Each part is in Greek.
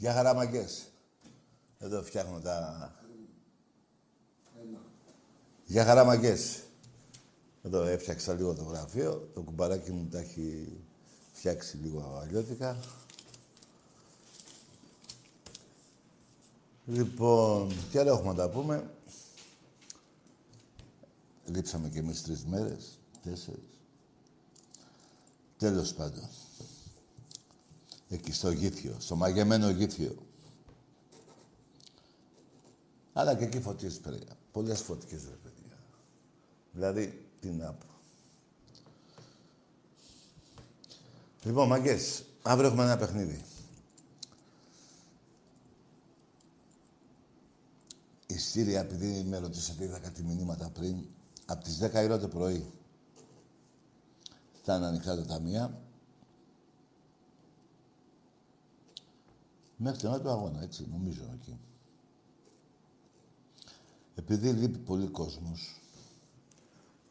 Για χαραμαγκές. Εδώ φτιάχνω τα... Για χαραμαγκές. Εδώ έφτιαξα λίγο το γραφείο. Το κουμπαράκι μου τα έχει φτιάξει λίγο αλλιώτικα. Λοιπόν, τι άλλο έχουμε να τα πούμε. Λείψαμε κι εμείς 3 μέρες, 4. Τέλος πάντων. Εκεί στο Γήθιο, στο μαγεμένο Γήθιο. Αλλά και εκεί φωτιές παιδιά. Πολλές φωτιές ρε παιδιά. Δηλαδή, τι να πω. Λοιπόν, μαγκές, αύριο έχουμε ένα παιχνίδι. Η Σύρια, επειδή με ρωτήσατε, είδα κάτι μηνύματα πριν, από τις 10 η ώρα το πρωί. Θα είναι ανοιχτά τα ταμεία. Μέχρι την ώρα του αγώνα, έτσι, νομίζω εκεί. Επειδή λείπει πολύ κόσμος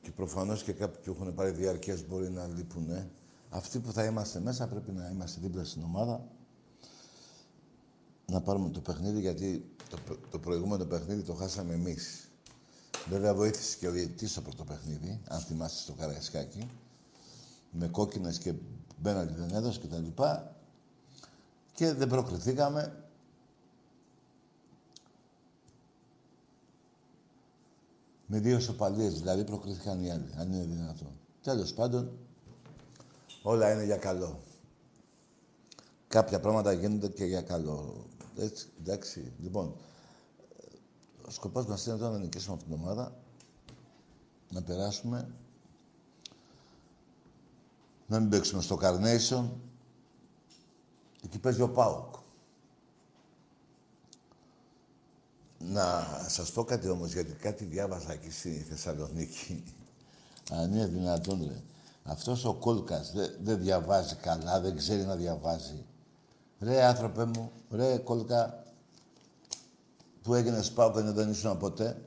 και προφανώς και κάποιοι που έχουν πάρει διαρκές μπορεί να λείπουνε, αυτοί που θα είμαστε μέσα πρέπει να είμαστε δίπλα στην ομάδα, να πάρουμε το παιχνίδι, γιατί το προηγούμενο παιχνίδι το χάσαμε εμείς. Βέβαια βοήθησε και ο διαιτητής στο πρώτο παιχνίδι, αν θυμάστε στο Καραϊσκάκι, με κόκκινες και μπέναλτι δεν έδωσε κτλ. Και δεν προκριθήκαμε. Με 2 ισοπαλίες, δηλαδή προκριθήκαν οι άλλοι, αν είναι δυνατόν. Τέλος πάντων, όλα είναι για καλό. Κάποια πράγματα γίνονται και για καλό. Έτσι, εντάξει. Λοιπόν, ο σκοπός μας είναι τώρα να νικήσουμε αυτήν την ομάδα, να περάσουμε, να μην παίξουμε στο Carnation. Εκεί παίζει ο ΠΑΟΚ. Να σας πω κάτι όμως, γιατί κάτι διάβασα εκεί στη Θεσσαλονίκη. Αν είναι δυνατόν, ρε. Αυτός ο Κόλκας δεν διαβάζει καλά, δεν ξέρει να διαβάζει. Ρε άνθρωπε μου, ρε Κόλκα, που έγινες ΠΑΟΚ ενώ δεν ήσουν ποτέ.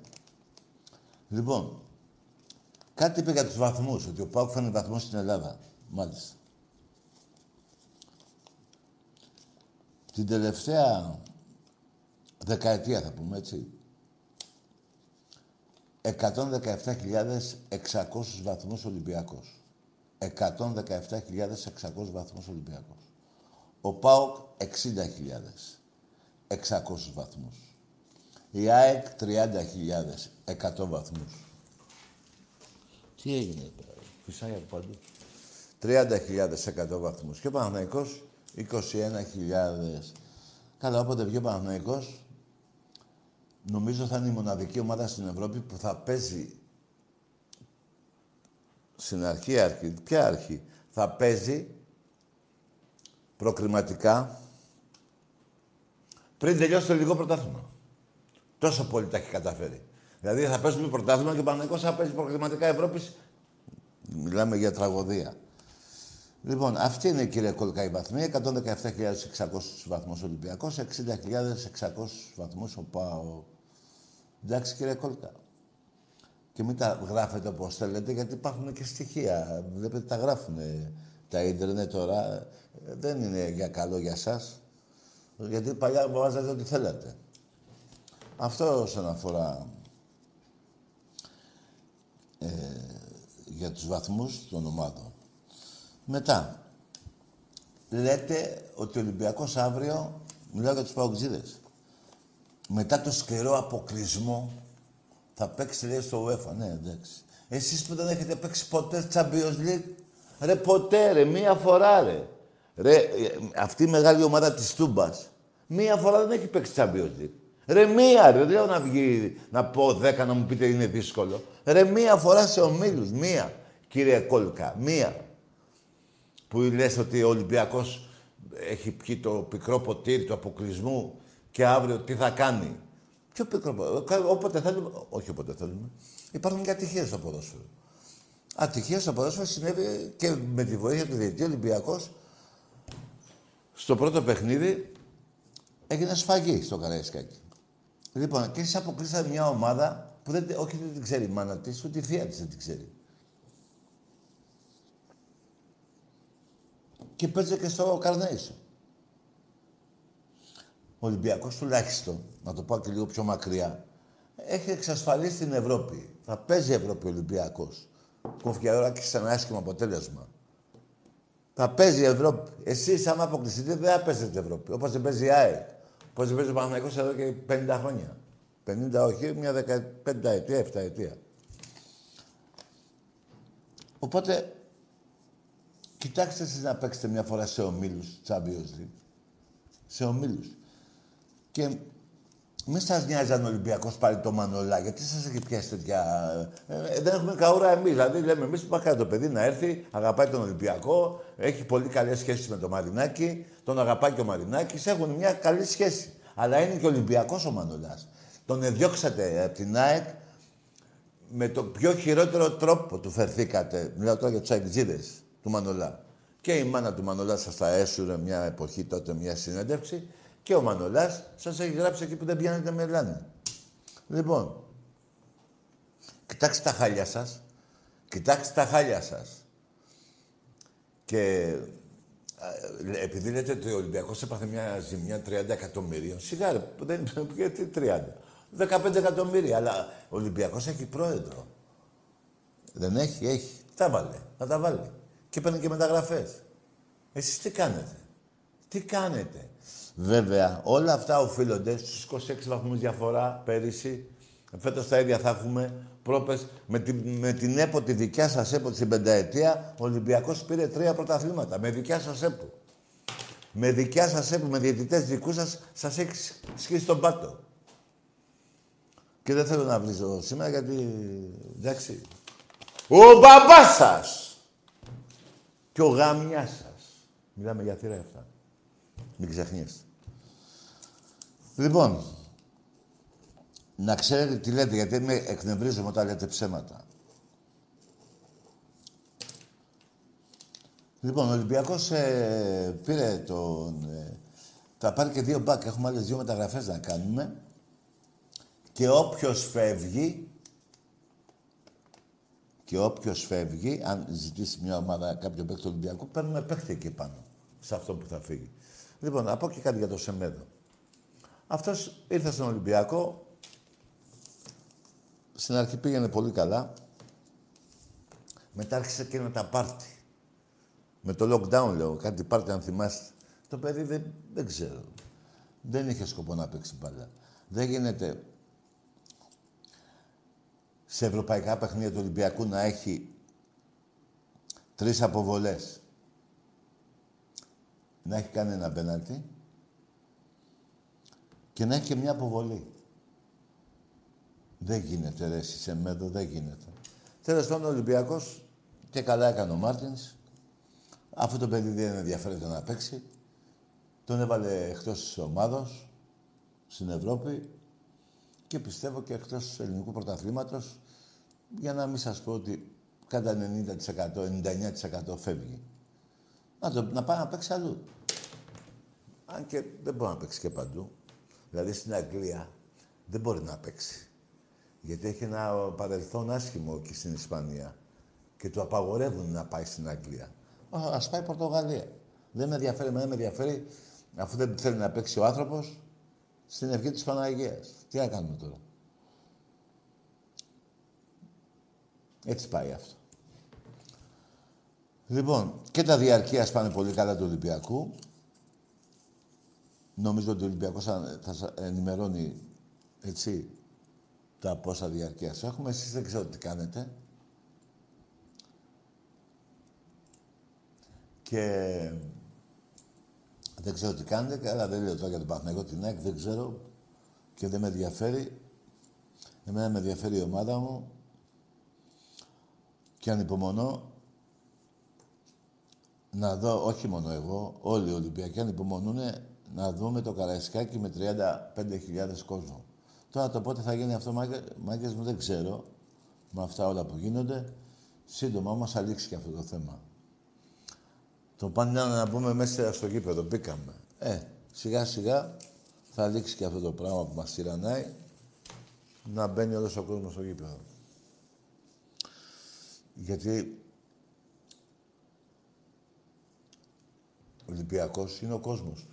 Λοιπόν, κάτι είπε για τους βαθμούς, ότι ο ΠΑΟΚ φέρνει βαθμούς στην Ελλάδα. Μάλιστα. Την τελευταία δεκαετία, θα πούμε έτσι, 117.600 βαθμούς Ολυμπιακός. 117.600 βαθμούς Ολυμπιακός. Ο ΠΑΟΚ 60.600 βαθμούς. Η ΑΕΚ 30.100 βαθμούς. Τι έγινε τώρα, φυσάει από παντού. 30.100 βαθμούς. Και ο Παναθηναϊκός 21.000. Καλά, όποτε βγει ο Παναθηναϊκός, νομίζω θα είναι η μοναδική ομάδα στην Ευρώπη που θα παίζει στην αρχή. Ποια αρχή? Θα παίζει προκριματικά πριν τελειώσει το ελληνικό πρωτάθλημα. Τόσο πολύ τα έχει καταφέρει. Δηλαδή θα παίζουμε πρωτάθλημα και ο Παναθηναϊκός θα παίζει προκριματικά Ευρώπης. Μιλάμε για τραγωδία. Λοιπόν, αυτή είναι, κύριε Κολκά, η βαθμία. 117.600 βαθμούς Ολυμπιακός, 60.600 βαθμούς ο ΠΑΟ. Εντάξει, κύριε Κολκά. Και μην τα γράφετε όπως θέλετε, γιατί υπάρχουν και στοιχεία. Βλέπετε, τα γράφουν τα ίντερνετ τώρα. Δεν είναι για καλό για σας. Γιατί παλιά βάζατε ό,τι θέλατε. Αυτό όσον αφορά για τους βαθμούς των ομάδων. Μετά, λέτε ότι ο Ολυμπιακός αύριο, μιλάω για τους παοξίδες, μετά το σκληρό αποκλεισμό θα παίξει, λέει, στο UEFA. Ναι, εντάξει. Εσείς που δεν έχετε παίξει ποτέ Champions League, ρε ποτέ ρε, μία φορά ρε. Αυτή η μεγάλη ομάδα της Τούμπας, μία φορά δεν έχει παίξει Champions League. Ρε μία ρε, δεν λέω να βγει, να πω 10, να μου πείτε είναι δύσκολο. Ρε μία φορά σε ομίλους, μία, κύριε Κόλκα, μία. Που λες ότι ο Ολυμπιακός έχει πιει το πικρό ποτήρι του αποκλεισμού και αύριο τι θα κάνει. Ποιο πικρό ποτήρι? Όποτε θέλουμε. Όχι όποτε θέλουμε. Υπάρχουν και ατυχίες στο ποδόσφαιρο. Ατυχίες στο ποδόσφαιρο συνέβη και με τη βοήθεια του διαιτητή. Ο Ολυμπιακός στο πρώτο παιχνίδι έγινε σφαγή στο Καραϊσκάκι. Λοιπόν, και εσείς αποκλείσατε μια ομάδα που δεν την ξέρει η μάνα της, ούτε η θεία της δεν την ξέρει. Και παίζει και στο Carnation. Ολυμπιακός τουλάχιστον, να το πάω και λίγο πιο μακριά, έχει εξασφαλίσει την Ευρώπη. Θα παίζει Ευρώπη Ολυμπιακός. Κόφηκε η ώρα και σε ένα άσχημο αποτέλεσμα. Θα παίζει Ευρώπη. Εσείς, άμα αποκλειστείτε, δεν θα παίζετε Ευρώπη. Όπως δεν παίζει η ΑΕΚ. Όπως δεν παίζει ο Παναθηναϊκός εδώ και 50 χρόνια. 50 όχι, μια 15 ετία, 7 ετία. Οπότε, κοιτάξτε εσείς να παίξετε μια φορά σε ομίλους Champions League. Σε ομίλους. Και μην σας νοιάζει αν ο Ολυμπιακός πάρει το Μανολά, γιατί σας έχει πιάσει τέτοια. Δεν έχουμε καούρα εμείς. Δηλαδή, λέμε εμείς που πάει το παιδί να έρθει, αγαπάει τον Ολυμπιακό, έχει πολύ καλές σχέσεις με τον Μαρινάκη, τον αγαπάει και ο Μαρινάκης, έχουν μια καλή σχέση. Αλλά είναι και Ολυμπιακός ο Μανολάς. Τον εδιώξατε από την ΑΕΚ με το πιο χειρότερο τρόπο του φερθήκατε. Μιλάω τώρα για τους αγκζίδες του Μανολά. Και η μάνα του Μανολά σας τα έσουρε μια εποχή τότε, μια συνέντευξη. Και ο Μανολάς σας έχει γράψει εκεί που δεν πιάνετε με λάνη. Λοιπόν, κοιτάξτε τα χάλια σας. Κοιτάξτε τα χάλια σας. Και επειδή λέτε ότι ο Ολυμπιακός έπαθε μια ζημιά 30 εκατομμυρίων. Σιγά ρε, δεν γιατί 30. 15 εκατομμύρια, αλλά ο Ολυμπιακός έχει πρόεδρο. Δεν έχει, έχει. Τα βάλε, θα τα βάλει. Και παίρνει και μεταγραφές. Εσείς τι κάνετε. Τι κάνετε. Βέβαια, όλα αυτά οφείλονται στους 26 βαθμούς διαφορά πέρυσι. Φέτος τα ίδια θα έχουμε. Πρόπες, με την ΕΠΟ, τη δικιά σας ΕΠΟ, την πενταετία, ο Ολυμπιακός πήρε 3 πρωταθλήματα. Με δικιά σας ΕΠΟ. Με δικιά σας ΕΠΟ, με διαιτητές δικούς σας, σας έχει σχίσει τον πάτο. Και δεν θέλω να βρίζω σήμερα γιατί, εντάξει, ο μπαμπάς σας και ο γαμιάς σας. Μιλάμε για θύρα αυτά. Μην ξεχνιέστε. Λοιπόν, να ξέρετε τι λέτε, γιατί με εκνευρίζομαι όταν λέτε ψέματα. Λοιπόν, ο Ολυμπιακός πήρε τον... θα πάρει και 2 μπακ. Έχουμε άλλες 2 μεταγραφές να κάνουμε. Και όποιος φεύγει... Και όποιος φεύγει, αν ζητήσει μια ομάδα κάποιο παίκτη του Ολυμπιακού, παίρνουμε παίκτη εκεί πάνω, σε αυτό που θα φύγει. Λοιπόν, να πω και κάτι για το Σεμέδο. Αυτός ήρθε στον Ολυμπιακό. Στην αρχή πήγαινε πολύ καλά. Μετά άρχισε και να τα πάρτι. Με το lockdown, λέω, κάτι πάρτι αν θυμάστε. Το παιδί δεν ξέρω. Δεν είχε σκοπό να παίξει μπάλα. Δεν γίνεται σε ευρωπαϊκά παιχνίδια του Ολυμπιακού να έχει 3 αποβολές. Να έχει κάνει ένα πέναλτι και να έχει και μια αποβολή. Δεν γίνεται ρε εσύ Σεμέδο, δεν γίνεται. Τέλος πάντων ο Ολυμπιακός και καλά έκανε ο Μάρτινς. Αφού το παιδί δεν ενδιαφέρεται να παίξει, τον έβαλε εκτός της ομάδος, στην Ευρώπη και πιστεύω και εκτός του ελληνικού πρωταθλήματος, για να μην σας πω ότι κατά 90%, 99% φεύγει. Να πάει να παίξει αλλού. Αν και δεν μπορεί να παίξει και παντού. Δηλαδή στην Αγγλία δεν μπορεί να παίξει. Γιατί έχει ένα παρελθόν άσχημο εκεί στην Ισπανία. Και του απαγορεύουν να πάει στην Αγγλία. Ας πάει Πορτογαλία. Δεν με ενδιαφέρει, αφού δεν θέλει να παίξει ο άνθρωπος, στην ευχή της Παναγίας. Τι να κάνουμε τώρα. Έτσι πάει αυτό. Λοιπόν, και τα διαρκείας πάνε πολύ καλά του Ολυμπιακού. Νομίζω ότι ο Ολυμπιακός θα ενημερώνει, έτσι, τα πόσα διαρκείας έχουμε. Εσείς δεν ξέρω τι κάνετε. Και δεν ξέρω τι κάνετε, αλλά δεν λέω τώρα για τον Παναθηναϊκό, την ΑΕΚ, δεν ξέρω και δεν με ενδιαφέρει. Εμένα με ενδιαφέρει η ομάδα μου και ανυπομονώ να δω, όχι μόνο εγώ, όλοι οι Ολυμπιακοί ανυπομονούν να δούμε το Καραϊσκάκι με 35.000 κόσμο. Τώρα το πότε θα γίνει αυτό, μάγκες μου, δεν ξέρω με αυτά όλα που γίνονται. Σύντομα όμως αλήξει και αυτό το θέμα. Το πάνε να μπούμε μέσα στο γήπεδο, μπήκαμε. Σιγά σιγά θα αλήξει και αυτό το πράγμα που μας τυραννάει, να μπαίνει όλος ο κόσμος στο γήπεδο. Γιατί ο Ολυμπιακός είναι ο κόσμος του.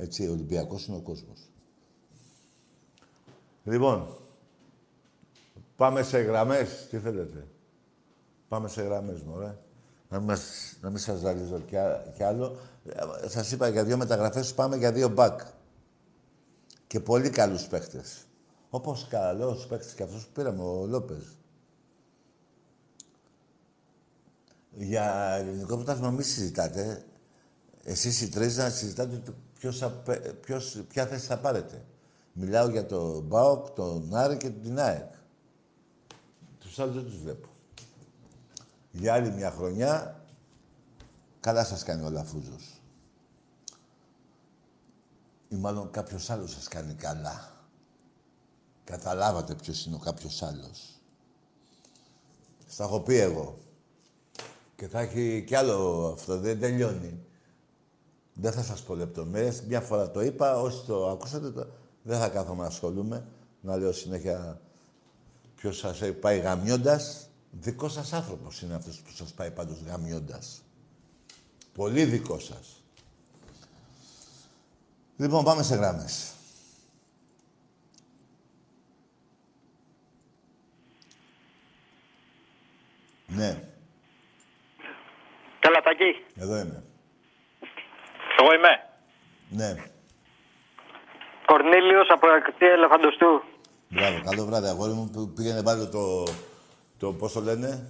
Έτσι, Ολυμπιακός είναι ο κόσμος. Λοιπόν, πάμε σε γραμμές. Τι θέλετε. Πάμε σε γραμμές, μωρέ. Να μην σας δαλίζω κι άλλο. Σας είπα για δύο μεταγραφές, πάμε για δύο μπακ. Και πολύ καλούς παίχτες. Όπως καλός παίχτης και αυτός που πήραμε, ο Λόπεζ. Για ελληνικό πρωτάθλημα μη συζητάτε. Εσείς οι τρεις να συζητάτε ποια θέση θα πάρετε. Μιλάω για τον ΜΠΑΟΚ, τον ΆΡΕ και την ΑΕΚ. Τους άλλους δεν τους βλέπω. Για άλλη μια χρονιά, καλά σας κάνει ο Λαφούζος. Ή μάλλον κάποιος άλλος σας κάνει καλά. Καταλάβατε ποιος είναι ο κάποιος άλλος. Στα έχω πει εγώ. Και θα έχει κι άλλο αυτό, δεν τελειώνει. Δεν θα σας πω λεπτομέρειες. Μια φορά το είπα, όσοι το ακούσατε, δεν θα κάθομαι να ασχολούμαι. Να λέω συνέχεια ποιος σας πάει γαμιώντας. Δικός σας άνθρωπος είναι αυτός που σας πάει πάντως γαμιώντας. Πολύ δικός σας. Λοιπόν, πάμε σε γράμμες. Ναι. Καλά, Τάκη. Εδώ είμαι. Εγώ είμαι. Ναι. Κορνίλιος από Ακτία Ελεφαντοστού. Μπράβο, καλό βράδυ, αγόρι μου, που πήγαινε πάλι το πώς το λένε,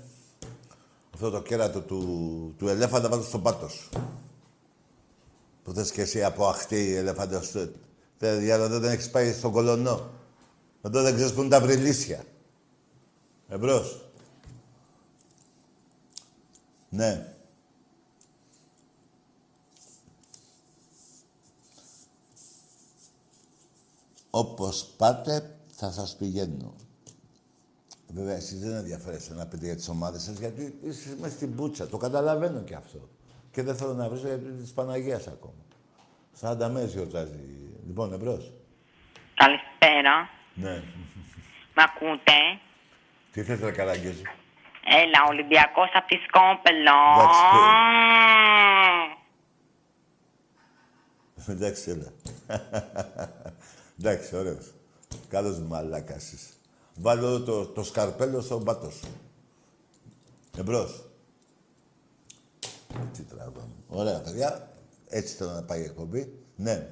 αυτό το κέρατο του ελέφαντα πάνω στον πάτο σου. Που θες και εσύ από αχτή ελεφαντοστού. Δεν έχεις πάει στον Κολωνό. Εδώ δεν ξέρεις που είναι τα βρυλίσια. Εμπρός. Ναι. Όπως πάτε, θα σας πηγαίνω. Βέβαια, εσείς δεν ενδιαφέρεστε να πείτε για τις ομάδες σας, γιατί είσαι μες στην πουτσα. Το καταλαβαίνω και αυτό. Και δεν θέλω να βρίσκω γιατί της Παναγίας ακόμα. Σαν τα μέση γιορτάζει. Λοιπόν, εμπρός. Καλησπέρα. Ναι. Μ' ακούτε. Τι θες, ρε Καραγκιόζη. Έλα, Ολυμπιακός απ' τη Σκόπελο. Εντάξει, έλα. Εντάξει, ωραίος. Καλός μαλάκας είσαι. Βάλω το σκαρπέλο στον πάτο σου. Εμπρός. Τι τράβαμε. Ωραία, παιδιά. Έτσι θέλω να πάει η εκπομπή. Ναι.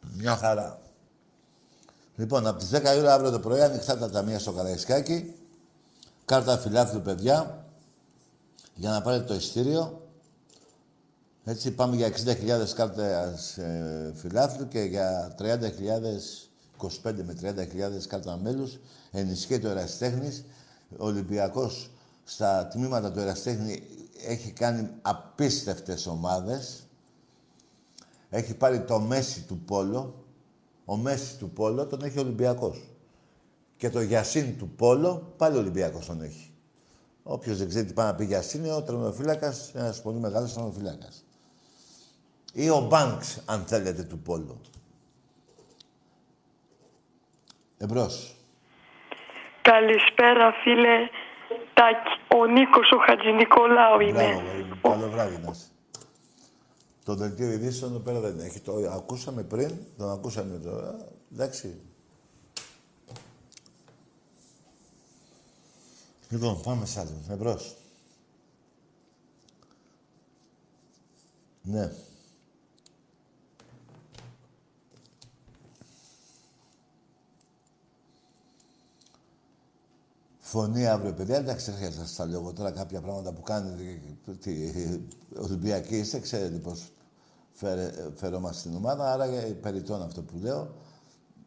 Μια χαρά. Λοιπόν, από τις 10 ώρα αύριο το πρωί ανοιχτά τα ταμεία στο Καραϊσκάκι. Κάρτα φιλάθλου, παιδιά. Για να πάρετε το ειστήριο. Έτσι, πάμε για 60.000 κάρτες φιλάθλου και για 30.000, 25 με 30.000 κάρτα μέλους. Ενισχύει το Ερασιτέχνης. Ο Ολυμπιακός στα τμήματα του Ερασιτέχνη έχει κάνει απίστευτες ομάδες. Έχει πάρει το Μέση του Πόλο. Ο Μέση του Πόλο τον έχει ο Ολυμπιακός. Και το Γιασίν του Πόλο πάλι ο Ολυμπιακός τον έχει. Όποιος δεν ξέρει τι πάει να πει Γιασίν, ο τερματοφύλακας, ένας πολύ μεγάλος τερματοφύλακας. Ή ο Μπάνξ, αν θέλετε, του Πόλο. Εμπρός. Καλησπέρα, φίλε Τάκη. Ο Νίκος ο Χατζηνικολάου είμαι. Καλό βράδυ, Νάση. Το δελτίο ειδήσεων εδώ πέρα δεν έχει. Το ακούσαμε πριν, τον ακούσαμε τώρα. Εντάξει. Λοιπόν, πάμε σ' άλλο. Εμπρός. Ναι. Φωνή αύριο, παιδιά. Εντάξει, θα σας τα λέω τώρα κάποια πράγματα που κάνετε. Ολυμπιακοί είστε, ξέρετε πώς φερόμαστε στην ομάδα. Άρα, περιττών αυτό που λέω.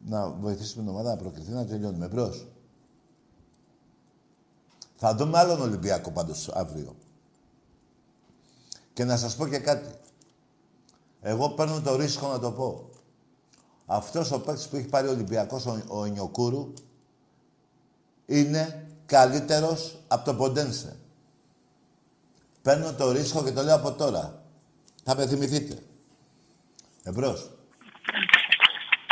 Να βοηθήσουμε την ομάδα να προκριθεί, να τελειώνουμε. Μπρος. Θα δούμε άλλον Ολυμπιακό πάντως αύριο. Και να σας πω και κάτι. Εγώ παίρνω το ρίσκο να το πω. Αυτός ο παίκτης που έχει πάρει ο Ολυμπιακός, ο Νιοκούρου, είναι καλύτερος από το Ποντένσε. Παίρνω το ρίσκο και το λέω από τώρα. Θα με θυμηθείτε. Εμπρός.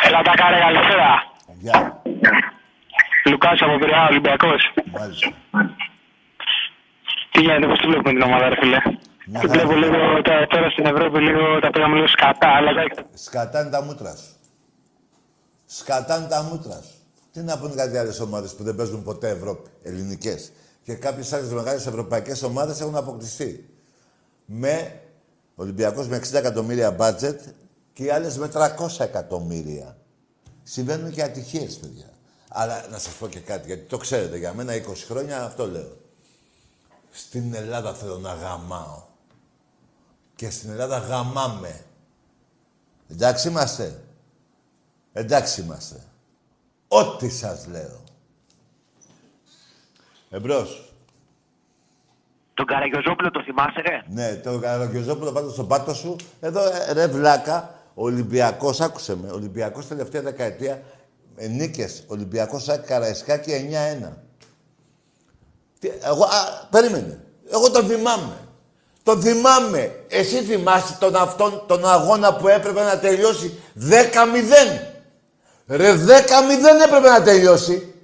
Έλα τα κάρε, καλησπέρα. Γεια. Λουκάς από Πειραιά, Ολυμπιακός. Μάλιστα. Τι γίνεται, πώς τη βλέπουμε την ομάδα, ρε φίλε. Και βλέπω λίγο τώρα στην Ευρώπη λίγο τα πήγαμε λίγο σκατά, αλλά... Σκατά είναι τα μούτρα σου. Σκατά είναι τα μούτρα σου. Τι να πούνε κάτι άλλες ομάδες που δεν παίζουν ποτέ Ευρώπη, ελληνικές. Και κάποιες άλλες μεγάλες ευρωπαϊκές ομάδες έχουν αποκτηθεί. Με Ολυμπιακός με 60 εκατομμύρια μπάτζετ και οι άλλες με 300 εκατομμύρια. Συμβαίνουν και ατυχίες, παιδιά. Αλλά να σας πω και κάτι, γιατί το ξέρετε, για μένα 20 χρόνια αυτό λέω. Στην Ελλάδα θέλω να γαμάω. Και στην Ελλάδα γαμάμε. Εντάξει είμαστε. Εντάξει είμαστε. Ό,τι σας λέω. Εμπρός. Τον Καραγιοζόπουλο το θυμάσαι, ρε. Ναι, τον Καραγιοζόπουλο πάτε στον πάτο σου. Εδώ, ρε βλάκα, ο Ολυμπιακός, άκουσε με, Ολυμπιακός τελευταία δεκαετία, νίκες, Ολυμπιακός Καραϊσκάκη 9-1. Εγώ, περίμενε. Εγώ τον θυμάμαι. Το θυμάμαι. Εσύ θυμάσαι τον αυτόν τον αγώνα που έπρεπε να τελειώσει 10-0. Ρε 10-0 έπρεπε να τελειώσει.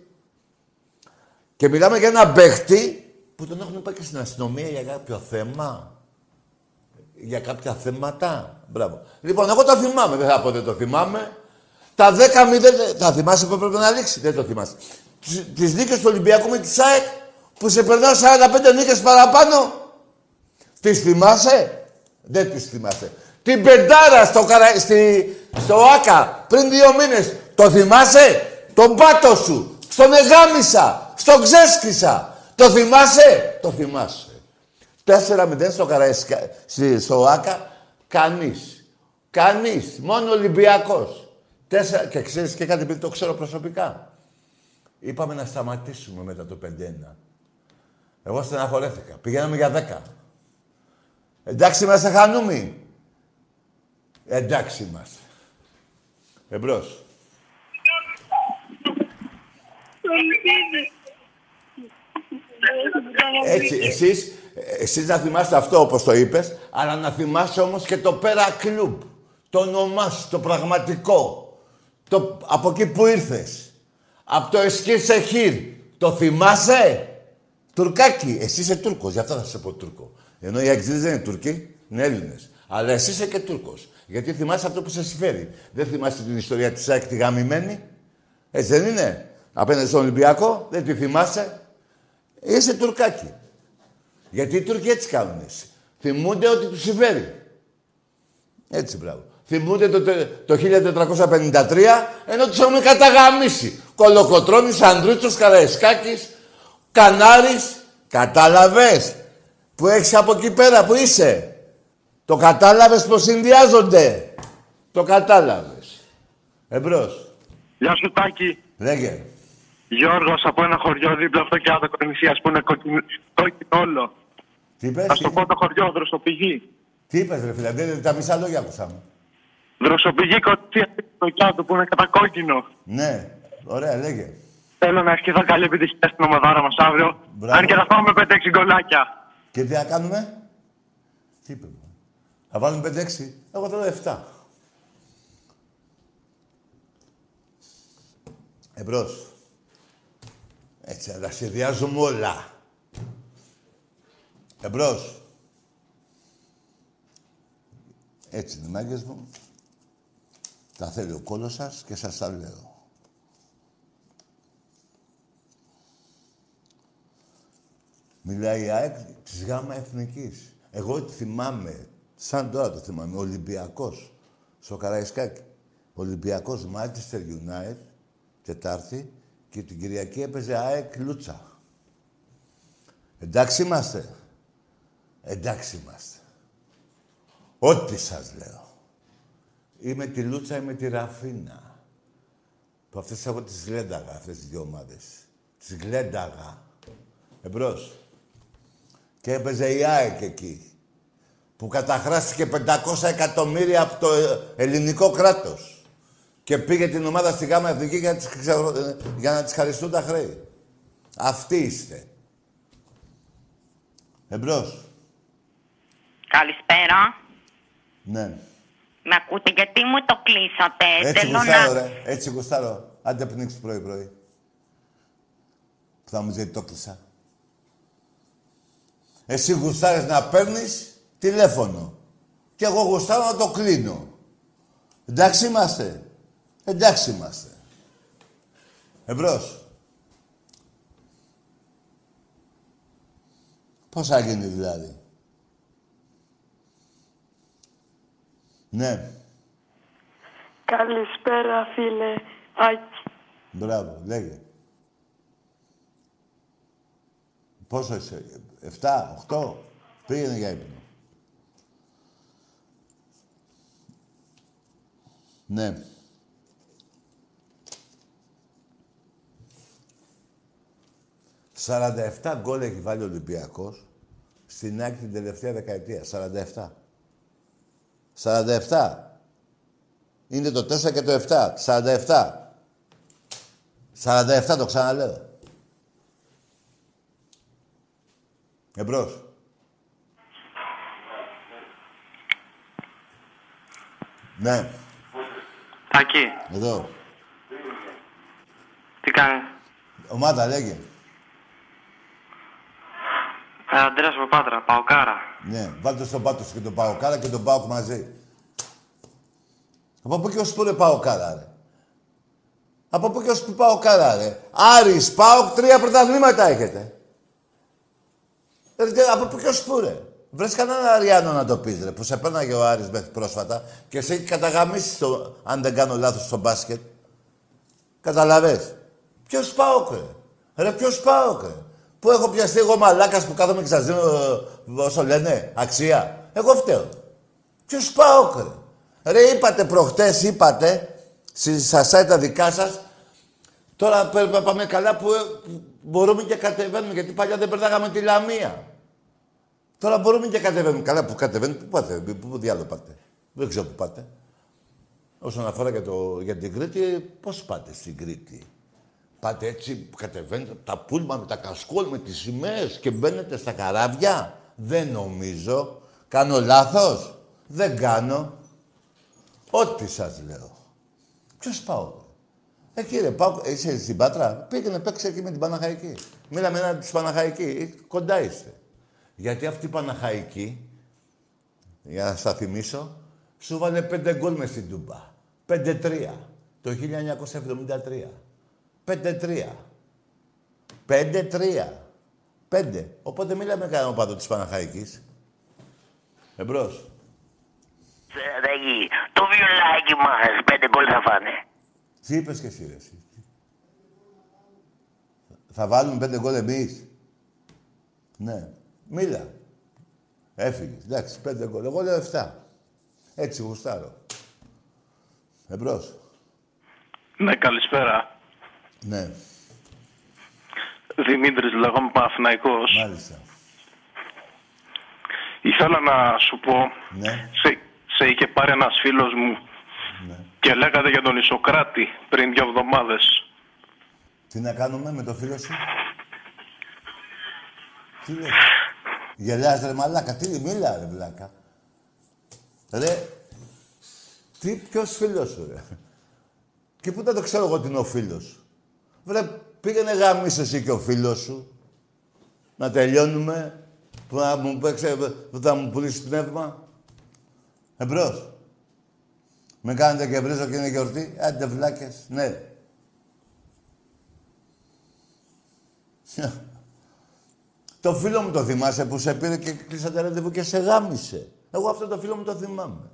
Και μιλάμε για έναν παίχτη που τον έχουν πάει και στην αστυνομία για κάποιο θέμα. Για κάποια θέματα. Μπράβο. Λοιπόν, εγώ το θυμάμαι. Δεν θα πω δεν το θυμάμαι. Τα 10-0 θα θυμάσαι που έπρεπε να λήξει. Δεν το θυμάσαι. Τις νίκες του Ολυμπιακού με τη ΣΑΕΚ που σε περνάω 45 νίκες παραπάνω. Τις θυμάσαι? Δεν τις θυμάσαι. Την πεντάρα στο ΆΚΑ πριν 2 μήνες. Το θυμάσαι? Τον πάτο σου. Στον εγάμισα. Στον ξέσκισα. Το θυμάσαι? Το θυμάσαι. 4-0 στο ΆΚΑ. Κανείς. Κανείς. Μόνο Ολυμπιακός. 4... Και ξέρεις και κάτι, επειδή το ξέρω προσωπικά. Είπαμε να σταματήσουμε μετά το 5-1. Εγώ στεναχωρέθηκα. Πηγαίναμε για 10. Εντάξει είμαστε, Χανούμι. Εντάξει είμαστε. Εμπρός. Έτσι, εσείς να θυμάστε αυτό όπως το είπες, αλλά να θυμάσαι όμως και το πέρα κλουμπ. Το όνομά σου, το πραγματικό. Το, από εκεί που ήρθες. Από το Εσκίρ Σεχίρ. Το θυμάσαι? Τουρκάκι. Εσύ είσαι Τούρκος, γι' αυτό θα σε πω Τούρκο. Ενώ οι Αγγλίδες δεν είναι Τούρκοι, είναι Έλληνες. Αλλά εσύ είσαι και Τούρκος. Γιατί θυμάσαι αυτό που σε συμφέρει. Δεν θυμάσαι την ιστορία της ΑΕΚ τη γαμημένη. Έτσι δεν είναι. Απέναντι στον Ολυμπιακό, δεν τη θυμάσαι. Είσαι Τουρκάκι. Γιατί οι Τούρκοι έτσι κάνουν. Θυμούνται ότι τους συμφέρει. Έτσι, μπράβο. Θυμούνται το 1453, ενώ τους έχουν καταγαμίσει. Κολοκοτρώνης, Ανδρούτσος, Καραϊσκάκης, Κανάρης. Κατάλαβες. Που έχεις από εκεί πέρα, που είσαι. Το κατάλαβες πως συνδυάζονται. Το κατάλαβες. Εμπρός. Γεια σου, Τάκη. Λέγε. Γιώργος από ένα χωριό δίπλα στο Κιάδο Κορνησίας που είναι κόκκινο. Τι είπες? Θα στο πω το χωριό, Δροσοπηγή. Τι είπες ρε φίλε, δεν τα μισά λόγια ακούσαμε. Δροσοπηγή Κορνησίας στο Κιάδο που είναι κατακόκκινο. Ναι, ωραία, λέγε. Θέλω να ευχηθώ καλή επιτυχία στην ομαδάρα μας αύριο. Μπράβο. Αν και θα φάμε 5-6 γκολάκια. Και τι θα κάνουμε? Τι είπαμε? Θα βάλουμε 5-6. Εγώ θέλω 7. Εμπρός. Έτσι, αλλά σχεδιάζουμε όλα. Εμπρός. Έτσι είναι, μάγκες μου. Τα θέλει ο κόλος σας και σας τα λέω. Μιλάει η ΑΕΚ της ΓΑΜΑ Εθνικής. Εγώ θυμάμαι, σαν τώρα το θυμάμαι, Ολυμπιακός στο Καραϊσκάκη. Ολυμπιακός Manchester United, Τετάρτη, και την Κυριακή έπαιζε ΑΕΚ Λούτσα. Εντάξει είμαστε. Εντάξει είμαστε. Ό,τι σας λέω. Είμαι τη Λούτσα, είμαι τη Ραφίνα. Που αυτές εγώ τις γλένταγα, αυτές τις δύο ομάδες. Τις γλένταγα. Εμπρός. Και έπαιζε η ΑΕΚ εκεί, που καταχράστηκε 500 εκατομμύρια από το ελληνικό κράτος και πήγε την ομάδα στη ΓΑΜΑ Εθνική για να τις χαριστούν τα χρέη. Αυτοί είστε. Εμπρός. Καλησπέρα. Ναι. Με ακούτε, γιατί μου το κλείσατε? Έτσι γουστάρω, ρε. Έτσι γουστάρω. Άντε πνίξεις πρωί-πρωί. Θα μου ζητήσει το κλεισά. Εσύ γουστάρες να παίρνεις τηλέφωνο. Και εγώ γουστάω να το κλείνω. Εντάξει είμαστε. Εντάξει είμαστε. Εμπρός. Πώς θα γίνει δηλαδή. Ναι. Καλησπέρα φίλε Άκη. Μπράβο, λέγε. Πόσο είσαι, 7, 8, πήγαινε για ύπνο. Ναι. «47 γκολ έχει βάλει ο Ολυμπιακός στην άκρη την τελευταία δεκαετία. 47. Είναι το 4 και το 7. 47 το ξαναλέω. Εμπρός. Ναι. Τακί. Εδώ. Τι κάνεις. Ομάδα, λέγε. Αντρέας από Πάτρα, Παοκάρα. Ναι, βάλτε στον Πάτος και τον Παοκάρα και τον Πάοκ μαζί. Από πού και ως πού είναι Παοκάρα, ρε. Από πού και ως πού Παοκάρα, ρε. Άρης, Πάοκ, 3 πρωταθλήματα έχετε. Από πού και ως πού, ρε. Βρες κανέναν Αριάνο να το πεις, ρε, που σε παίρναγε ο Άρης μέχρι πρόσφατα και σε έχει καταγαμίσει, στο, αν δεν κάνω λάθος, στο μπάσκετ. Καταλαβες. Ποιος Πάοκ, ρε. Ρε, ποιος Πάοκ, ρε. Πού έχω πιαστεί εγώ μαλάκας που κάθομαι και σας δίνω, όσο λένε, αξία. Εγώ φταίω. Ποιος Πάοκ, ρε. Ρε, είπατε προχτές, είπατε, στα site τα δικά σας, τώρα πάμε καλά που μπορούμε και κατεβαίνουμε, γιατί παλιά δεν περνάγαμε τη Λαμία. Τώρα μπορούμε και κατεβαίνουμε. Καλά που κατεβαίνουμε, πού πάτε, πού διάλογο πάτε. Δεν ξέρω πού πάτε. Όσον αφορά για την Κρήτη, πώς πάτε στην Κρήτη. Πάτε έτσι, κατεβαίνετε τα πούλμα με τα κασκόλ, με τις σημαίες και μπαίνετε στα καράβια. Δεν νομίζω. Κάνω λάθος. Δεν κάνω. Ό,τι σας λέω. Ποιος πάω. Κύριε, πάω. Είσαι στην Πάτρα. Πήγαινε, παίξε εκεί με την Παναχαϊκή. Μίλαμε έναν της Παναχαϊκή. Κοντά είστε. Γιατί αυτή η Παναχαϊκή, για να σας θυμίσω, σου βάλε 5 γκολ μες στην Τούμπα. 5-3. Το 1973. 5-3. Οπότε μιλάμε κανένα οπαδό της Παναχαϊκής. Εμπρός. Σεραγή, το βιολάκι μας, 5 γκολ θα φάνε. Τι είπες και εσύ, ρε. Θα βάλουν 5 γκολ εμείς. Ναι. Μίλα. Έφυγες. Εντάξει, 5 γκολ. Εγώ λέω 7. Έτσι γουστάρω. Εμπρός. Ναι, καλησπέρα. Ναι. Δημήτρης, λέγομαι, Παναθηναϊκός. Μάλιστα. Ήθελα να σου πω, ναι. σε είχε πάρει ένας φίλος μου, ναι, και λέγατε για τον Ισοκράτη πριν 2 εβδομάδες. Τι να κάνουμε με το φίλο σου. Τι λέει. Γελάς, ρε μαλάκα. Τι μίλα, ρε βλάκα. Ρε. Τι, ποιος φίλος σου, ρε. Και πού δεν το ξέρω εγώ τι είναι ο φίλος σου. Βρε, πήγαινε γάμισες εσύ και ο φίλος σου. Να τελειώνουμε. Που θα μου, μου πουλήσει πνεύμα. Εμπρός. Με κάνετε και βρίζω και είναι γιορτή. Άντε βλάκες. Ναι. Το φίλο μου το θυμάσαι που σε πήρε και κλείσατε ραντεβού και σε γάμισε. Εγώ αυτό το φίλο μου το θυμάμαι.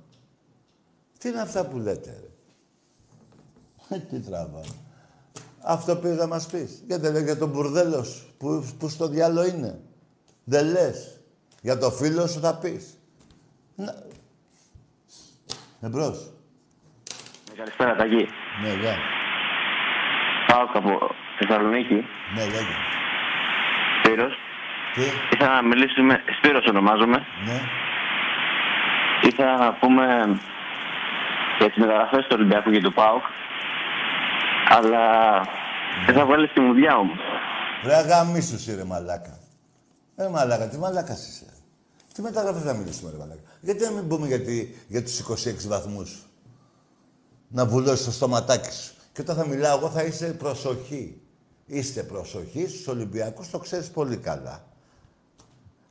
Τι είναι αυτά που λέτε, ρε. Τι τραβάω. Αυτό πήγε να μας πεις. Γιατί δεν λέει για τον μπουρδέλο σου, που στο διάλο είναι. Δεν λες. Για το φίλο σου θα πεις. Να. Εμπρός. Καλησπέρα, Ταγί. Ναι, γεια. Πάω από Θεσσαλονίκη. Ναι, γεια. Σπύρος. Τι. Ήθελα να μιλήσουμε... Σπύρος ονομάζομαι. Ναι. Ήθελα να πούμε... για τις μεταγραφές του Ολυμπιακού και του ΠΑΟΚ. Αλλά δεν θα βάλεις τη μουδιά μου. Ρε αγαμίσου, ρε μαλάκα. Ρε μαλάκα, τι μαλάκας είσαι. Τι μεταγραφές θα μιλήσουμε, ρε μαλάκα. Γιατί να μην πούμε για τους 26 βαθμούς. Να βουλώσεις το στοματάκι σου. Και όταν θα μιλάω εγώ θα είσαι προσοχή. Είστε προσοχή στους Ολυμπιακούς, το ξέρεις πολύ καλά.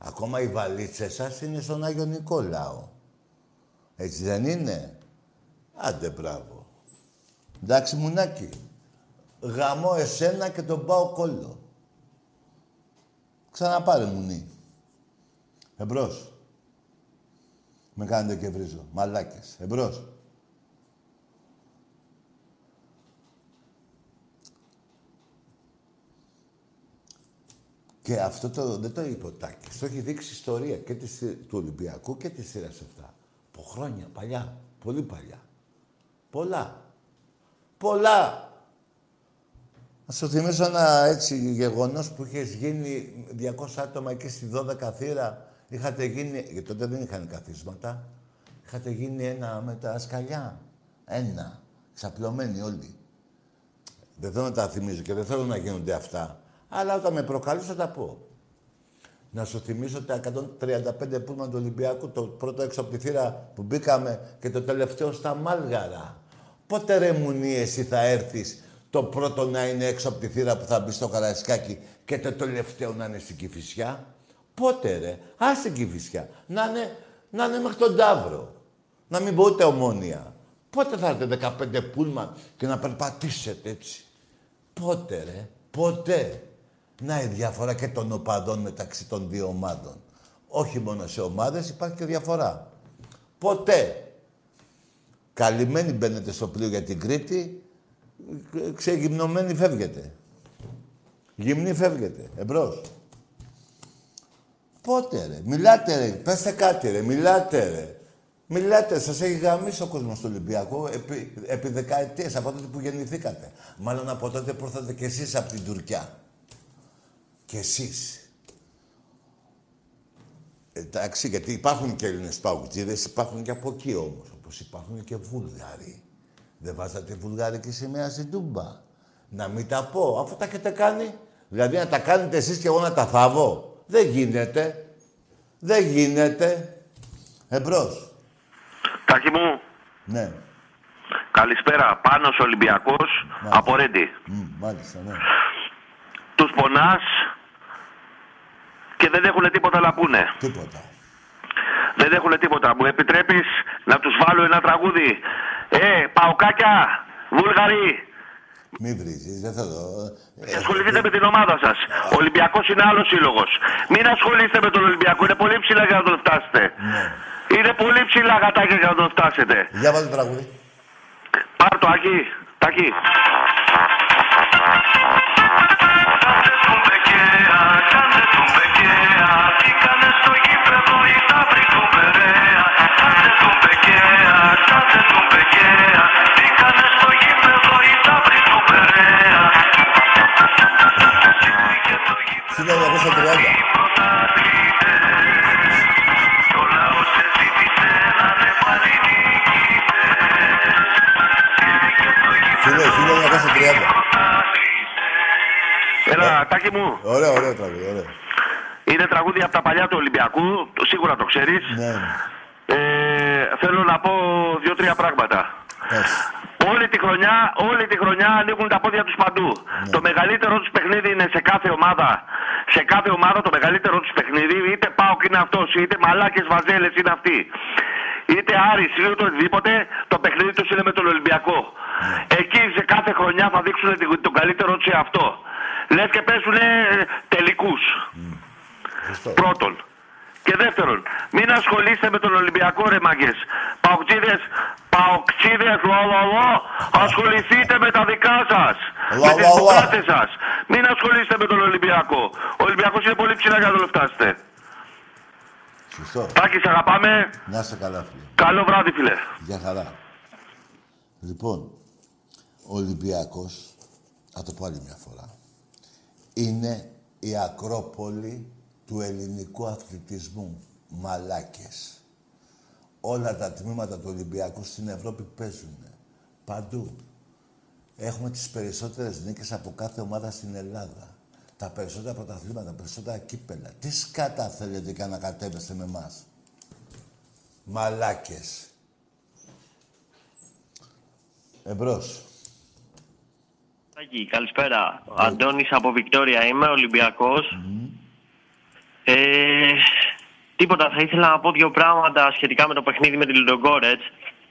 Ακόμα οι βαλίτσες σας είναι στον Άγιο Νικόλαο. Έτσι δεν είναι? Άντε, μπράβο. Εντάξει, μουνάκι. Γαμώ εσένα και τον πάω κόλλο. Ξαναπάρε μουνί. Εμπρός. Με κάνετε και βρίζω. Μαλάκες. Εμπρός. Και αυτό δεν το είπε ο Τάκης. Το έχει δείξει ιστορία και του Ολυμπιακού και της σειράς 7. Από χρόνια, παλιά. Πολύ παλιά. Πολλά. Να σου θυμίσω ένα έτσι γεγονός που είχες γίνει 200 άτομα εκεί στη 12 θύρα. Είχατε γίνει, γιατί τότε δεν είχαν καθίσματα. Είχατε γίνει ένα με τα σκαλιά. Ένα. Ξαπλωμένοι όλοι. Δεν θέλω να τα θυμίζω και δεν θέλω να γίνονται αυτά. Αλλά όταν με προκαλείς θα τα πω. Να σου θυμίσω τα 135 πούλμαν του Ολυμπιακού, το πρώτο έξω από τη θύρα που μπήκαμε και το τελευταίο στα Μάλγαρα. Πότε ρε μουνί εσύ θα έρθεις το πρώτο να είναι έξω από τη θύρα που θα μπει στο Καραϊσκάκι και το τελευταίο να είναι στην Κηφισιά? Πότε ρε, ας την Κηφισιά, να είναι μέχρι τον Ταύρο, να μην πω ούτε Ομόνια. Πότε θα έρθετε 15 πούλμαν και να περπατήσετε έτσι? Πότε ρε, ποτέ. Να η διαφορά και των οπαδών μεταξύ των δύο ομάδων. Όχι μόνο σε ομάδες, υπάρχει και διαφορά. Ποτέ. Καλυμμένοι μπαίνετε στο πλοίο για την Κρήτη, ξεγυμνωμένοι φεύγετε. Γυμνοί φεύγετε. Εμπρός. Πότε ρε. Μιλάτε ρε. Πέστε κάτι ρε. Μιλάτε. Σας έχει γαμίσει ο κόσμος του Ολυμπιακού επί δεκαετίες, από τότε που γεννηθήκατε. Μάλλον από τότε που ήρθατε κι εσείς από την Τουρκιά. Κι εσείς. Εντάξει, γιατί υπάρχουν και Έλληνες παουτζίδες, υπάρχουν και από εκεί όμως, όπως υπάρχουν και Βούλγαροι. Δεν βάζατε βουλγαρική σημαία στην Τούμπα? Να μην τα πω, αφού τα έχετε κάνει. Δηλαδή να τα κάνετε εσείς και εγώ να τα θάβω. Δεν γίνεται. Εμπρός. Τάκη μου. Ναι. Καλησπέρα. Πάνος Ολυμπιακός, από Ρέντι. Μάλιστα, ναι. Τους πονάς και δεν έχουν τίποτα να πούνε. Μου επιτρέπεις να τους βάλω ένα τραγούδι? Παοκάκια, Βούλγαροι. Μη βρίζεις, δεν θέλω. Ασχοληθείτε με την ομάδα σας. Ο Ολυμπιακός είναι άλλος σύλλογος. Μην ασχολείστε με τον Ολυμπιακό. Είναι πολύ ψηλά για να τον φτάσετε. Ναι. Είναι πολύ ψηλά γατάκια για να τον φτάσετε. Για βάλτε τραγούδι. Πάρ' το, Άκη. Τάκη. Έλα, Τάκη μου. Ωραίο τραγούδι, ωραίο. Είναι τραγούδι από τα παλιά του Ολυμπιακού, σίγουρα το ξέρεις. Ναι. Θέλω να πω 2-3 πράγματα. Όλη τη χρονιά ανοίγουν τα πόδια τους παντού. Ναι. Το μεγαλύτερο τους παιχνίδι είναι σε κάθε ομάδα. Σε κάθε ομάδα το μεγαλύτερο τους παιχνίδι, είτε ΠΑΟΚ είναι αυτός, είτε μαλάκες βαζέλες είναι αυτοί, είτε Άρης ή οτιδήποτε, το παιχνίδι τους είναι με τον Ολυμπιακό. Ναι. Εκεί σε κάθε χρονιά θα δείξουν τον καλύτερο τους εαυτό. Λες και παίζουνε τελικούς. Πρώτον. Και δεύτερον, μην ασχολείστε με τον Ολυμπιακό ρε μάγκες. Παοξίδες, ασχοληθείτε με τα δικά σας. Με τις πουκάτες σας. Μην ασχολείστε με τον Ολυμπιακό. Ο Ολυμπιακός είναι πολύ ψηλά για να τον φτάσετε. Σωστό. Τάκη, σε αγαπάμε. Να είσαι καλά, φίλε. Καλό βράδυ, φίλε. Για χαρά. Λοιπόν, ο Ολυμπιακός, θα το πω άλλη μια φορά, είναι η Ακρόπολη του ελληνικού αθλητισμού. Μαλάκες. Όλα τα τμήματα του Ολυμπιακού στην Ευρώπη παίζουν. Παντού. Έχουμε τις περισσότερες νίκες από κάθε ομάδα στην Ελλάδα. Τα περισσότερα πρωταθλήματα, τα περισσότερα κύπελα. Τι σκάτα θέλετε και ανακατεύεστε με εμάς. Μαλάκες. Εμπρός. Καλησπέρα. Αντώνης από Βικτόρια είμαι, Ολυμπιακός. Τίποτα, θα ήθελα να πω δύο πράγματα σχετικά με το παιχνίδι με τη Λιντογκόρετς.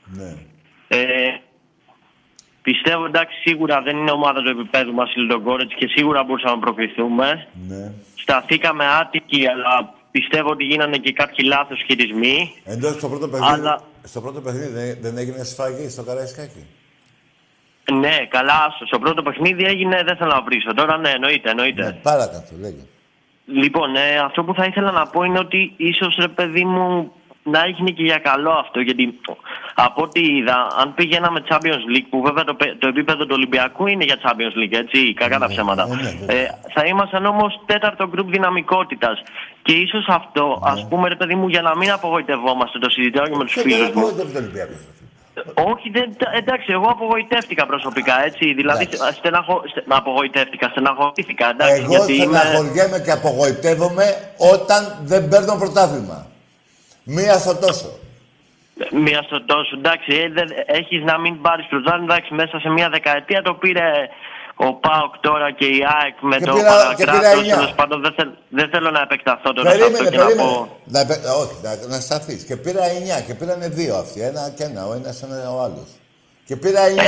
Ναι. Πιστεύω, εντάξει, σίγουρα δεν είναι ομάδα του επίπεδου μας η Λιντογκόρετς και σίγουρα μπορούσαμε να προκριθούμε. Ναι. Σταθήκαμε άτυχοι, αλλά πιστεύω ότι γίνανε και κάποιοι λάθος χειρισμοί. Εντός στο πρώτο παιχνίδι δεν έγινε σφαγή στο Καραϊσκάκι? Ναι, καλά, στο πρώτο παιχνίδι έγινε, δεν θέλω να βρίσω. Τώρα ναι, εννοείται. Ναι, παρακάτω, λέγε. Λοιπόν, αυτό που θα ήθελα να πω είναι ότι ίσως, ρε παιδί μου, να έγινε και για καλό αυτό. Γιατί από ό,τι είδα, αν πηγαίναμε Champions League, που βέβαια το επίπεδο του Ολυμπιακού είναι για Champions League, έτσι, κακά τα ψέματα. Θα ήμασταν όμως τέταρτο γκρουπ δυναμικότητας. Και ίσως αυτό, ας πούμε, ρε παιδί μου, για να μην απογοητευόμαστε, το συζητάω και με τους φίλους μου. Όχι, εντάξει, εγώ απογοητεύτηκα προσωπικά, έτσι. Δηλαδή, στεναχωρήθηκα. Εντάξει, εγώ στεναχωριέμαι και απογοητεύομαι όταν δεν παίρνω πρωτάθλημα. Μία στο τόσο, εντάξει. Έχεις να μην πάρεις πρωτάθλημα, εντάξει, μέσα σε μία δεκαετία το πήρε ο ΠΑΟΚ τώρα και η ΑΕΚ με και το παρακράτος. Πάντως δεν θέλω να επεκταθώ τώρα σε αυτό και να πω... Όχι, να σταθείς. Και πήρα 9 και πήρανε 2 αυτοί. Ένα και ένα, ο ένας ένα ο άλλος. Και πήρα 9.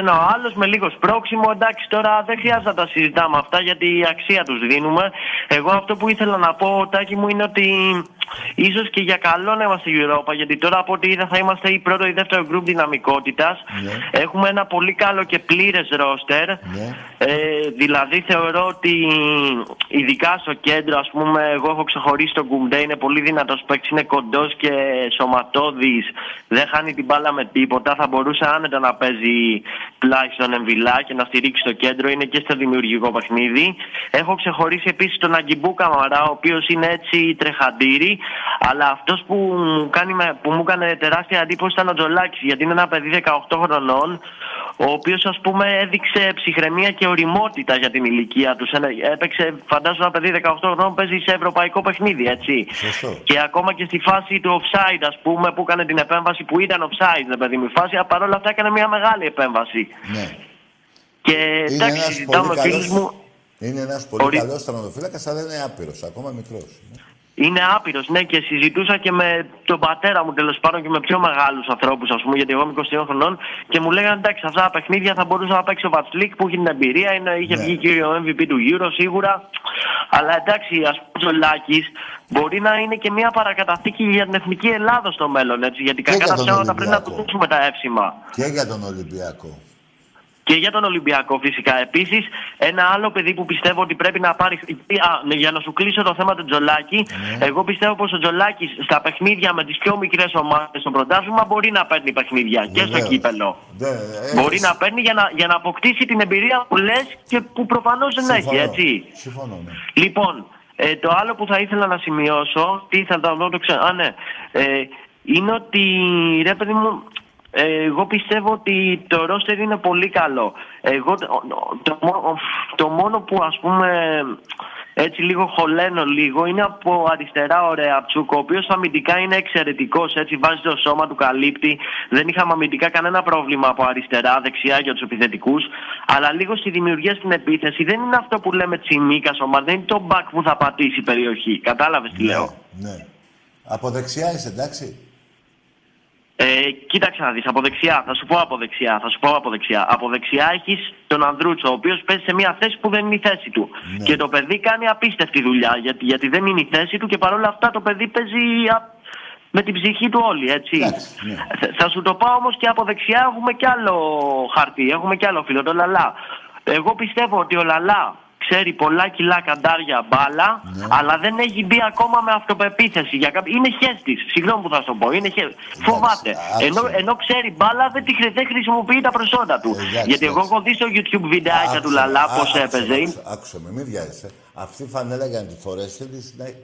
Ένα ο άλλος με λίγο σπρόξιμο. Εντάξει, τώρα δεν χρειάζεται να τα συζητάμε αυτά γιατί η αξία τους δίνουμε. Εγώ αυτό που ήθελα να πω, Τάκη μου, είναι ότι ίσως και για καλό να είμαστε στην Ευρώπη, γιατί τώρα από ό,τι είδα θα είμαστε η πρώτο ή δεύτερο γκρουπ δυναμικότητας. Yeah. Έχουμε ένα πολύ καλό και πλήρες ρόστερ. Yeah. Δηλαδή θεωρώ ότι ειδικά στο κέντρο, ας πούμε, εγώ έχω ξεχωρίσει τον Κουμπντέ, είναι πολύ δυνατός παίκτης, είναι κοντός και σωματώδης. Δεν χάνει την μπάλα με τίποτα. Θα μπορούσε άνετα να παίζει πλάι στον Εμβιλά και να στηρίξει το κέντρο. Είναι και στο δημιουργικό παιχνίδι. Έχω ξεχωρίσει επίσης τον Αγκιμπού Καμαρά, ο οποίος είναι έτσι τρεχαντήρι. Αλλά αυτός που μου έκανε τεράστια εντύπωση ήταν ο Τζολάκης, γιατί είναι ένα παιδί 18 χρονών, ο οποίος, ας πούμε, έδειξε ψυχραιμία και οριμότητα για την ηλικία του. Έπαιξε, φαντάζομαι, ένα παιδί 18 χρονών παίζει σε ευρωπαϊκό παιχνίδι, έτσι. Σωστό. Και ακόμα και στη φάση του offside, ας πούμε, που έκανε την επέμβαση που ήταν offside, ρε παιδί μου, φάση, παρόλα αυτά έκανε μια μεγάλη επέμβαση. Ναι. Και εντάξει, συζητάμε με φίλους μου. Είναι ένας πολύ καλός τερματοφύλακας, αλλά είναι άπειρος, ακόμα μικρός. Είναι άπειρος, ναι, και συζητούσα και με τον πατέρα μου, τέλος πάντων, και με πιο μεγάλους ανθρώπους, ας πούμε, γιατί εγώ είμαι 22 χρονών και μου λέγανε, εντάξει, αυτά τα παιχνίδια θα μπορούσα να παίξει ο Βατσλίκ που έχει την εμπειρία, είχε βγει και ο MVP του Euro σίγουρα. Αλλά εντάξει, ας πούμε, ο Τζολάκης μπορεί να είναι και μια παρακαταθήκη για την Εθνική Ελλάδα στο μέλλον, έτσι, γιατί κακά τα ψέματα πρέπει να κουνήσουμε τα εύσημα. Και για τον Ολυμπιακό. Και για τον Ολυμπιακό, φυσικά. Επίσης, ένα άλλο παιδί που πιστεύω ότι πρέπει να πάρει. Για να σου κλείσω το θέμα του Τζολάκη, εγώ πιστεύω πως ο Τζολάκης στα παιχνίδια με τις πιο μικρές ομάδες στο πρωτάθλημα μπορεί να παίρνει παιχνίδια και στο κύπελο. Μπορεί να παίρνει για να αποκτήσει την εμπειρία που λες και που προφανώς δεν έχει, έτσι. Συμφωνώ. Λοιπόν, το άλλο που θα ήθελα να σημειώσω, είναι ότι, ρε παιδί μου, εγώ πιστεύω ότι το ρόστερ είναι πολύ καλό. Εγώ το μόνο που, ας πούμε, έτσι λίγο χωλένω είναι από αριστερά ο Ρεατσούκ, ο οποίος αμυντικά είναι εξαιρετικός, έτσι, βάζει το σώμα του, καλύπτει. Δεν είχαμε αμυντικά κανένα πρόβλημα από αριστερά, δεξιά για τους επιθετικούς. Αλλά λίγο στη δημιουργία, στην επίθεση, δεν είναι αυτό που λέμε τσιμίκα σώμα, δεν είναι το μπακ που θα πατήσει η περιοχή. Κατάλαβες τι λέω? Ναι. Από δεξιά είσαι, εντάξει. Κοίταξε να δεις, από δεξιά. Από δεξιά έχεις τον Ανδρούτσο, ο οποίος παίζει σε μια θέση που δεν είναι η θέση του. Ναι. Και το παιδί κάνει απίστευτη δουλειά, γιατί δεν είναι η θέση του και παρόλα αυτά το παιδί παίζει με την ψυχή του όλη, έτσι. Ναι. Θα σου το πάω όμως και από δεξιά έχουμε κι άλλο χαρτί, έχουμε κι άλλο φίλο, τον Λαλά. Εγώ πιστεύω ότι ο Λαλά ξέρει πολλά κιλά καντάρια μπάλα, αλλά δεν έχει μπει ακόμα με αυτοπεποίθηση. Είναι χέστης, συγγνώμη που θα σου πω. Φοβάται. Ενώ ξέρει μπάλα, δεν χρησιμοποιεί τα προσόντα του. Γιατί εγώ έχω δει στο YouTube βιντεάκια του Λαλά πώς έπαιζε. Άκουσε με, μην βιάζεσαι. Αυτή η φανέλα για να τη φορέσει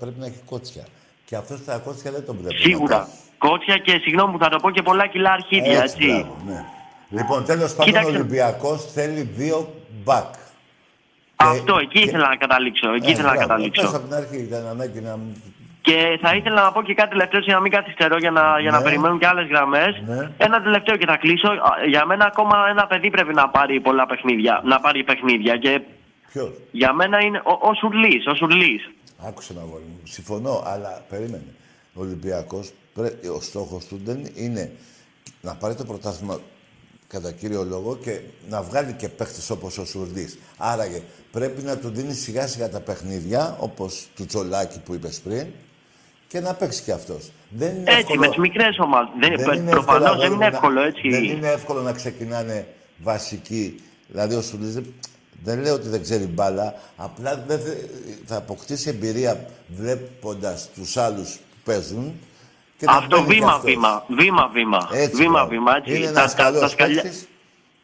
πρέπει να έχει κότσια. Και αυτό τα κότσια δεν τον βλέπει. Σίγουρα. Κότσια και, συγγνώμη που θα το πω, και πολλά κιλά αρχίδια, έτσι. Λοιπόν, τέλος πάντων, ο Ολυμπιακός θέλει 2 μπακ. Αυτό, εκεί ήθελα να καταλήξω. Πες από την αρχή, ήταν ανάγκη να... Και θα ήθελα να πω και κάτι τελευταίο, για να μην καθυστερώ, για να περιμένουν και άλλες γραμμές. Ναι. Ένα τελευταίο και θα κλείσω. Για μένα ακόμα ένα παιδί πρέπει να πάρει πολλά παιχνίδια. Και... Ποιος? Για μένα είναι ο Σουρλής. Άκουσε με, αγόρι μου. Συμφωνώ, αλλά περίμενε. ο Ολυμπιακός, ο στόχος του δεν είναι να πάρει το πρωτάθλημα κατά κύριο λόγο και να βγάλει και παίχτες όπως ο Σουρδής. Άραγε πρέπει να του δίνει σιγά σιγά τα παιχνίδια, όπως του Τσολάκη που είπες πριν, και να παίξει και αυτός. Δεν είναι έτσι, με τις μικρές ομάδες. Προφανώς δεν είναι εύκολο, έτσι. Δεν είναι εύκολο να ξεκινάνε βασικοί. Δηλαδή ο Σουρδής δεν λέω ότι δεν ξέρει μπάλα, απλά δεν θα αποκτήσει εμπειρία βλέποντας τους άλλους που παίζουν. Αυτό βήμα-βήμα. Είναι ένας καλός παίκτης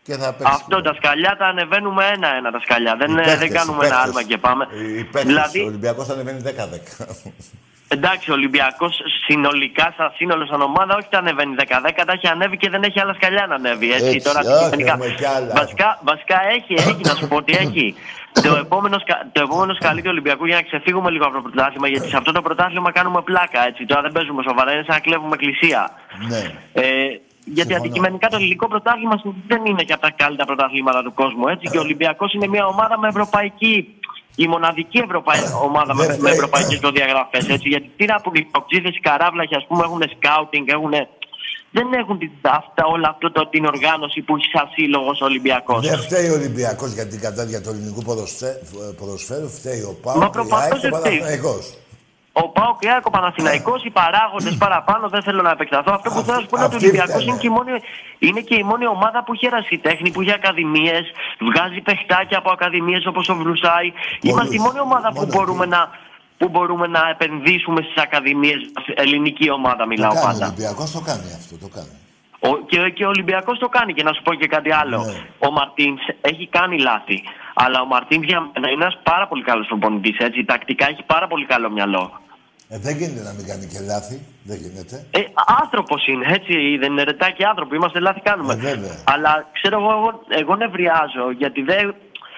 και θα παίξει. Αυτό, τα σκαλιά τα ανεβαίνουμε ένα-ένα τα σκαλιά. Δεν κάνουμε ένα άλμα και πάμε. Οι παίκτες, δηλαδή, ο Ολυμπιακός ανεβαίνει 10-10. Εντάξει, ο Ολυμπιακός συνολικά, σαν σύνολο, σαν ομάδα, όχι τα ανεβαίνει 10-10, τα έχει ανέβει και δεν έχει άλλα σκαλιά να ανέβει. Έτσι, τώρα, βασικά έχει, να σου πω ότι έχει. Το επόμενο σκαλί του Ολυμπιακού, για να ξεφύγουμε λίγο από το πρωτάθλημα, γιατί σε αυτό το πρωτάθλημα κάνουμε πλάκα, έτσι. Τώρα δεν παίζουμε σοβαρά, είναι σαν να κλέβουμε εκκλησία. Ναι. Γιατί αντικειμενικά το ελληνικό πρωτάθλημα δεν είναι και από τα καλύτερα πρωτάθληματα του κόσμου, έτσι. Και ο Ολυμπιακός είναι μια ομάδα με ευρωπαϊκή. Η μοναδική ομάδα με ευρωπαϊκές προδιαγραφές, έτσι. Γιατί τι να πούνε οι οξύδες, οι καράβλαχοι, ας πούμε, έχουν σκάουτινγκ, δεν έχουν όλο αυτό την οργάνωση που έχει σαν σύλλογος ο Ολυμπιακός. Δεν φταίει ο Ολυμπιακός για την κατάδια του ελληνικού ποδοσφαίρου, φταίει ο ΠΑΟΚ, ο Παναθηναϊκός. Ο ΠΑΟΚ, ο Παναθηναϊκός, οι παράγοντες παραπάνω, δεν θέλω να επεκταθώ. Αυτό που θέλω να σου πω είναι ότι ο Ολυμπιακός είναι και η μόνη ομάδα που έχει ερασιτέχνη, που έχει ακαδημίες, βγάζει παιχτάκια από ακαδημίες όπως ο Βρουσάη. Είμαστε η μόνη ομάδα που μπορούμε να επενδύσουμε στις ακαδημίες. Ελληνική ομάδα μιλάω πάντα. Ο Ολυμπιακός το κάνει αυτό, το κάνει. Και ο Ολυμπιακός το κάνει, και να σου πω και κάτι άλλο. Ο Μαρτίνς έχει κάνει λάθη. Αλλά ο Μαρτίνς για μένα είναι ένας πάρα πολύ καλός προπονητής, έτσι. Τακτικά έχει πάρα πολύ καλό μυαλό. Δεν γίνεται να μην κάνει και λάθη. Δεν γίνεται. Άνθρωπος είναι, έτσι. Δεν είναι ρετάκι άνθρωποι. Είμαστε λάθη κάνουμε. Αλλά ξέρω εγώ νευριάζω, γιατί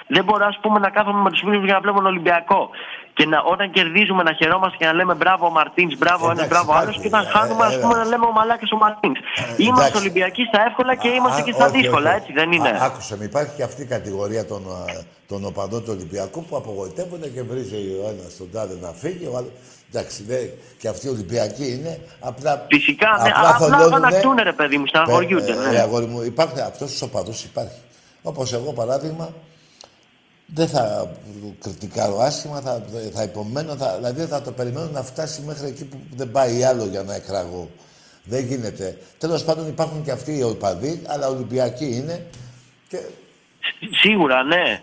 δεν μπορώ, ας πούμε, να κάθομαι με τους φίλους για να βλέπω τον Ολυμπιακό. Και όταν κερδίζουμε να χαιρόμαστε και να λέμε μπράβο ο Μαρτίνς, μπράβο ένας, μπράβο άλλος. Και όταν χάνουμε, ας πούμε, να λέμε ο μαλάκας ο Μαρτίνς. Είμαστε Ολυμπιακοί στα εύκολα και είμαστε και στα δύσκολα, έτσι δεν είναι. Άκουσε με, υπάρχει και αυτή η κατηγορία των οπαδών του Ολυμπιακού που απογοητεύονται και βρίζει ο ένας τον τάδε να φύγει. Εντάξει, και αυτοί οι Ολυμπιακοί είναι. Απλά. Φυσικά, απλά φανακτούνε, ρε παιδί μου, στεναχωριούνται. Αυτό στου οπαδού υπάρχει. Όπως εγώ παράδειγμα. Δεν θα κριτικάρω άσχημα, θα υπομένω, δηλαδή θα το περιμένω να φτάσει μέχρι εκεί που δεν πάει άλλο για να εκραγώ. Δεν γίνεται. Τέλος πάντων υπάρχουν και αυτοί οι οπαδοί, αλλά Ολυμπιακοί είναι. Και... Σίγουρα, ναι.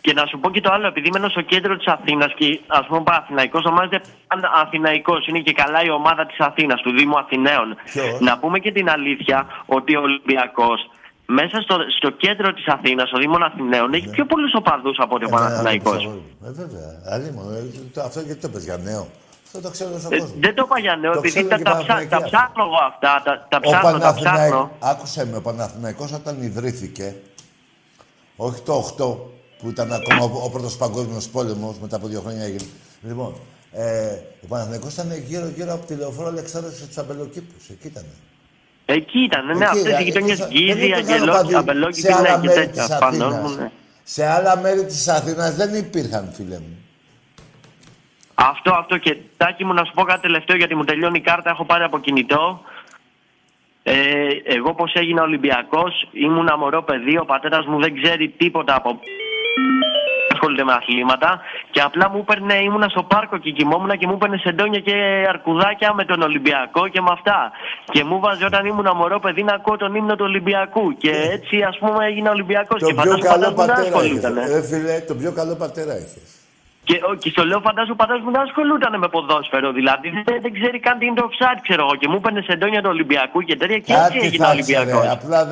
Και να σου πω και το άλλο, επειδή μένω στο κέντρο της Αθήνας και ας πούμε Παναθηναϊκός, ονομάζεται Αθηναϊκός, είναι και καλά η ομάδα της Αθήνας, του Δήμου Αθηναίων. Ποιος? Να πούμε και την αλήθεια ότι ο Ολυμπιακός. Μέσα στο κέντρο της Αθήνας, ο Δήμος Αθηναίων, έχει πιο πολλούς οπαδούς από ότι ο Παναθηναϊκός. Βέβαια. Αυτό γιατί το είπες για νέο. Αυτό το ξέρω στον κόσμο. Δεν το είπα για νέο, επειδή τα ψάχνω εγώ αυτά. Τα ψάχνω. Άκουσε με, ο Παναθηναϊκός όταν ιδρύθηκε, όχι το 8 που ήταν ακόμα ο πρώτος παγκόσμιος πόλεμος, μετά από 2 χρόνια έγινε. Λοιπόν, ο Παναθηναϊκός ήταν γύρω από τη Λεωφόρο Αλεξάνδρας και τους Αμπελοκήπους. Εκεί ήταν. Εκεί ήταν, ναι, αυτές οι γειτονιές Γκίδη, Αγγελός, Αμπελόκη, Πινέκη, τέτοια. Σε άλλα μέρη της Αθήνας δεν υπήρχαν, φίλε μου. Αυτό και Τάκη μου, να σου πω κάτι τελευταίο, γιατί μου τελειώνει η κάρτα, έχω πάρει από κινητό. Εγώ πως έγινα Ολυμπιακός, ήμουνα μωρό παιδί, ο πατέρας μου δεν ξέρει τίποτα από... ασχολείται με αθλήματα και απλά μου έπαιρνε, ήμουνα στο πάρκο και κοιμόμουν και μου έπαιρνε σεντόνια και αρκουδάκια με τον Ολυμπιακό και με αυτά. Και μου βάζει όταν ήμουν μωρό παιδί να ακούω τον ύμνο του Ολυμπιακού. Και έτσι ας πούμε έγινα Ολυμπιακός. Και φαντάζομαι που δεν ασχολούνταν. Φίλε, τον πιο καλό πατέρα έχεις. Και στο λέω, φαντάζομαι ο πατέρας μου δεν ασχολούταν με ποδόσφαιρο. Δηλαδή δεν ξέρει καν τι είναι το offside, ξέρω εγώ. Και μου έπαιρνε σεντόνια του Ολυμπιακού και τέτοια. Και έτσι έγινα Ολυμπιακός. Απλά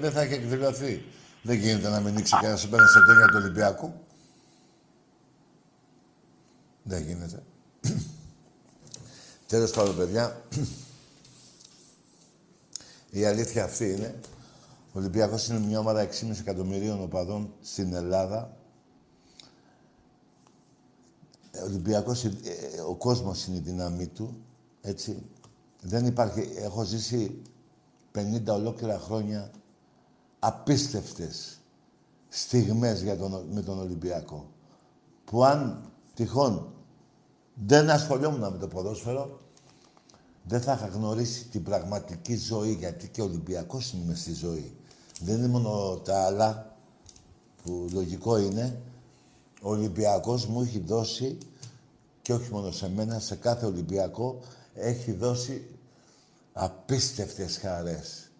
δεν θα είχε εκδηλωθεί. Δεν γίνεται να μην ανοίξει κανένα σε πέρασε για του Ολυμπιακού. Δεν γίνεται. Τέλος πάντων, παιδιά, η αλήθεια αυτή είναι. Ο Ολυμπιακός είναι μια ομάδα 6,5 εκατομμυρίων οπαδών στην Ελλάδα. Ο Ολυμπιακός, ο κόσμος είναι η δύναμή του, έτσι. Δεν υπάρχει, έχω ζήσει 50 ολόκληρα χρόνια απίστευτες στιγμές με τον Ολυμπιακό. Που αν τυχόν δεν ασχολιόμουν με το ποδόσφαιρο, δεν θα είχα γνωρίσει την πραγματική ζωή, γιατί και Ολυμπιακός είμαι στη ζωή. Δεν είναι μόνο τα άλλα, που λογικό είναι. Ο Ολυμπιακός μου έχει δώσει, και όχι μόνο σε μένα, σε κάθε Ολυμπιακό, έχει δώσει απίστευτες χαρές,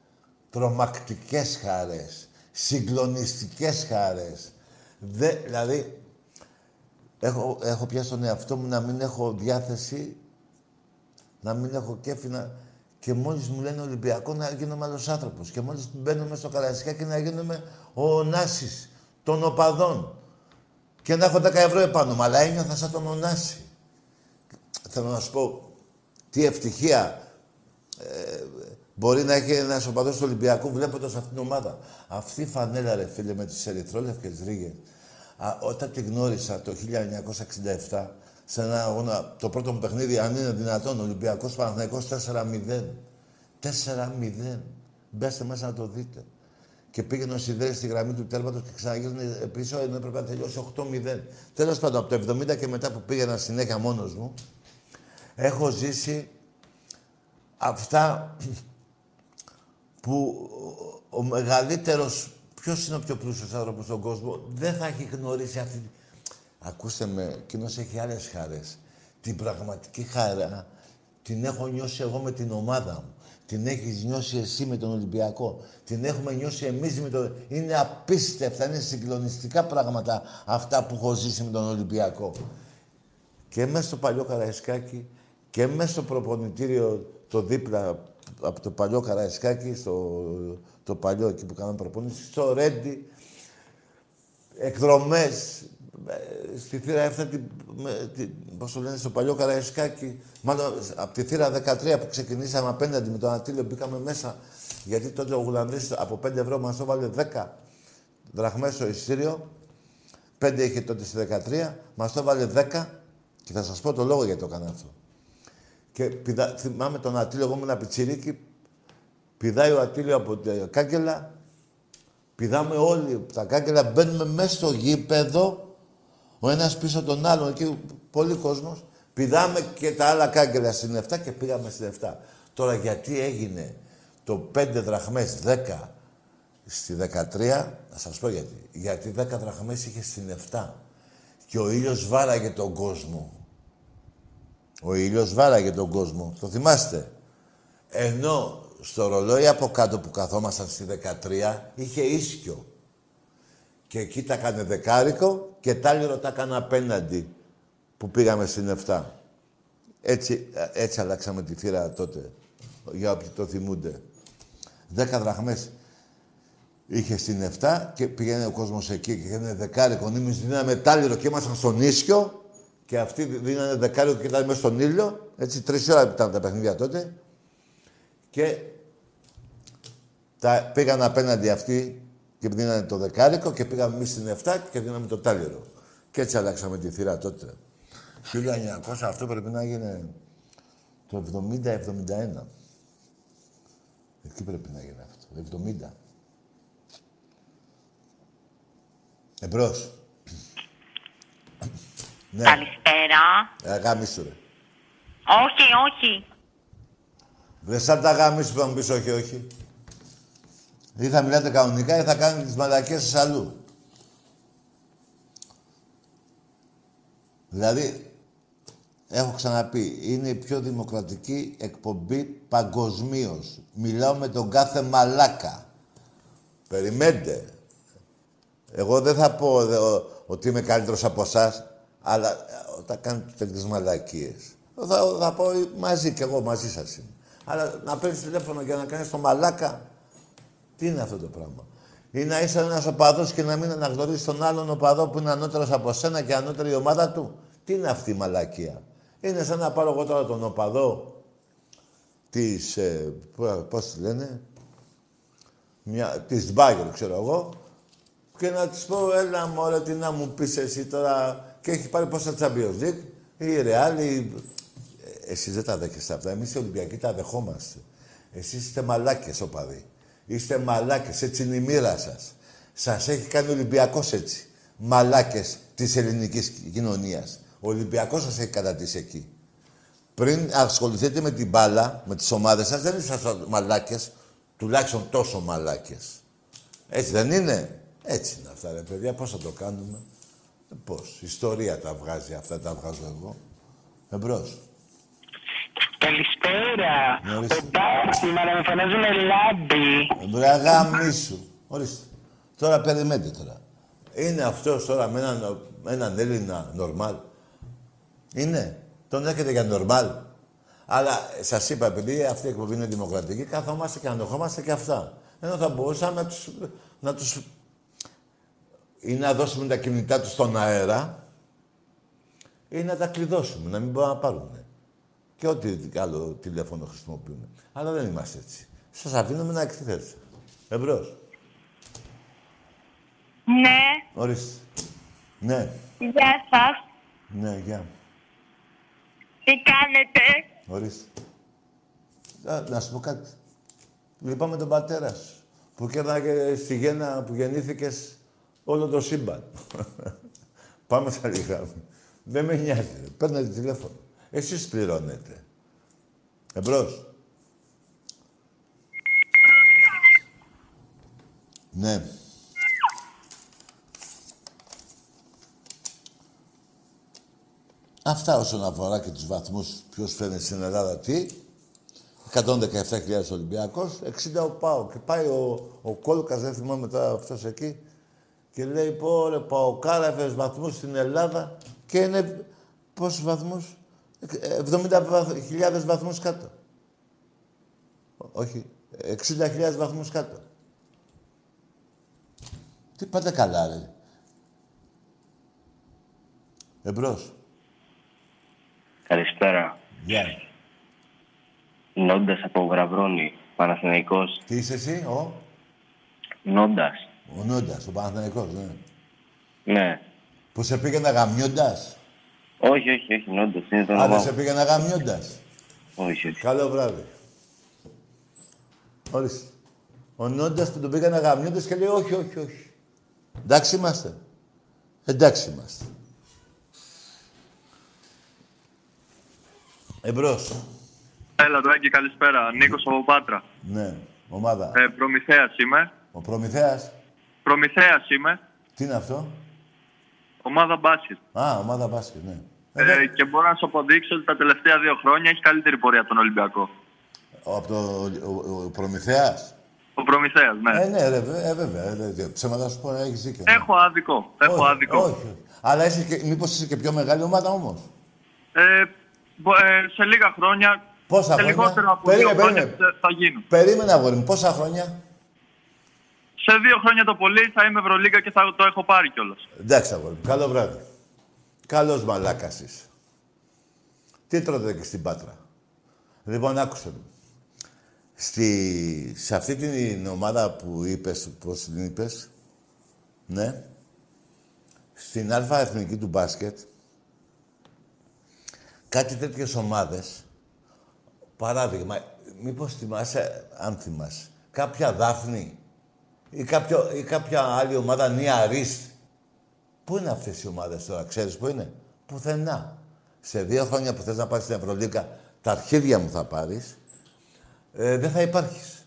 τρομακτικές χαρές, συγκλονιστικές χαρές. Δηλαδή, έχω πιάσει τον εαυτό μου να μην έχω διάθεση, να μην έχω κέφι και μόλις μου λένε Ολυμπιακό να γίνομαι άλλος άνθρωπος. Και μόλις μπαίνουμε στο Καραϊσκάκι να γίνομαι ο Ωνάσης των οπαδών. Και να έχω 10 ευρώ επάνω μου, αλλά ένιωθα σαν τον Ωνάση. Θέλω να σου πω, τι ευτυχία μπορεί να έχει ένας οπαδός του Ολυμπιακού βλέποντας αυτήν την ομάδα. Αυτή η φανέλα, ρε φίλε, με τις ερυθρόλευκες ρίγες. Όταν τη γνώρισα το 1967, σε ένα αγώνα, το πρώτο μου παιχνίδι, αν είναι δυνατόν, Ολυμπιακός Παναθηναϊκός 4-0. 4-0. Μπέστε μέσα να το δείτε. Και πήγαινε ο Σιδέρης στη γραμμή του τέρματος και ξαναγίνανε πίσω, ενώ έπρεπε να τελειώσει 8-0. Τέλος πάντων, από το 70 και μετά που πήγαινα συνέχεια μόνος μου, έχω ζήσει αυτά που ο μεγαλύτερος, ποιος είναι ο πιο πλούσιος άνθρωπος στον κόσμο, δεν θα έχει γνωρίσει αυτή. Ακούστε με, εκείνος έχει άλλες χαρές. Την πραγματική χαρά την έχω νιώσει εγώ με την ομάδα μου. Την έχεις νιώσει εσύ με τον Ολυμπιακό. Την έχουμε νιώσει εμείς με τον... Είναι απίστευτα, είναι συγκλονιστικά πράγματα αυτά που έχω ζήσει με τον Ολυμπιακό. Και μέσα στο παλιό Καραϊσκάκι και μέσα στο προπονητήριο το δίπλα από το παλιό Καραϊσκάκι, το παλιό εκεί που κάναμε προπονήσεις, στο Ρέντι, εκδρομές, στη θύρα έφτατη, πώς το λένε, στο παλιό Καραϊσκάκι, μάλλον από τη θύρα 13 που ξεκινήσαμε απέναντι με τον Ατήλιο, μπήκαμε μέσα, γιατί τότε ο Γουλανδρής από 5 ευρώ μας έβαλε 10 δραχμές στο εισιτήριο, 5 είχε τότε στη 13, μας το έβαλε 10 και θα σας πω το λόγο γιατί το έκανα αυτό. Και θυμάμαι τον Ατήλιο, εγώ ήμουν πιτσιρίκι, πηδάει ο Ατήλιο από τα κάγκελα, πηδάμε όλοι από τα κάγκελα, μπαίνουμε μέσα στο γήπεδο, ο ένας πίσω τον άλλον, εκεί πολύ κόσμος, πηδάμε και τα άλλα κάγκελα στην 7 και πήγαμε στην 7. Τώρα γιατί έγινε το 5 δραχμές 10 στη 13, να σας πω γιατί. Γιατί 10 δραχμές είχε στην 7 και ο ήλιος βάραγε τον κόσμο. Ο ήλιος βάραγε τον κόσμο, το θυμάστε. Ενώ στο ρολόι από κάτω που καθόμασταν στη 13 είχε ίσκιο. Και εκεί τα έκανε δεκάρικο και τάλιρο τα έκανε απέναντι που πήγαμε στην 7. Έτσι αλλάξαμε τη θύρα τότε, για όποιοι το θυμούνται. 10 δραχμές είχε στην 7 και πήγαινε ο κόσμος εκεί και έκανε δεκάρικο. Εμείς δίναμε τάλιρο και ήμασταν στον ίσιο και αυτοί δίνανε δεκάρικο και ήταν μέσα στον ήλιο. Έτσι 3 ώρα ήταν τα παιχνίδια τότε. Και τα πήγαν απέναντι αυτοί και δίνανε το δεκάρικο και πήγαμε εμείς στην 7 και δίναμε το τάλιρο. Και έτσι αλλάξαμε τη θύρα τότε. 1900, αυτό πρέπει να έγινε το 70-71. Εκεί πρέπει να γίνει αυτό, 70. Εμπρός. Ναι. Καλησπέρα. Γάμισου ρε. Όχι, όχι. Βρε σαν τα γάμισου που θα μου πεις όχι, όχι. Ή θα μιλάτε κανονικά ή θα κάνετε τις μαλακίες σας αλλού. Δηλαδή, έχω ξαναπεί, είναι η πιο δημοκρατική εκπομπή παγκοσμίως. Μιλάω με τον κάθε μαλάκα. Περιμένετε. Εγώ δεν θα πω ότι είμαι καλύτερος από εσάς, αλλά όταν κάνετε τέτοιες μαλακίες. Θα πω μαζί κι εγώ, μαζί σας είμαι. Αλλά να παίρνεις τηλέφωνο για να κάνεις το μαλάκα, τι είναι αυτό το πράγμα. Ή να είσαι ένας οπαδός και να μην αναγνωρίσεις τον άλλον οπαδό που είναι ανώτερος από σένα και ανώτερη η ομάδα του. Τι είναι αυτή η μαλακία. Είναι σαν να πάρω εγώ τώρα τον οπαδό της... πώς τη λένε... της Μπάγερ, ξέρω εγώ. Και να της πω, έλα μωρέ, τι να μου πεις εσύ τώρα... Και έχει πάρει πόσα Champions League, η Real, η... Εσείς δεν τα δέχεστε αυτά. Εμείς οι Ολυμπιακοί τα δεχόμαστε. Εσείς είστε μαλάκες οπαδοί. Είστε μαλάκες, έτσι είναι η μοίρα σας. Σας έχει κάνει Ολυμπιακός έτσι. Μαλάκες της ελληνικής κοινωνίας. Ο Ολυμπιακός σας έχει κατατήσει εκεί. Πριν ασχοληθείτε με την μπάλα, με τις ομάδες σας, δεν ήσασταν μαλάκες, τουλάχιστον τόσο μαλάκες. Έτσι δεν είναι. Έτσι είναι αυτά, ρε παιδιά. Πώς θα το κάνουμε. Πώς. Ιστορία τα βγάζει αυτά, τα βγάζω εγώ. Εμπρός. Καλησπέρα. Εντάξει, μα να με φωνάζουν λάμπη. Μπρε, γαμίσου. Ορίστε. Τώρα περιμένετε τώρα. Είναι αυτός τώρα με έναν Έλληνα νορμάλ. Είναι. Τον έχετε για νορμάλ. Αλλά σας είπα, επειδή αυτή η εκπομπή είναι δημοκρατική, καθόμαστε και ανοχόμαστε και αυτά. Ενώ θα μπορούσαμε να τους ή να δώσουμε τα κινητά τους στον αέρα ή να τα κλειδώσουμε, να μην μπορούν να πάρουν. Και ό,τι άλλο τηλέφωνο χρησιμοποιούμε. Αλλά δεν είμαστε έτσι. Σας αφήνουμε να εκτιθέσετε. Εμπρός. Ναι. Ορίστε. Ναι. Γεια σας. Ναι, γεια. Τι κάνετε. Ορίστε. Να σου πω κάτι. Λυπάμαι τον πατέρα σου, που κέρναγε στη γέννα που γεννήθηκες όλο το σύμπαν. Πάμε στα λιγά. Δεν με νοιάζει. Παίρνετε τηλέφωνο. Εσείς πληρώνετε. Εμπρός. Ναι. Αυτά όσον αφορά και τους βαθμούς, ποιος φέρνει στην Ελλάδα τι. 117.000 Ολυμπιακός, 60 ο ΠΑΟΚ. Και πάει ο Κόλκας, δεν θυμάμαι τώρα αυτός εκεί, και λέει, πω ρε Παοκάρα, έφερες βαθμούς στην Ελλάδα και είναι πόσους βαθμούς, 70.000 βαθμούς κάτω. Όχι, 60.000 βαθμούς κάτω. Τι πάτε καλά, ρε. Εμπρός. Καλησπέρα. Γεια. Yeah. Νόντας από Γραβρώνη, Παναθηναϊκός. Τι είσαι εσύ, ο? Νόντας. Ο Νόντας, ο Παναθηναϊκός, ναι. Ναι. Που σε πήγαινα γαμιώντας. Όχι, όχι, όχι, Νόντας. Αλλά σε πήγαινα γαμιώντας. Όχι, όχι. Καλό βράδυ. Ορίστε. Ο Νόντας που τον πήγαινα γαμιώντας και λέει όχι, όχι, όχι. Εντάξει είμαστε. Εντάξει είμαστε. Εμπρός. Έλα, Δράγκη, καλησπέρα. Νίκος από Πάτρα. Ναι, ομάδα. Προμηθέας είμαι. Ο Προμηθέας. Προμηθέας είμαι. Τι είναι αυτό? Ομάδα μπάσκετ. Α, ομάδα μπάσκετ, ναι. Και μπορώ να σου αποδείξω ότι τα τελευταία 2 χρόνια έχει καλύτερη πορεία από τον Ολυμπιακό. Από τον Προμηθέας. Ο Προμηθέας, ναι. Ναι, βέβαια. Ψέματα σου πω, έχεις δίκιο. Ναι. Έχω άδικο. Όχι. Αλλά μήπως είσαι και πιο μεγάλη ομάδα όμως. Σε λίγα χρόνια. Πόσα χρόνια? Λιγότερο από 2 χρόνια θα γίνουν. Περίμενα, αγόρι μου. Πόσα χρόνια? Σε 2 χρόνια το πολύ θα είμαι Ευρωλίγκα και θα το έχω πάρει κιόλας. Εντάξει, αγόρι μου. Καλό βράδυ. Καλός μαλάκας είσαι. Τι τρώτε και στην Πάτρα. Λοιπόν, άκουσε μου. Σε αυτή την ομάδα που είπες, πώς την είπες, ναι, στην Αλφα Εθνική του μπάσκετ, κάτι τέτοιες ομάδες. Παράδειγμα, μήπως θυμάσαι, αν θυμάσαι, κάποια Δάφνη ή κάποια άλλη ομάδα, Νιαρίς. Πού είναι αυτές οι ομάδες τώρα, ξέρεις πού είναι? Πουθενά. Σε 2 χρόνια που θες να πάρεις την Ευρωλίγκα, τα αρχίδια μου θα πάρεις, δεν θα υπάρχεις.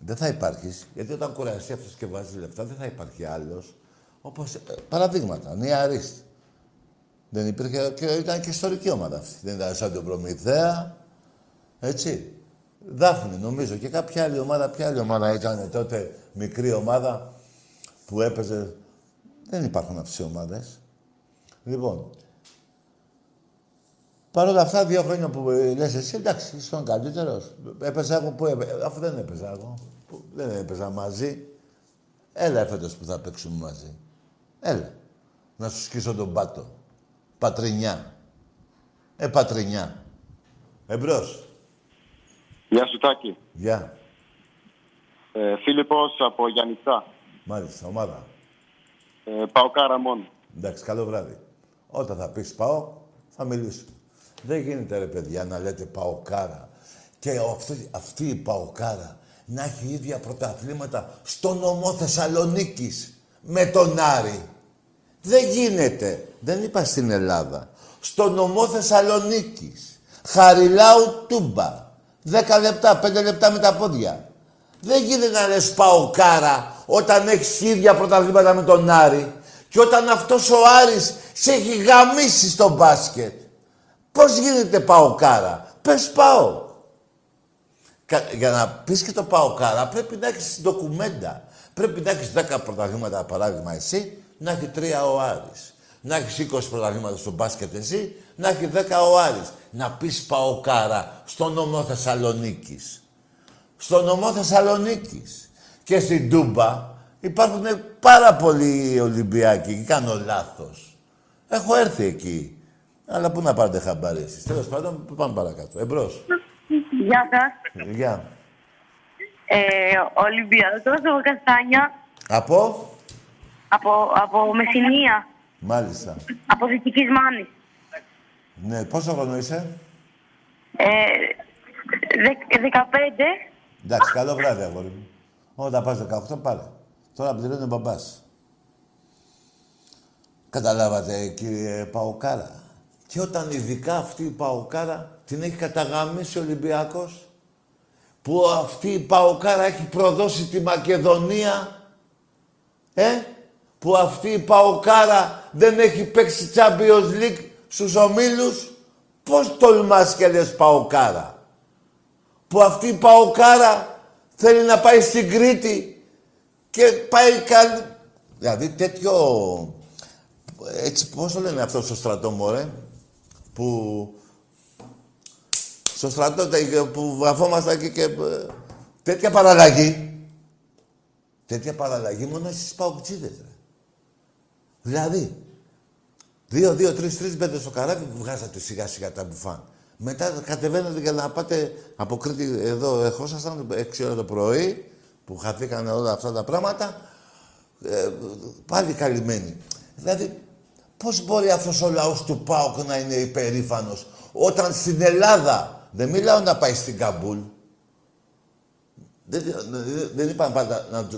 Δεν θα υπάρχεις, γιατί όταν κουραστεί αυτός και βάζει λεφτά, δεν θα υπάρχει άλλος. Όπως, παραδείγματα, Νιαρίς. Δεν υπήρχε, και ήταν και ιστορική ομάδα αυτή. Δεν ήταν σαν τον Προμηθέα. Έτσι, Δάφνη νομίζω και κάποια άλλη ομάδα, ποια άλλη ομάδα ήταν τότε, μικρή ομάδα που έπαιζε. Δεν υπάρχουν αυτές οι ομάδες. Λοιπόν, παρόλα αυτά 2 χρόνια που λες εσύ, εντάξει, στον καλύτερος. Έπαιζα εγώ, αφού δεν έπαιζα εγώ, δεν έπαιζα μαζί. Έλα φέτος που θα παίξουμε μαζί. Έλα, να σου σκίσω τον πάτο. Πατρινιά. Πατρινιά. Εμπρός. Γεια σου, Τάκη. Γεια. Φίλιππος από Γιαννιτσά. Μάλιστα, ομάδα. Πάω κάρα μόνο. Εντάξει, καλό βράδυ. Όταν θα πεις πάω, θα μιλήσω. Δεν γίνεται, ρε παιδιά, να λέτε πάω κάρα. Και αυτή η πάω κάρα να έχει ίδια πρωταθλήματα στο νομό Θεσσαλονίκης με τον Άρη. Δεν γίνεται. Δεν είπα στην Ελλάδα. Στο νομό Θεσσαλονίκης. Χαριλάου Τούμπα. 10 λεπτά, 5 λεπτά με τα πόδια. Δεν γίνεται να λες πάω κάρα όταν έχεις ίδια πρωταθλήματα με τον Άρη και όταν αυτός ο Άρης σε έχει γαμίσει στο μπάσκετ. Πώς γίνεται πάω κάρα. Πες πάω. Για να πεις και το πάω κάρα πρέπει να έχεις ντοκουμέντα. Πρέπει να έχεις 10 πρωταθλήματα παράδειγμα εσύ, να έχει 3 ο Άρης. Να έχεις 20 πρωταθλήματα στο μπάσκετ εσύ, να έχει 10 ο Άρης. Να πεις παοκάρα στον νομό Θεσσαλονίκης. Στον νομό Θεσσαλονίκης. Και στην Τούμπα υπάρχουν πάρα πολλοί Ολυμπιακοί. Κάνω λάθος. Έχω έρθει εκεί. Αλλά πού να πάρετε χαμπάρι εσείς. Τέλος πάντων, πάμε παρακάτω. Εμπρός. Γεια σας. Γεια. Ολυμπιακός από Καστάνια. Από? Από Μεσσηνία. Μάλιστα. Από Δυτικής Μάνης. Ναι, πόσο χρόνο είσαι? 15. Εντάξει, καλό βράδυ, αγόρι μου. Όταν πας 18, πάρε. Τώρα πληρώνει ο μπαμπάς. Καταλάβατε, κύριε Παοκάρα. Και όταν ειδικά αυτή η Παοκάρα την έχει καταγαμίσει ο Ολυμπιακός, που αυτή η Παοκάρα έχει προδώσει τη Μακεδονία, που αυτή η Παοκάρα δεν έχει παίξει Champions League στους ομίλους, πώς τολμάς και λες Παοκάρα. Που αυτή η Παοκάρα θέλει να πάει στην Κρήτη και πάει Δηλαδή τέτοιο... Έτσι πώς το λένε αυτό στο στρατό, μωρέ. Που... Στο στρατό που βαφόμασταν και... Τέτοια παραλλαγή. Τέτοια παραλλαγή μόνο στις Παοκτσίδες, ρε. Δηλαδή... 2-2-3-3 μπαίνετε στο καράβι, βγάζατε σιγά σιγά τα μπουφάν. Μετά κατεβαίνετε για να πάτε από Κρήτη, εδώ ερχόσασταν 6 ώρα το πρωί, που χαθήκανε όλα αυτά τα πράγματα, πάλι καλυμμένοι. Δηλαδή, πώς μπορεί αυτός ο λαός του ΠΑΟΚ να είναι υπερήφανος, όταν στην Ελλάδα, δεν μιλάω να πάει στην Καμπούλ, δεν είπα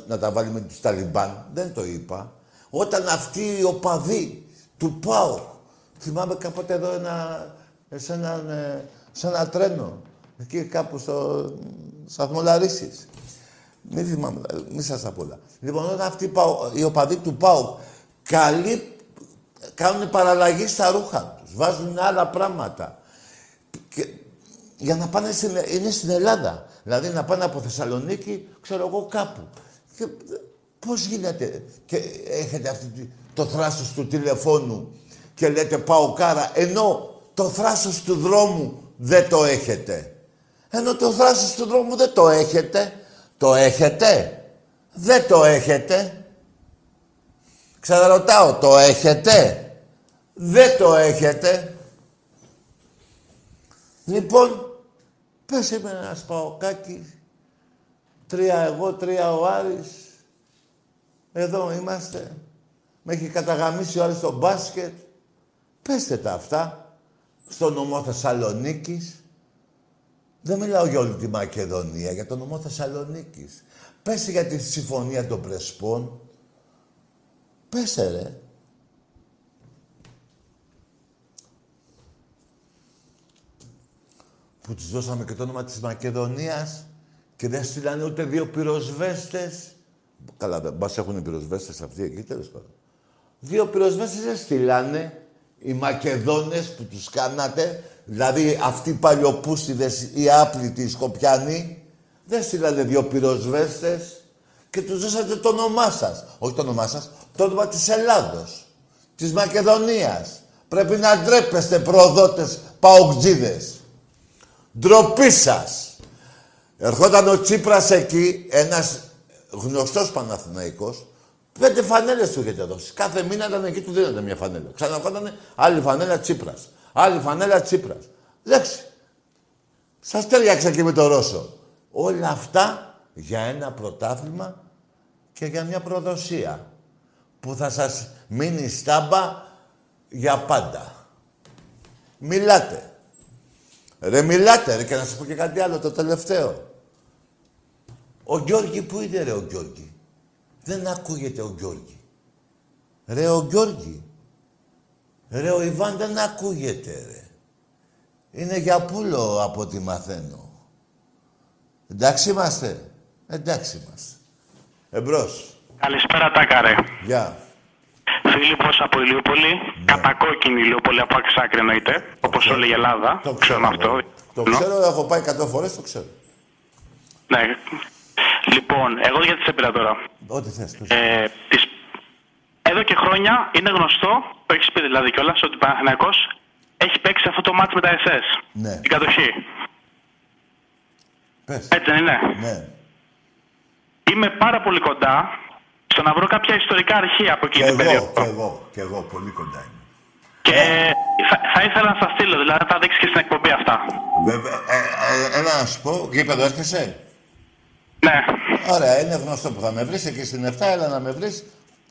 να τα βάλει με τους Ταλιμπάν, δεν το είπα. Όταν αυτοί οι οπαδοί του ΠΑΟΚ. Θυμάμαι κάποτε εδώ σε ένα τρένο. Εκεί κάπου στο σταθμό Λαρίσης. Μην θυμάμαι, μη σας τα πολλά. Λοιπόν, όταν αυτοί οι οπαδοί του ΠΑΟΚ καλοί κάνουν παραλλαγή στα ρούχα τους. Βάζουν άλλα πράγματα. Και, για να πάνε είναι στην Ελλάδα. Δηλαδή να πάνε από Θεσσαλονίκη, ξέρω εγώ κάπου. Και, πώς γίνεται και έχετε αυτή το θράσος του τηλεφώνου και λέτε Παοκάρα, ενώ το θράσος του δρόμου δεν το έχετε. Ενώ το θράσος του δρόμου δεν το έχετε. Το έχετε. Δεν το έχετε. Ξαναρωτάω, το έχετε. Δεν το έχετε. Λοιπόν, πες με ένας Παοκάκης. 3 εγώ, 3 ο Άρης. Εδώ είμαστε. Με έχει καταγαμίσει ο Άρης στο μπάσκετ. Πέστε τα αυτά. Στο νομό Θεσσαλονίκης. Δεν μιλάω για όλη τη Μακεδονία. Για το νομό Θεσσαλονίκης. Πέστε για τη συμφωνία των Πρεσπών. Πέστε ρε. Που τους δώσαμε και το όνομα της Μακεδονίας και δεν στείλανε ούτε 2 πυροσβέστες. Καλά, μπας έχουν οι πυροσβέστες αυτοί εκεί, τέλος πάντων. 2 πυροσβέστες δεν στείλανε οι Μακεδόνες που τους κάνατε, δηλαδή αυτοί οι παλιοπούστιδες, οι άπλητοι, οι Σκοπιανοί, δεν στείλανε 2 πυροσβέστες και τους δώσατε το όνομά σας. Όχι το όνομά σας, το όνομα της Ελλάδος, της Μακεδονίας. Πρέπει να ντρέπεστε προοδότες παοκτζίδες. Ντροπή σας. Ερχόταν ο Τσίπρας εκεί, ένας γνωστός Παναθηναϊκός, 5 φανέλες του έχετε δώσει. Κάθε μήνα ήταν εκεί, του δίνατε μια φανέλα. Ξαναρχόταν άλλη φανέλα Τσίπρας. Άλλη φανέλα Τσίπρας. Εντάξει. Σας τέριαξα και με τον Ρώσο. Όλα αυτά για ένα πρωτάθλημα και για μια προδοσία. Που θα σας μείνει στάμπα για πάντα. Μιλάτε. Ρε μιλάτε ρε, και να σας πω και κάτι άλλο το τελευταίο. Ο Γιώργη που είναι ρε ο Γιώργη. Δεν ακούγεται ο Γιώργη. Ρε ο Γιώργη. Ρε ο Ιβάν δεν ακούγεται ρε. Είναι για πούλο από ό,τι μαθαίνω. Εντάξει είμαστε. Εντάξει είμαστε. Εμπρός. Καλησπέρα Τάκα ρε. Γεια. Φίλιππος από Ηλιούπολη. Ναι. Κατακόκκινη Ηλιούπολη από Αξάκρη εννοείται. Όπως όλη η Ελλάδα. Το ξέρω αυτό. Το ξέρω, έχω πάει 100 φορές, το ξέρω. Ναι. Λοιπόν, εγώ γιατί σε πήρα τώρα. Ό,τι θες. Εδώ και χρόνια είναι γνωστό, το έχεις πει δηλαδή κιόλας, ότι ο Παναθηναϊκός έχει παίξει αυτό το μάτς με τα SS. Ναι. Την κατοχή. Πες. Έτσι δεν είναι. Ναι. Είμαι πάρα πολύ κοντά στο να βρω κάποια ιστορικά αρχεία από εκείνη την περίοδο. Κι εγώ, πολύ κοντά είμαι. Και θα ήθελα να σας στείλω, δηλαδή θα δείξεις και στην εκπομπή αυτά. Βέβαια, να σου πω, γήπεδο έρχεσαι. Ναι. Ωραία, είναι γνωστό που θα με βρεις εκεί στην 7, έλα να με βρεις.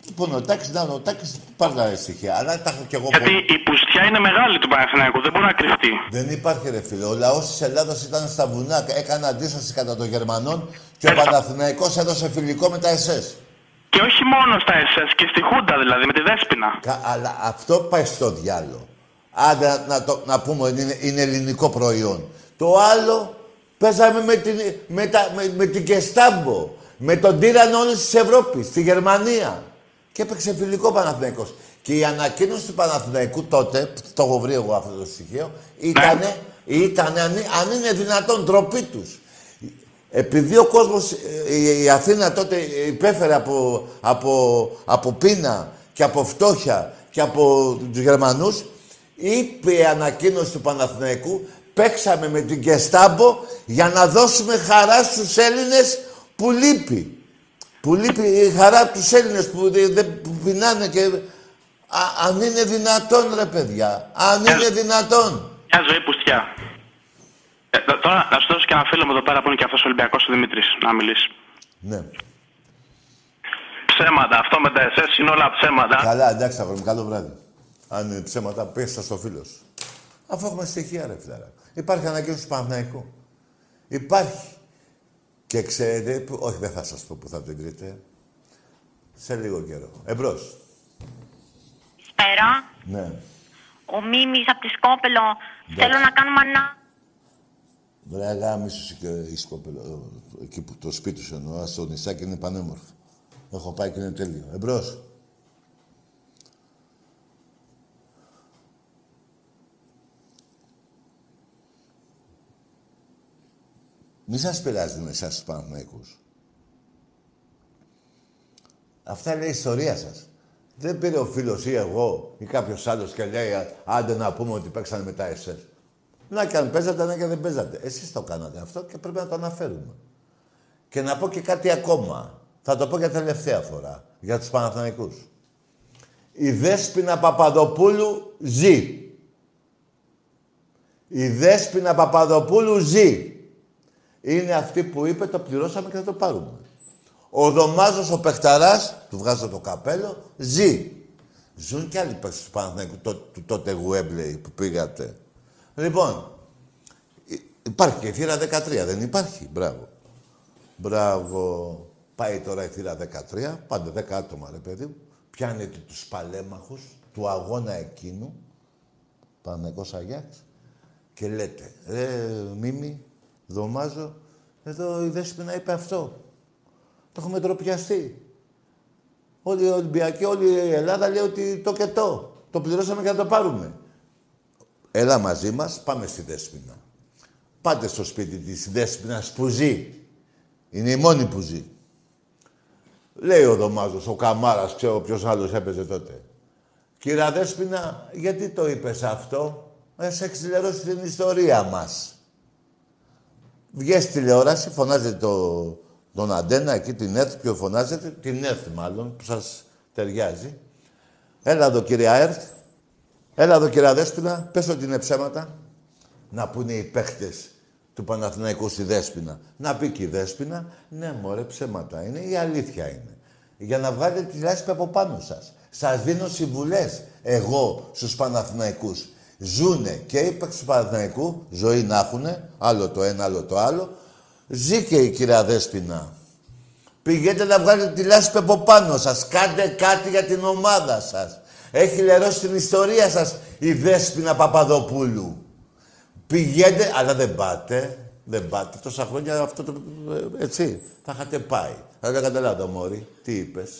Λοιπόν, ο Τάκης, να νοτάξεις, πάρ' τα ησυχία. Αλλά τα έχω κι εγώ. Γιατί η πουστιά είναι μεγάλη του Παναθηναϊκού, δεν μπορεί να κρυφτεί. Δεν υπάρχει ρε φίλε. Ο λαός της Ελλάδας ήταν στα βουνά, έκανε αντίσταση κατά των Γερμανών και ο Παναθηναϊκός έδωσε φιλικό με τα SS. Και όχι μόνο στα SS, και στη Χούντα δηλαδή, με τη Δέσποινα. Αλλά αυτό πάει στο διάλο. Άντε να πούμε, είναι ελληνικό προϊόν. Το άλλο, παίζαμε με την Κεστάμπο, με τον τύρανο όλη τη Ευρώπη, στη Γερμανία. Και έπαιξε φιλικό Παναθηναϊκός. Και η ανακοίνωση του Παναθηναϊκού τότε, το έχω βρει εγώ αυτό το στοιχείο, ήταν αν είναι δυνατόν, ντροπή τους. Επειδή ο κόσμος, η Αθήνα τότε υπέφερε από πείνα και από φτώχεια και από τους Γερμανούς, είπε η ανακοίνωση του Παναθηναϊκού, παίξαμε με την Κεστάμπο για να δώσουμε χαρά στους Έλληνες που λείπει. Που λείπει η χαρά από τους Έλληνες που πεινάνε και... αν είναι δυνατόν ρε παιδιά, αν είναι δυνατόν. Μια ζωή πουστιά. Τώρα να σου δώσω και ένα φίλο μου εδώ πέρα που είναι και αυτός ο Ολυμπιακός, ο Δημήτρης, να μιλήσει. Ναι. Ψέματα, αυτό με τα SS είναι όλα ψέματα. Καλά, εντάξει αγόρι μου, καλό βράδυ. Αν είναι ψέματα, πες στο φίλο σου. Αφού έχουμε στοιχεία ρε φιλάρα. Υπάρχει ανακοίνωση του Παναθηναϊκού. Υπάρχει. Και ξέρετε, όχι δεν θα σας πω που θα την βρείτε, σε λίγο καιρό. Εμπρός. Πέρα. Ναι. Ο Μίμης από τη Σκόπελο. Ναι. Θέλω να κάνουμε ένα... Βρε αγάμισος η Σκόπελο, εκεί που το σπίτι σου εννοώ, στο νησάκι είναι πανέμορφο. Έχω πάει και είναι τέλειο. Εμπρός. Μη σας πειράζουν εσάς τους Παναθηναϊκούς. Αυτά λέει η ιστορία σας. Δεν πήρε ο φίλος ή εγώ ή κάποιος άλλος και λέει άντε να πούμε ότι παίξανε μετά εσές. Να και αν παίζατε, να και δεν παίζατε. Εσείς το κάνατε αυτό και πρέπει να το αναφέρουμε. Και να πω και κάτι ακόμα. Θα το πω για τελευταία φορά. Για τους Παναθηναϊκούς. Η Δέσποινα Παπαδοπούλου ζει. Η Δέσποινα Παπαδοπούλου ζει. Είναι αυτή που είπε, το πληρώσαμε και θα το πάρουμε. Ο Δωμάζος ο παιχταράς, του βγάζω το καπέλο, ζει. Ζουν κι άλλοι παίκτες του Παναθηναϊκού, του τότε Γουέμπλεϊ που πήγατε. Λοιπόν, υπάρχει και η θύρα 13, δεν υπάρχει. Μπράβο. Μπράβο. Πάει τώρα η θύρα 13, πάντα 10 άτομα ρε παιδί μου. Πιάνετε τους παλέμαχους του αγώνα εκείνου, Παναθηναϊκός Αγιάξ, και λέτε, ρε Μίμη, Δωμάζω, εδώ η Δέσποινα είπε αυτό. Το έχουμε ντροπιαστεί. Όλοι οι Ολυμπιακοί, όλη η Ελλάδα λέει ότι το και το. Το πληρώσαμε και θα το πάρουμε. Έλα μαζί μας, πάμε στη Δέσποινα. Πάτε στο σπίτι της Δέσποινας που ζει. Είναι η μόνη που ζει. Λέει ο Δωμάζος, ο Καμάρας, ξέρω ποιος άλλος έπαιζε τότε. Κύρα Δέσποινα, γιατί το είπες αυτό. Ας εξηλερώσει την ιστορία μας. Βγες τηλεόραση, φωνάζετε τον αντένα εκεί, την ΕΡΤ, ποιο φωνάζετε, την ΕΡΤ μάλλον, που σας ταιριάζει. Έλα εδώ κυρία ΕΡΤ, έλα εδώ κυρία Δέσποινα, πες ότι είναι ψέματα. Να πούνε οι παίχτες του Παναθηναϊκού στη Δέσποινα. Να πει και η Δέσποινα, ναι μωρέ ψέματα είναι, η αλήθεια είναι. Για να βγάλετε τη λάσπη από πάνω σας. Σας δίνω συμβουλές εγώ στους Παναθηναϊκούς. Ζούνε και οι παίκτες του Παναθηναϊκού, ζωή να έχουνε, άλλο το ένα, άλλο το άλλο. Ζει και η κυρία Δέσποινα. Πηγαίνετε να βγάλετε τη λάσπη από πάνω σας. Κάντε κάτι για την ομάδα σας. Έχει λερώσει την ιστορία σας η Δέσποινα Παπαδοπούλου. Πηγαίνετε, αλλά δεν πάτε. Δεν πάτε. Τόσα χρόνια αυτό το... έτσι. Θα είχατε πάει. Θα δεν καταλάβω το Μόρι. Τι είπες.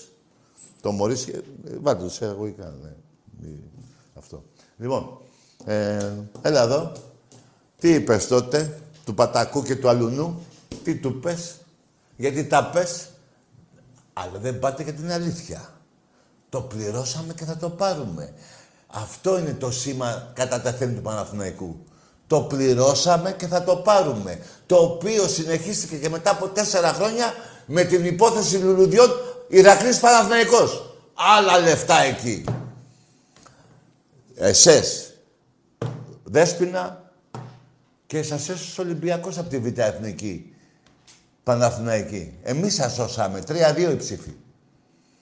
Το Μόρι... Βάλτε τους εγωικά. Ναι. Αυτό. Λοιπόν. Έλα εδώ. Τι είπες τότε. Του Πατακού και του Αλουνού. Τι του πες. Γιατί τα πες. Αλλά δεν πάτε για την αλήθεια. Το πληρώσαμε και θα το πάρουμε. Αυτό είναι το σήμα κατά τα θέματα του Παναθηναϊκού. Το πληρώσαμε και θα το πάρουμε. Το οποίο συνεχίστηκε και μετά από 4 χρόνια με την υπόθεση λουλουδιών Ηρακλής Παναθηναϊκός. Άλλα λεφτά εκεί. Εσές, Δέσποινα και σας έσωσε ο Ολυμπιακός από τη Β' Εθνική Παναθηναϊκή. Εμείς σας σώσαμε. 3-2 οι ψήφοι.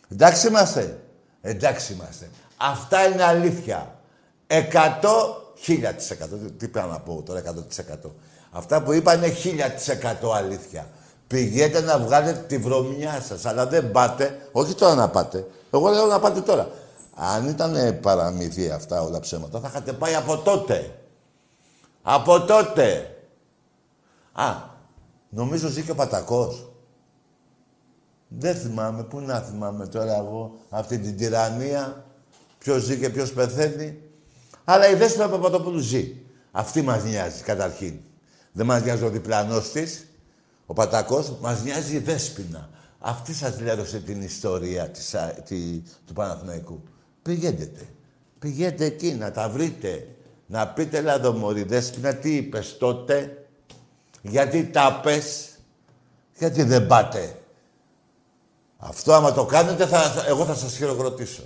Εντάξει είμαστε. Εντάξει είμαστε. Αυτά είναι αλήθεια. 100%. Τι πρέπει να πω τώρα 100%. Αυτά που είπα είναι 1000% αλήθεια. Πηγαίνετε να βγάλετε τη βρωμιά σας. Αλλά δεν πάτε. Όχι τώρα να πάτε. Εγώ λέω να πάτε τώρα. Αν ήταν παραμύθι αυτά όλα ψέματα θα είχατε πάει από τότε. Από τότε. Νομίζω ζει και ο Πατακός. Δεν θυμάμαι. Πού να θυμάμαι τώρα εγώ αυτή την τυραννία. Ποιος ζει και ποιος πεθαίνει. Αλλά η Δέσποινα Παπαδοπούλου ζει. Αυτή μας νοιάζει καταρχήν. Δεν μας νοιάζει ο διπλανός της, ο Πατακός. Μας νοιάζει η Δέσποινα. Αυτή σας λέρωσε την ιστορία του Παναθηναϊκού. Πηγαίνετε. Πηγαίνετε εκεί να τα βρείτε. Να πείτε λάδο μωρή Δέσποινα τι είπες τότε. Γιατί τα πες. Γιατί δεν πάτε. Αυτό άμα το κάνετε εγώ θα σας χειροκροτήσω.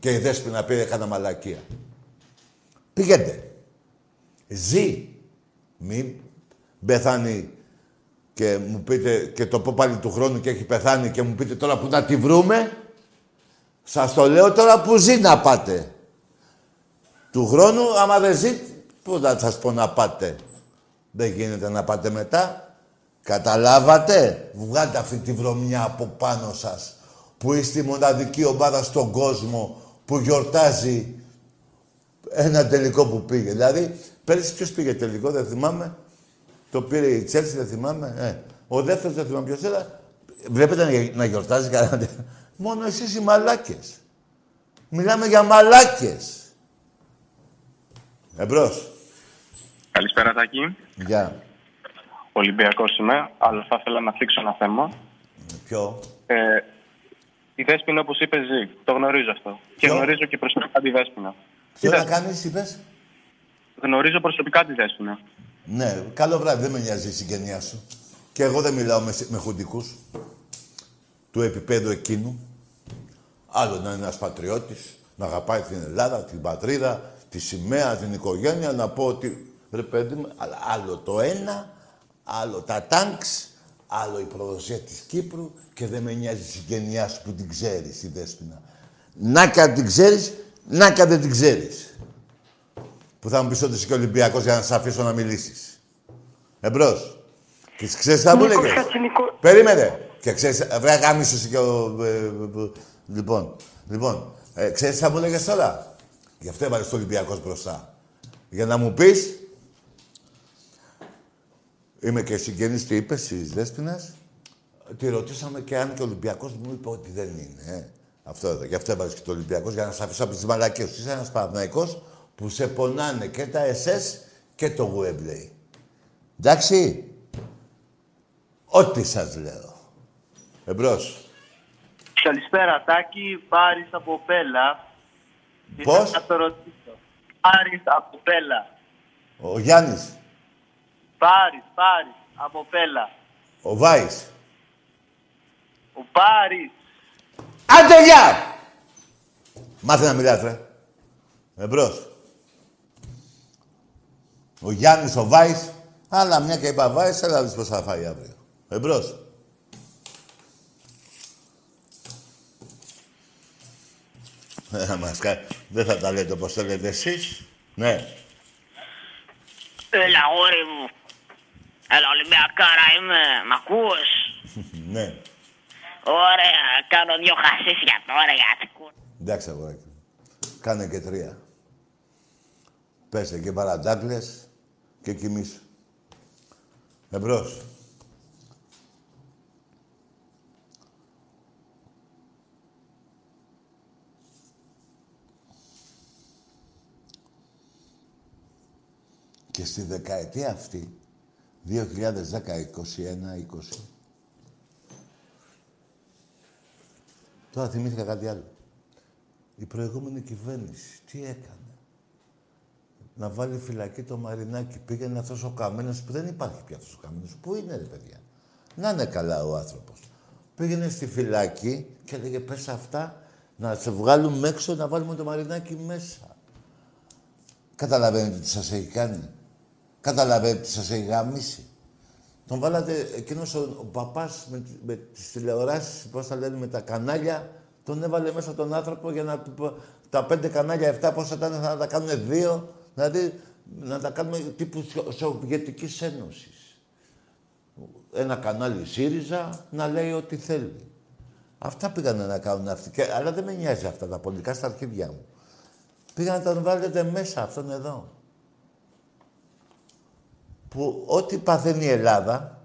Και η Δέσποινα πήρε κάνα μαλακία. Πηγαίνετε. Ζει. Μην πεθάνει και μου πείτε και το πω πάλι του χρόνου και έχει πεθάνει και μου πείτε τώρα που να τη βρούμε. Σας το λέω τώρα που ζει να πάτε. Του χρόνου άμα δεν ζει πού θα σας πω να πάτε. Δεν γίνεται να πάτε μετά. Καταλάβατε. Βγάλτε αυτή τη βρωμιά από πάνω σας. Που είστε η μοναδική ομάδα στον κόσμο που γιορτάζει ένα τελικό που πήγε. Δηλαδή, πέρυσι ποιος πήγε τελικό, δεν θυμάμαι. Το πήρε η Τσέλσι, δεν θυμάμαι. Ο δεύτερος δεν θυμάμαι ποιος έλα. Βλέπετε να γιορτάζει κανέναν. Μόνο εσείς οι μαλάκες. Μιλάμε για μαλάκες. Εμπρός. Καλησπέρα Τάκη. Γεια. Ολυμπιακός είμαι, αλλά θα ήθελα να θίξω ένα θέμα. Ποιο? Η Δέσποινα, όπως είπε, ζει. Το γνωρίζω αυτό. Ποιο? Και γνωρίζω και προσωπικά τη Δέσποινα. Τι να κάνεις, είπες? Γνωρίζω προσωπικά τη Δέσποινα. Ναι, καλό βράδυ, δεν με νοιάζει η συγγενιά σου. Και εγώ δεν μιλάω με χουντικούς του επίπεδου εκείνου. Άλλο να είναι ένας πατριώτης, να αγαπάει την Ελλάδα, την πατρίδα, τη σημαία, την οικογένεια, να πω ότι. Ρε παιδί μου, άλλο το ένα, άλλο τα τάγκς, άλλο η προδοσία της Κύπρου και δεν με νοιάζει η συγγενιά σου που την ξέρεις, η Δέσποινα. Να και την ξέρεις. Να και δεν την ξέρεις. Που θα μου πεις ότι είσαι και Ολυμπιακός για να σε αφήσω να μιλήσεις. Εμπρός. Και ξέρεις τι θα μου λέγες. Περίμενε. Και ξέρεις, βρε γάμισος και ο... Λοιπόν, ξέρεις τι θα μου λέγες τώρα. Γι' αυτό έβαλες το Ολυμπιακός μπροστά. Για να μου πεις... Είμαι και συγγενής, τι είπες, της Δέσποινας. Τη ρωτήσαμε και αν και ο Ολυμπιακός μου είπε ότι δεν είναι. Αυτό εδώ. Γι' αυτό έβαλες και το Ολυμπιακός για να σε αφήσω από τις μαλακές σου. Είσαι ένας Παναθηναϊκός που σε πονάνε και τα SS και το Γουέμπλεϊ. Εντάξει. Ό,τι σας λέω. Εμπρός. Καλησπέρα Τάκη. Πάρης από Πέλα. Πώς? Θα το ρωτήσω. Πάρης από Πέλα. Ο Γιάννης. Πάρης από Πέλα. Ο Βάης. Ο Πάρης. Άντε, γεια! Μάθε να μιλάς, ρε. Εμπρός. Ο Γιάννης, ο Βάης. Άλλα μια και είπα Βάης, έλα δεις πώς θα φάει αύριο. Εμπρός. Δεν θα τα λέτε όπως θέλετε εσείς. Ναι. Έλα, αγόρι μου. Έλα, Ολυμπιακάρα είμαι. Μ' ακούς? Ναι. Ωραία, κάνω 2 χασίς για τώρα, γιατί εντάξει, αγοράκι. Κάνε και 3. Πέστε και παραντάκλες και κοιμήσου. Εμπρός. Και στη δεκαετία αυτή, 2010, 2021, 2020. Τώρα θυμήθηκα κάτι άλλο. Η προηγούμενη κυβέρνηση, τι έκανε. Να βάλει φυλακή το Μαρινάκι. Πήγαινε αυτός ο καμένος που δεν υπάρχει πια αυτός ο καμένος. Πού είναι ρε παιδιά. Να είναι καλά ο άνθρωπος. Πήγαινε στη φυλακή και έλεγε πες αυτά να σε βγάλουμε έξω, να βάλουμε το Μαρινάκι μέσα. Καταλαβαίνετε τι σας έχει κάνει. Καταλαβαίνετε τι σας έχει γαμίσει. Τον βάλατε εκείνος ο παπάς με τις τηλεοράσεις, πώς τα λένε, με τα κανάλια, τον έβαλε μέσα τον άνθρωπο για να τα 5 κανάλια, 7 πόσα ήταν, θα τα κάνουν 2, δηλαδή να τα κάνουμε τύπου Σοβιετικής Ένωσης. Ένα κανάλι ΣΥΡΙΖΑ να λέει ό,τι θέλει. Αυτά πήγανε να κάνουν αυτοί, αλλά δεν με νοιάζει αυτά τα πολιτικά στα αρχίδια μου. Πήγαν να τον βάλετε μέσα αυτόν εδώ. Που ό,τι παθαίνει η Ελλάδα,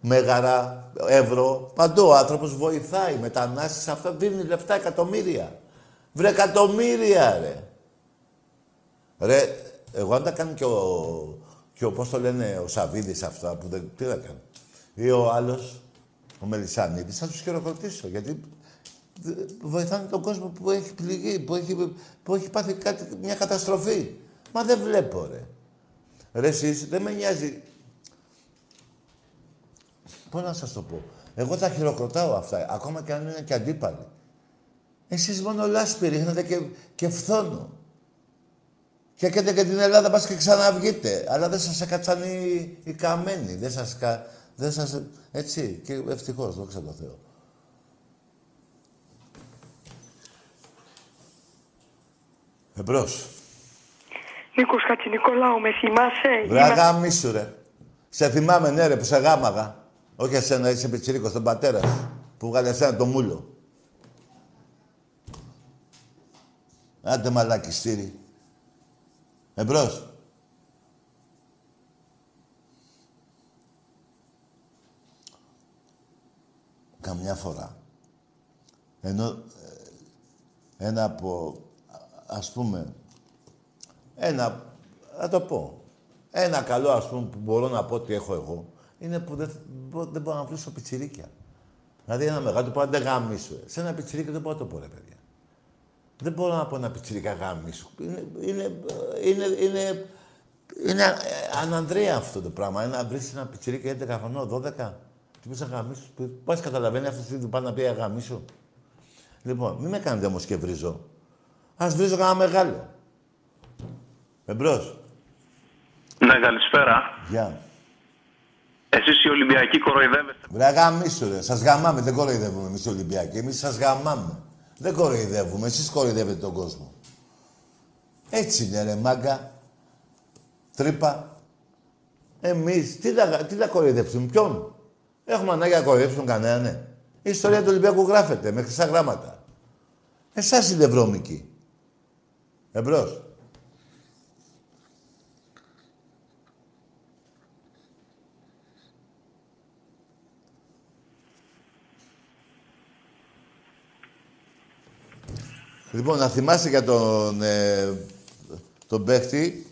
Μέγαρα, Ευρώ, παντού ο άνθρωπος βοηθάει, μετανάστες, αυτά δίνει λεφτά, εκατομμύρια. Βρε εκατομμύρια, ρε. Ρε, εγώ αν τα κάνει και ο πώς το λένε, ο Σαβίδης αυτά, που δεν, τι θα κάνει. Ή ο άλλος, ο Μελισσανίδης, θα τους χειροκροτήσω, γιατί βοηθάνε τον κόσμο που έχει πληγεί, που έχει πάθει κάτι, μια καταστροφή. Μα δεν βλέπω, ρε. Ρε εσείς, δεν με νοιάζει. Πώς να σας το πω. Εγώ τα χειροκροτάω αυτά, ακόμα και αν είναι και αντίπαλοι. Εσείς μόνο λάσπη ρίχνετε και φθόνο. Και έρχεται και την Ελλάδα, πας και ξαναβγείτε. Αλλά δεν σας έκατσαν οι καμένοι. Δεν σας... Έτσι. Και ευτυχώς, δόξα τω Θεώ. Εμπρός. Νίκος Χατζηνικολάου, με θυμάσαι. Βρε γαμίσου ρε. Σε θυμάμαι ναι ρε που σε γάμαγα. Όχι εσένα, είσαι πιτσιρίκος τον πατέρα σου. Που βγάλε εσένα το μούλο. Άντε μαλάκι στήρι. Εμπρός. Καμιά φορά. Ενώ ένα από... ας πούμε... Ένα, θα το πω. Ένα καλό, ας πούμε, που μπορώ να πω ότι έχω εγώ, είναι που δεν μπορώ να βρίσω πιτσιρίκια. Δηλαδή, ένα μεγάλο του πω, αν δεν γαμίσου. Σε ένα πιτσιρίκι δεν μπορώ να το πω, ρε παιδιά. Δεν μπορώ να πω ένα πιτσιρίκια γαμίσου. Είναι ανανδρεία αυτό το πράγμα. Να βρεις ένα πιτσιρίκι 11 χρονών, 12. Τι πεις να γαμίσου. Πώς καταλαβαίνει αυτή που πάει να πει αγαμίσου. Λοιπόν, μην με κάνετε όμως και βρίζω. Ας βρίζω κανένα μεγάλο. Εμπρός. Ναι, καλησπέρα. Γεια. Εσείς οι Ολυμπιακοί κοροϊδεύεστε. Βρε γαμίσου ρε. Σας γαμάμε. Δεν κοροϊδεύουμε εμείς οι Ολυμπιακοί. Εμείς σας γαμάμε. Δεν κοροϊδεύουμε. Εσείς κοροϊδεύετε τον κόσμο. Έτσι είναι ρε μάγκα. Τρύπα. Εμείς τι θα κοροϊδεύσουμε. Ποιον. Έχουμε ανάγκη να κοροϊδεύσουμε κανέναν. Ναι. Η ιστορία του Ολυμπιακού γράφεται με χρυσά γράμματα. Εσάς είναι βρώμικοι. Εμπρός. Λοιπόν, να θυμάστε για τον παίχτη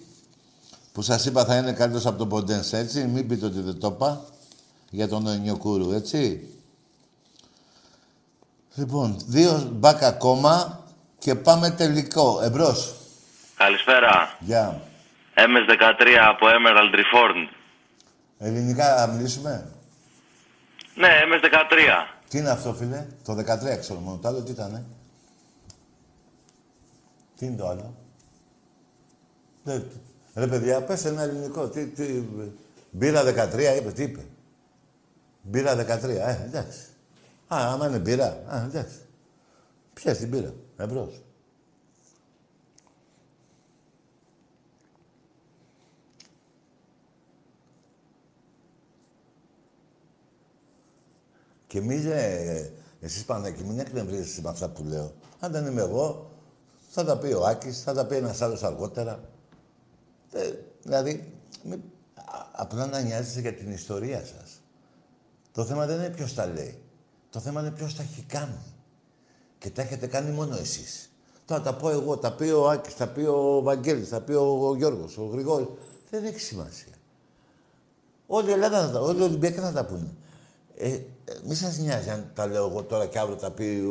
που σας είπα θα είναι καλύτερος από τον Ποντένσε, έτσι. Μην πείτε ότι δεν το είπα. Για τον Ονιοκούρου, έτσι. Λοιπόν, 2 μπακ ακόμα και πάμε τελικό. Εμπρός. Καλησπέρα. Γεια. Yeah. MS13 από Emerald Reformed. Ελληνικά να μιλήσουμε. Ναι, MS13. Τι είναι αυτό, φίλε. Το 13 ξέρω μόνο. Το άλλο τι ήτανε. Τι είναι το άλλο. Ρε παιδιά, πες ένα ελληνικό. Τι μπύρα 13 είπε, τι είπε. Μπύρα 13, εντάξει. Α, άμα είναι μπύρα, εντάξει. Πιες την μπύρα, εμπρός. Και μη εσείς Παναγιώτη, μην εκνευρίζεστε με αυτά που λέω. Αν δεν είμαι εγώ, θα τα πει ο Άκης, θα τα πει ένας άλλος αργότερα. Δηλαδή, απλά να νοιάζεστε για την ιστορία σας. Το θέμα δεν είναι ποιος τα λέει. Το θέμα είναι ποιος τα έχει κάνει. Και τα έχετε κάνει μόνο εσείς. Τώρα τα πω εγώ, τα πει ο Άκης, τα πει ο Βαγγέλης, τα πει ο Γιώργος, ο Γρηγόρης. Δεν έχει σημασία. Όλη η Ελλάδα, όλοι οι Ολυμπιακοί θα τα πούνε. Μη σας νοιάζει αν τα λέω εγώ τώρα και αύριο τα πει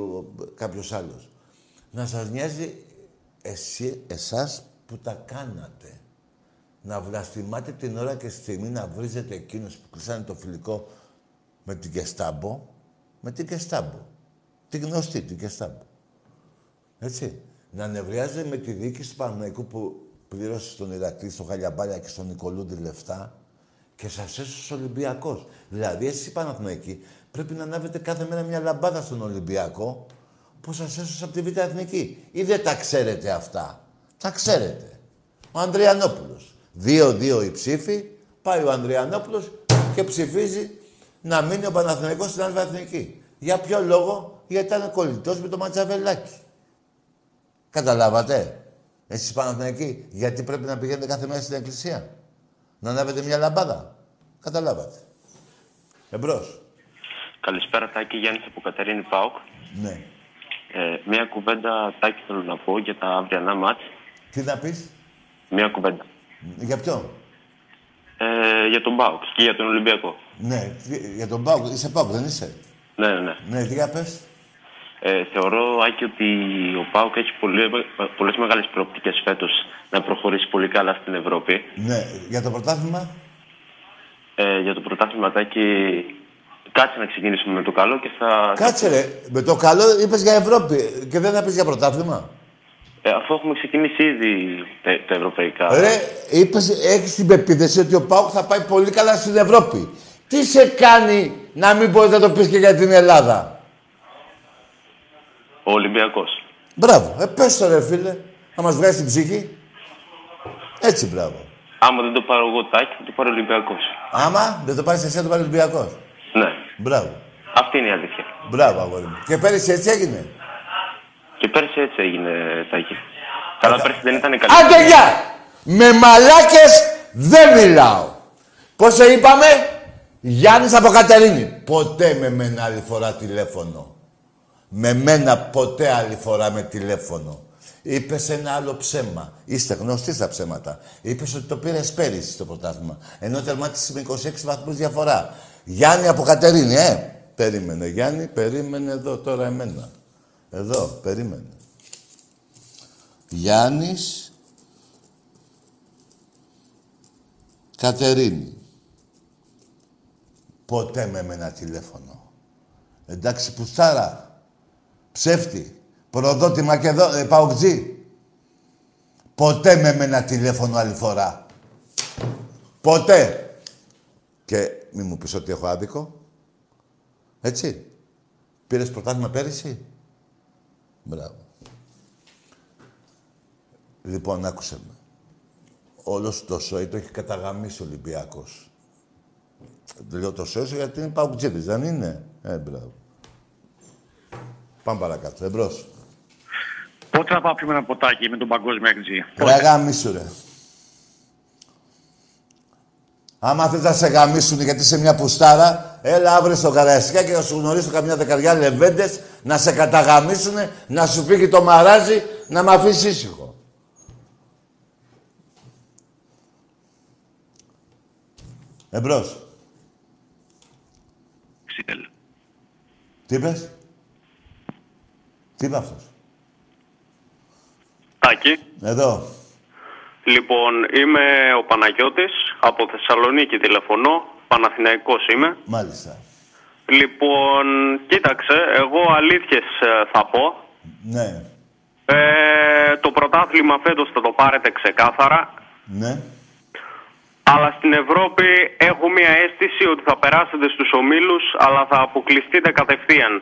κάποιος άλλος. Να σας νοιάζει εσάς που τα κάνατε. Να βλαστημάτε την ώρα και στιγμή να βρίζετε εκείνους που κλεισάνε το φιλικό με την Κεστάμπο. Με την Κεστάμπο. Την γνωστή, την Κεστάμπο. Έτσι. Να νευριάζετε με τη διοίκηση του Παναθηναϊκού που πλήρωσε στον Ηρακλή, στον Χαλιαμπάλια και στον Νικολούντη λεφτά. Και σας έσωσε ο Ολυμπιακός. Δηλαδή, εσείς οι Παναθηναϊκοί πρέπει να ανάβετε κάθε μέρα μια λαμπάδα στον Ολυμπιακό που σας έσωσε από τη Β' Εθνική. Ή δεν τα ξέρετε αυτά. Τα ξέρετε. Ο Ανδριανόπουλος. 2-2 οι ψήφοι, πάει ο Ανδριανόπουλος και ψηφίζει να μείνει ο Παναθηναϊκός στην Άλβα Εθνική. Για ποιο λόγο? Γιατί ήταν κολλητός με το Ματσαβελάκι. Καταλάβατε. Εσείς οι Παναθηναϊκοί, γιατί πρέπει να πηγαίνετε κάθε μέρα στην εκκλησία. Να ανάβετε μια λαμπάδα. Καταλάβατε. Εμπρός. Καλησπέρα Τάκη, Γιάννης από Κατερίνη ΠΑΟΚ. Ναι. Μια κουβέντα, Τάκη, θέλω να πω για τα αυριανά μάτς. Τι να πεις? Μια κουβέντα. Για ποιο? Για τον ΠΑΟΚ και για τον Ολυμπιακό. Ναι, για τον ΠΑΟΚ. Είσαι ΠΑΟΚ, δεν είσαι? Ναι, ναι. Ναι, τι να πες? Θεωρώ, Άκη, ότι ο ΠΑΟΚ έχει πολλές μεγάλες προοπτικές φέτος να προχωρήσει πολύ καλά στην Ευρώπη. Ναι, για το πρωτάθλημα. Για το πρωτάθλημα, Τάκη, κάτσε να ξεκινήσουμε με το καλό και θα... Κάτσε ρε, με το καλό είπες για Ευρώπη και δεν θα πεις για πρωτάθλημα. Αφού έχουμε ξεκινήσει ήδη τα ευρωπαϊκά... Ρε, είπες, έχεις την πεποίθηση ότι ο ΠΑΟΚ θα πάει πολύ καλά στην Ευρώπη. Τι σε κάνει να μην μπορείς να το πεις και για την Ελλάδα? Ο Ολυμπιακός. Μπράβο. Πες το ρε φίλε. Να μας βγάζει την ψυχή. Έτσι μπράβο. Άμα δεν το πάρω εγώ Τάκη, θα το πάρω Ολυμπιακός. Άμα δεν το πάρεις εσύ, θα το πάρει Ολυμπιακός. Ναι. Μπράβο. Αυτή είναι η αλήθεια. Μπράβο αγόρι μου. Και πέρυσι έτσι έγινε. Και πέρυσι έτσι έγινε Τάκη. Καλά πέρυσι δεν ήταν καλή. Άντε γεια! Με μαλάκες δεν μιλάω. Πώς σε είπαμε? Γιάννης από Κατερίνη. Ποτέ με μένα άλλη φορά τηλέφωνο. Με μένα ποτέ άλλη φορά με τηλέφωνο. Είπες ένα άλλο ψέμα. Είστε γνωστοί στα ψέματα. Είπες ότι το πήρες πέρυσι το πρωτάθλημα. Ενώ τερμάτισε με 26 βαθμούς διαφορά. Γιάννη από Κατερίνη, Περίμενε Γιάννη, περίμενε εδώ τώρα εμένα. Εδώ, περίμενε. Γιάννης... Κατερίνη. Ποτέ με μένα τηλέφωνο. Εντάξει πουστάρα. Ψεύτη, προδότη Μακεδό, Παοκτζή. Ποτέ με μένα τηλέφωνο άλλη φορά. Ποτέ. Και μη μου πεις ότι έχω άδικο. Έτσι. Πήρες πρωτάθλημα πέρυσι. Μπράβο. Λοιπόν, άκουσε με. Όλος το ΣΟΕ το έχει καταγαμίσει ο Ολυμπιακός. Λέω το ΣΟΕ γιατί είναι Παοκτζήδης, δεν είναι? Μπράβο. Πάμε παρακάτω, εμπρός. Πότε θα πάω πιο με ένα ποτάκι με τον παγκόσμιο εκτζή? Ρε γαμίσου ρε. Άμα θες να σε γαμίσουν γιατί είσαι μια πουστάρα, έλα αύριο στο Καραϊσκά και θα σου γνωρίσω καμιά δεκαριά λεβέντες, να σε καταγαμίσουνε, να σου φύγει το μαράζι, να μ' αφήσεις ήσυχο. Εμπρός. Ξύτελ. Τι είπες? Τι είναι αυτός? Τάκη. Εδώ. Λοιπόν, είμαι ο Παναγιώτης, από Θεσσαλονίκη τηλεφωνώ, Παναθηναϊκός είμαι. Μάλιστα. Λοιπόν, κοίταξε, εγώ αλήθειες θα πω. Ναι. Το πρωτάθλημα φέτος θα το πάρετε ξεκάθαρα. Ναι. Αλλά στην Ευρώπη έχω μία αίσθηση ότι θα περάσετε στους ομίλους, αλλά θα αποκλειστείτε κατευθείαν.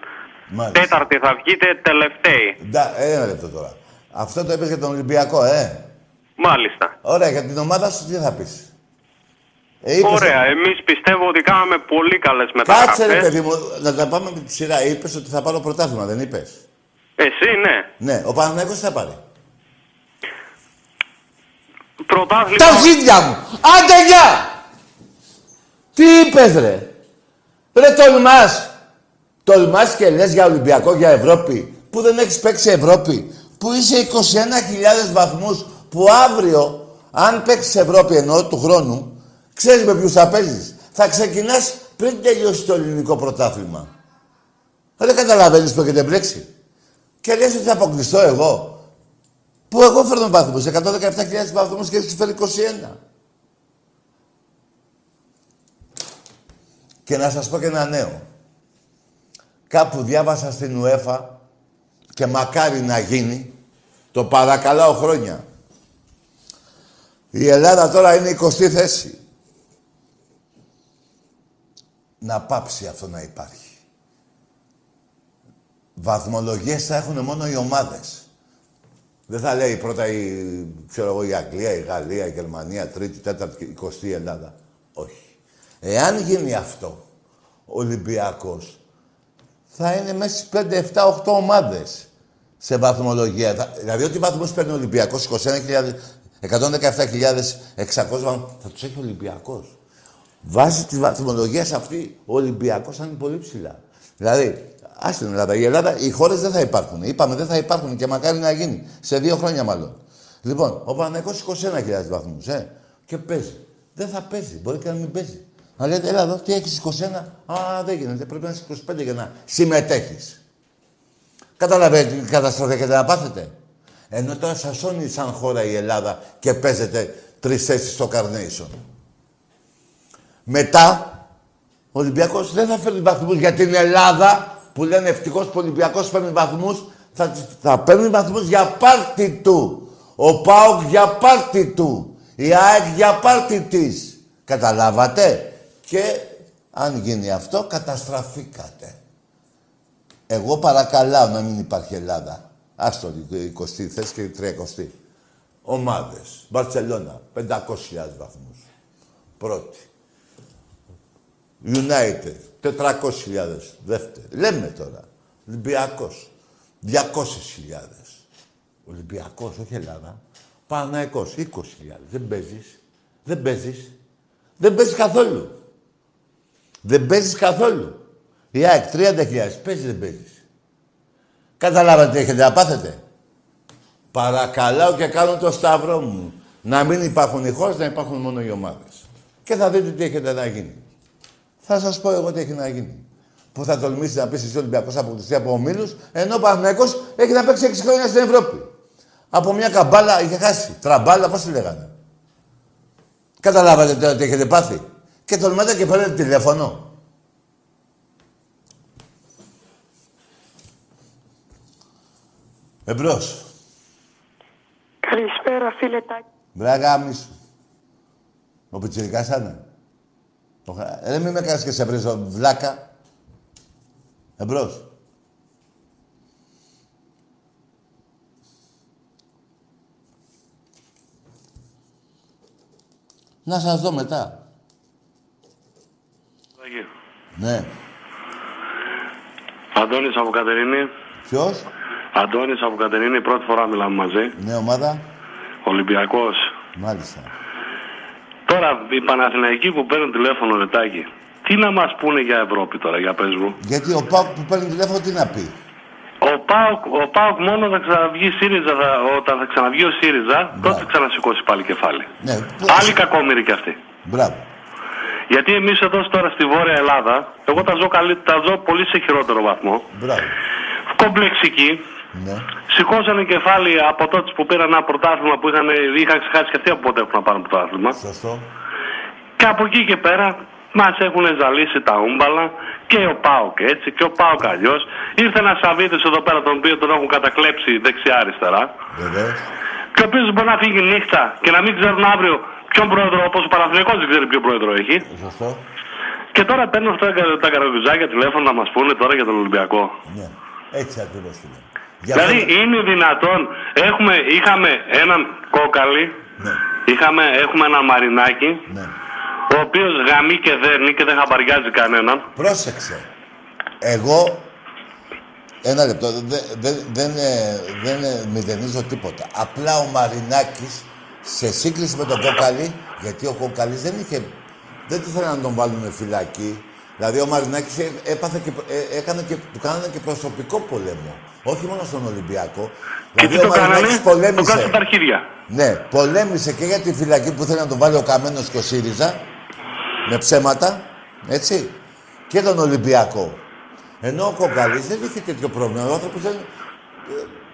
Μάλιστα. Τέταρτη θα βγείτε, τελευταίοι. Ένα λεπτό τώρα. Αυτό το είπες για τον Ολυμπιακό, Μάλιστα. Ωραία, για την ομάδα σου τι θα πεις? Ωραία, εμείς πιστεύω ότι κάναμε πολύ καλές μεταγραφές. Κάτσε ρε παιδί μου, να τα πάμε με τη σειρά. Είπες ότι θα πάρω πρωτάθλημα, δεν είπες? Εσύ, ναι. Ναι, ο Παναθηναϊκός θα πάρει. Πρωτάθλημα... Τα ζήτια μου! Άντε, γεια! Τι είπες ρε! Ρε τολμάς! Τολμάς και λες για Ολυμπιακό, για Ευρώπη, που δεν έχεις παίξει Ευρώπη, που είσαι 21.000 βαθμούς, που αύριο, αν παίξεις Ευρώπη εννοώ του χρόνου, ξέρεις με ποιους θα παίζεις. Θα ξεκινάς πριν τελειώσει το ελληνικό πρωτάθλημα. Δεν καταλαβαίνεις που έχετε μπλέξει. Και λες ότι θα αποκλειστώ εγώ. Που εγώ φέρνω βαθμούς, 117.000 βαθμούς και έχεις φέρει 21. Και να σας πω και ένα νέο. Κάπου διάβασα στην UEFA και μακάρι να γίνει, το παρακαλάω χρόνια. Η Ελλάδα τώρα είναι 20η θέση. Να πάψει αυτό να υπάρχει. Βαθμολογίες θα έχουν μόνο οι ομάδες. Δεν θα λέει πρώτα η Αγγλία, η Γαλλία, η Γερμανία, τρίτη, τέταρτη, 20η Ελλάδα. Όχι. Εάν γίνει αυτό, ο Ολυμπιακός θα είναι μέσα στις 5, 7, 8 ομάδες σε βαθμολογία. Δηλαδή, ό,τι βαθμούς παίρνει ο Ολυμπιακός, 21.000, 117.600 βαθμού, θα τους έχει ο Ολυμπιακός. Βάσει τη βαθμολογία αυτή, ο Ολυμπιακός θα είναι πολύ ψηλά. Δηλαδή, ας την Ελλάδα. Η Ελλάδα, οι χώρες δεν θα υπάρχουν. Είπαμε, δεν θα υπάρχουν και μακάρι να γίνει. Σε 2 χρόνια μάλλον. Λοιπόν, ο Παναθηναϊκός 21.000 βαθμούς, και παίζει. Δεν θα παίζει, μπορεί και να μην παίζει. Να λέτε, έλα εδώ, τι έχεις 21, α, δεν γίνεται, πρέπει να είσαι 25 για να συμμετέχεις. Καταλαβαίνετε τι καταστροφή να πάθετε. Ενώ τώρα σας σώνει σαν χώρα η Ελλάδα και παίζετε 3 θέσεις στο Carnation. Μετά, ο Ολυμπιακός δεν θα φέρνει βαθμούς για την Ελλάδα, που λένε ευτυχώς που ο Ολυμπιακός φέρνει βαθμούς, θα παίρνει βαθμούς για πάρτι του. Ο ΠΑΟΚ για πάρτι του. Η ΑΕΚ για πάρτι της. Καταλάβατε. Και αν γίνει αυτό, καταστραφήκατε. Εγώ παρακαλάω να μην υπάρχει Ελλάδα. Άστο 20η θέση και 30η. Ομάδες. Μπαρσελόνα, 500.000 βαθμούς. Πρώτη. United, 400.000. Δεύτερη. Λέμε τώρα. Ολυμπιακός, 200.000. Ολυμπιακός, όχι Ελλάδα. Παναθηναϊκός, 20.000. Δεν παίζεις καθόλου. Δεν παίζεις καθόλου. Η ΑΕΚ 30.000. Παίζεις, δεν παίζεις. Καταλάβατε τι έχετε να πάθετε. Παρακαλάω και κάνω το σταυρό μου. Να μην υπάρχουν οι χώρες, να υπάρχουν μόνο οι ομάδες. Και θα δείτε τι έχετε να γίνει. Θα σας πω εγώ τι έχει να γίνει. Που θα τολμήσει να πεις ότι ο Ολυμπιακός αποκλειστεί από ομίλους, ενώ ο Παναθηναϊκός έχει να παίξει 6 χρόνια στην Ευρώπη. Από μια καμπάλα είχε χάσει. Τραμπάλα, πώς τη λέγανε. Καταλάβατε τώρα τι έχετε πάθει. Και τολμάτε και παίρνετε τηλέφωνο. Εμπρός. Καλησπέρα, φίλε Τάκη. Μπράγα, μίσου. Ο Πιτσιρικάς άνε. Δεν μην με κάνεις και σε βρίζω, βλάκα. Εμπρός. Να σας δω μετά. Τάκη. Ναι. Αντώνης από Κατερίνη. Ποιος? Αντώνης από Κατερίνη, πρώτη φορά μιλάμε μαζί. Ναι, ομάδα. Ολυμπιακός. Μάλιστα. Τώρα, οι Παναθηναϊκοί που παίρνουν τηλέφωνο, ρε Τάκη, τι να μας πούνε για Ευρώπη τώρα, για πες μου. Γιατί ο ΠΑΟΚ που παίρνει τηλέφωνο, τι να πει. Ο ΠΑΟΚ μόνο θα ξαναβγεί ΣΥΡΙΖΑ, όταν θα ξαναβγεί ο ΣΥΡΙΖΑ, τότε θα ξανασηκώσει πάλι κεφάλι. Ναι, άλλοι κακόμοιροι κι αυτοί. Μπράβο. Γιατί εμείς εδώ τώρα στη Βόρεια Ελλάδα, εγώ τα ζω πολύ σε χειρότερο βαθμό. Μπράβο. Κομπλεξικοί. Ναι. Σηκώσανε κεφάλι από τότε που πήραν ένα πρωτάθλημα που είχαν ξεχάσει και αυτοί από πότε έχουν να πάρουν πρωτάθλημα. Σωστό. Και από εκεί και πέρα μας έχουν ζαλίσει τα ούμπαλα και ο ΠΑΟΚ έτσι και ο ΠΑΟΚ αλλιώς. Ήρθε ένας Σαββίδης εδώ πέρα τον οποίο τον έχουν κατακλέψει δεξιά-αριστερά. Βεβαίως. Και ο οποίος μπορεί να φύγει νύχτα και να μην ξέρουν αύριο ποιον πρόεδρο, όπως ο Παναθηναϊκός δεν ξέρει ποιον πρόεδρο έχει. Σωστό. Και τώρα παίρνουν αυτά τα καραγκουζάκια τηλέφωνα να μας πούνε τώρα για τον Ολυμπιακό. Ναι. Έτσι ακριβώς το λέω. Δηλαδή είναι δυνατόν, είχαμε έναν Κόκαλη, ναι. Έχουμε έναν Μαρινάκι, ναι. Ο οποίος γαμεί και δέρνει και δεν χαμπαριάζει κανέναν. Πρόσεξε. Εγώ. Ένα λεπτό. Δεν μηδενίζω τίποτα. Απλά ο Μαρινάκης σε σύγκριση με τον Κόκαλη, γιατί ο Κόκαλης δεν είχε. Δεν ήθελαν να τον βάλουν φυλακή. Δηλαδή ο Μαρινάκης έπαθε και, του κάνανε και προσωπικό πολέμο. Όχι μόνο στον Ολυμπιακό. Και δηλαδή ο Μαρινάκης πολέμησε. Το κάνανε στα αρχίδια. Ναι, πολέμησε και για τη φυλακή που θέλει να τον βάλει ο Καμένος και ο ΣΥΡΙΖΑ. Με ψέματα, έτσι. Και τον Ολυμπιακό. Ενώ ο Κόκαλης δεν είχε τέτοιο πρόβλημα. Ο άνθρωπος